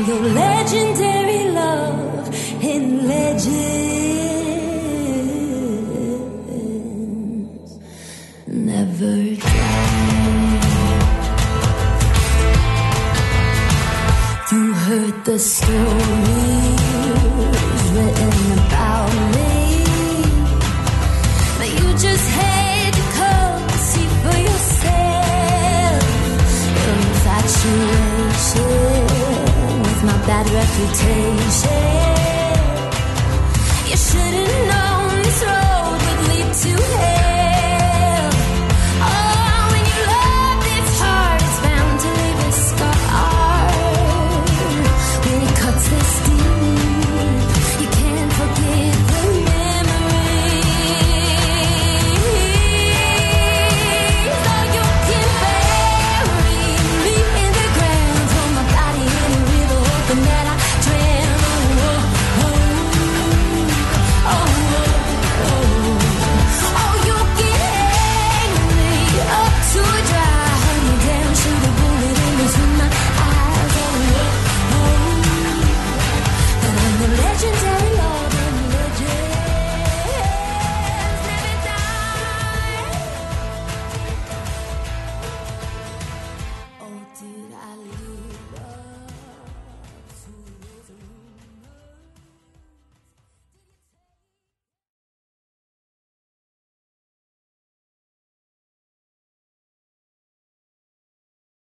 I'm your legendary love in legends. Never die. You heard the stories written about me, but you just had to come see for yourself your infatuation with my bad reputation. You shouldn't have known this road would lead to hell. Oh, when you love, it's hard, it's bound to leave a scar. When it cuts this deep, you can't forgive the memory. Oh, you can bury me in the ground, throw my body in the river, hoping that I drown. Oh, oh, oh, oh, oh, you can hang me up to dry, hold me down, shoot a bullet in between my eyes. Oh, oh, oh, and I'm the legendary love in legends. Never die. Oh, did I live up to the rumors?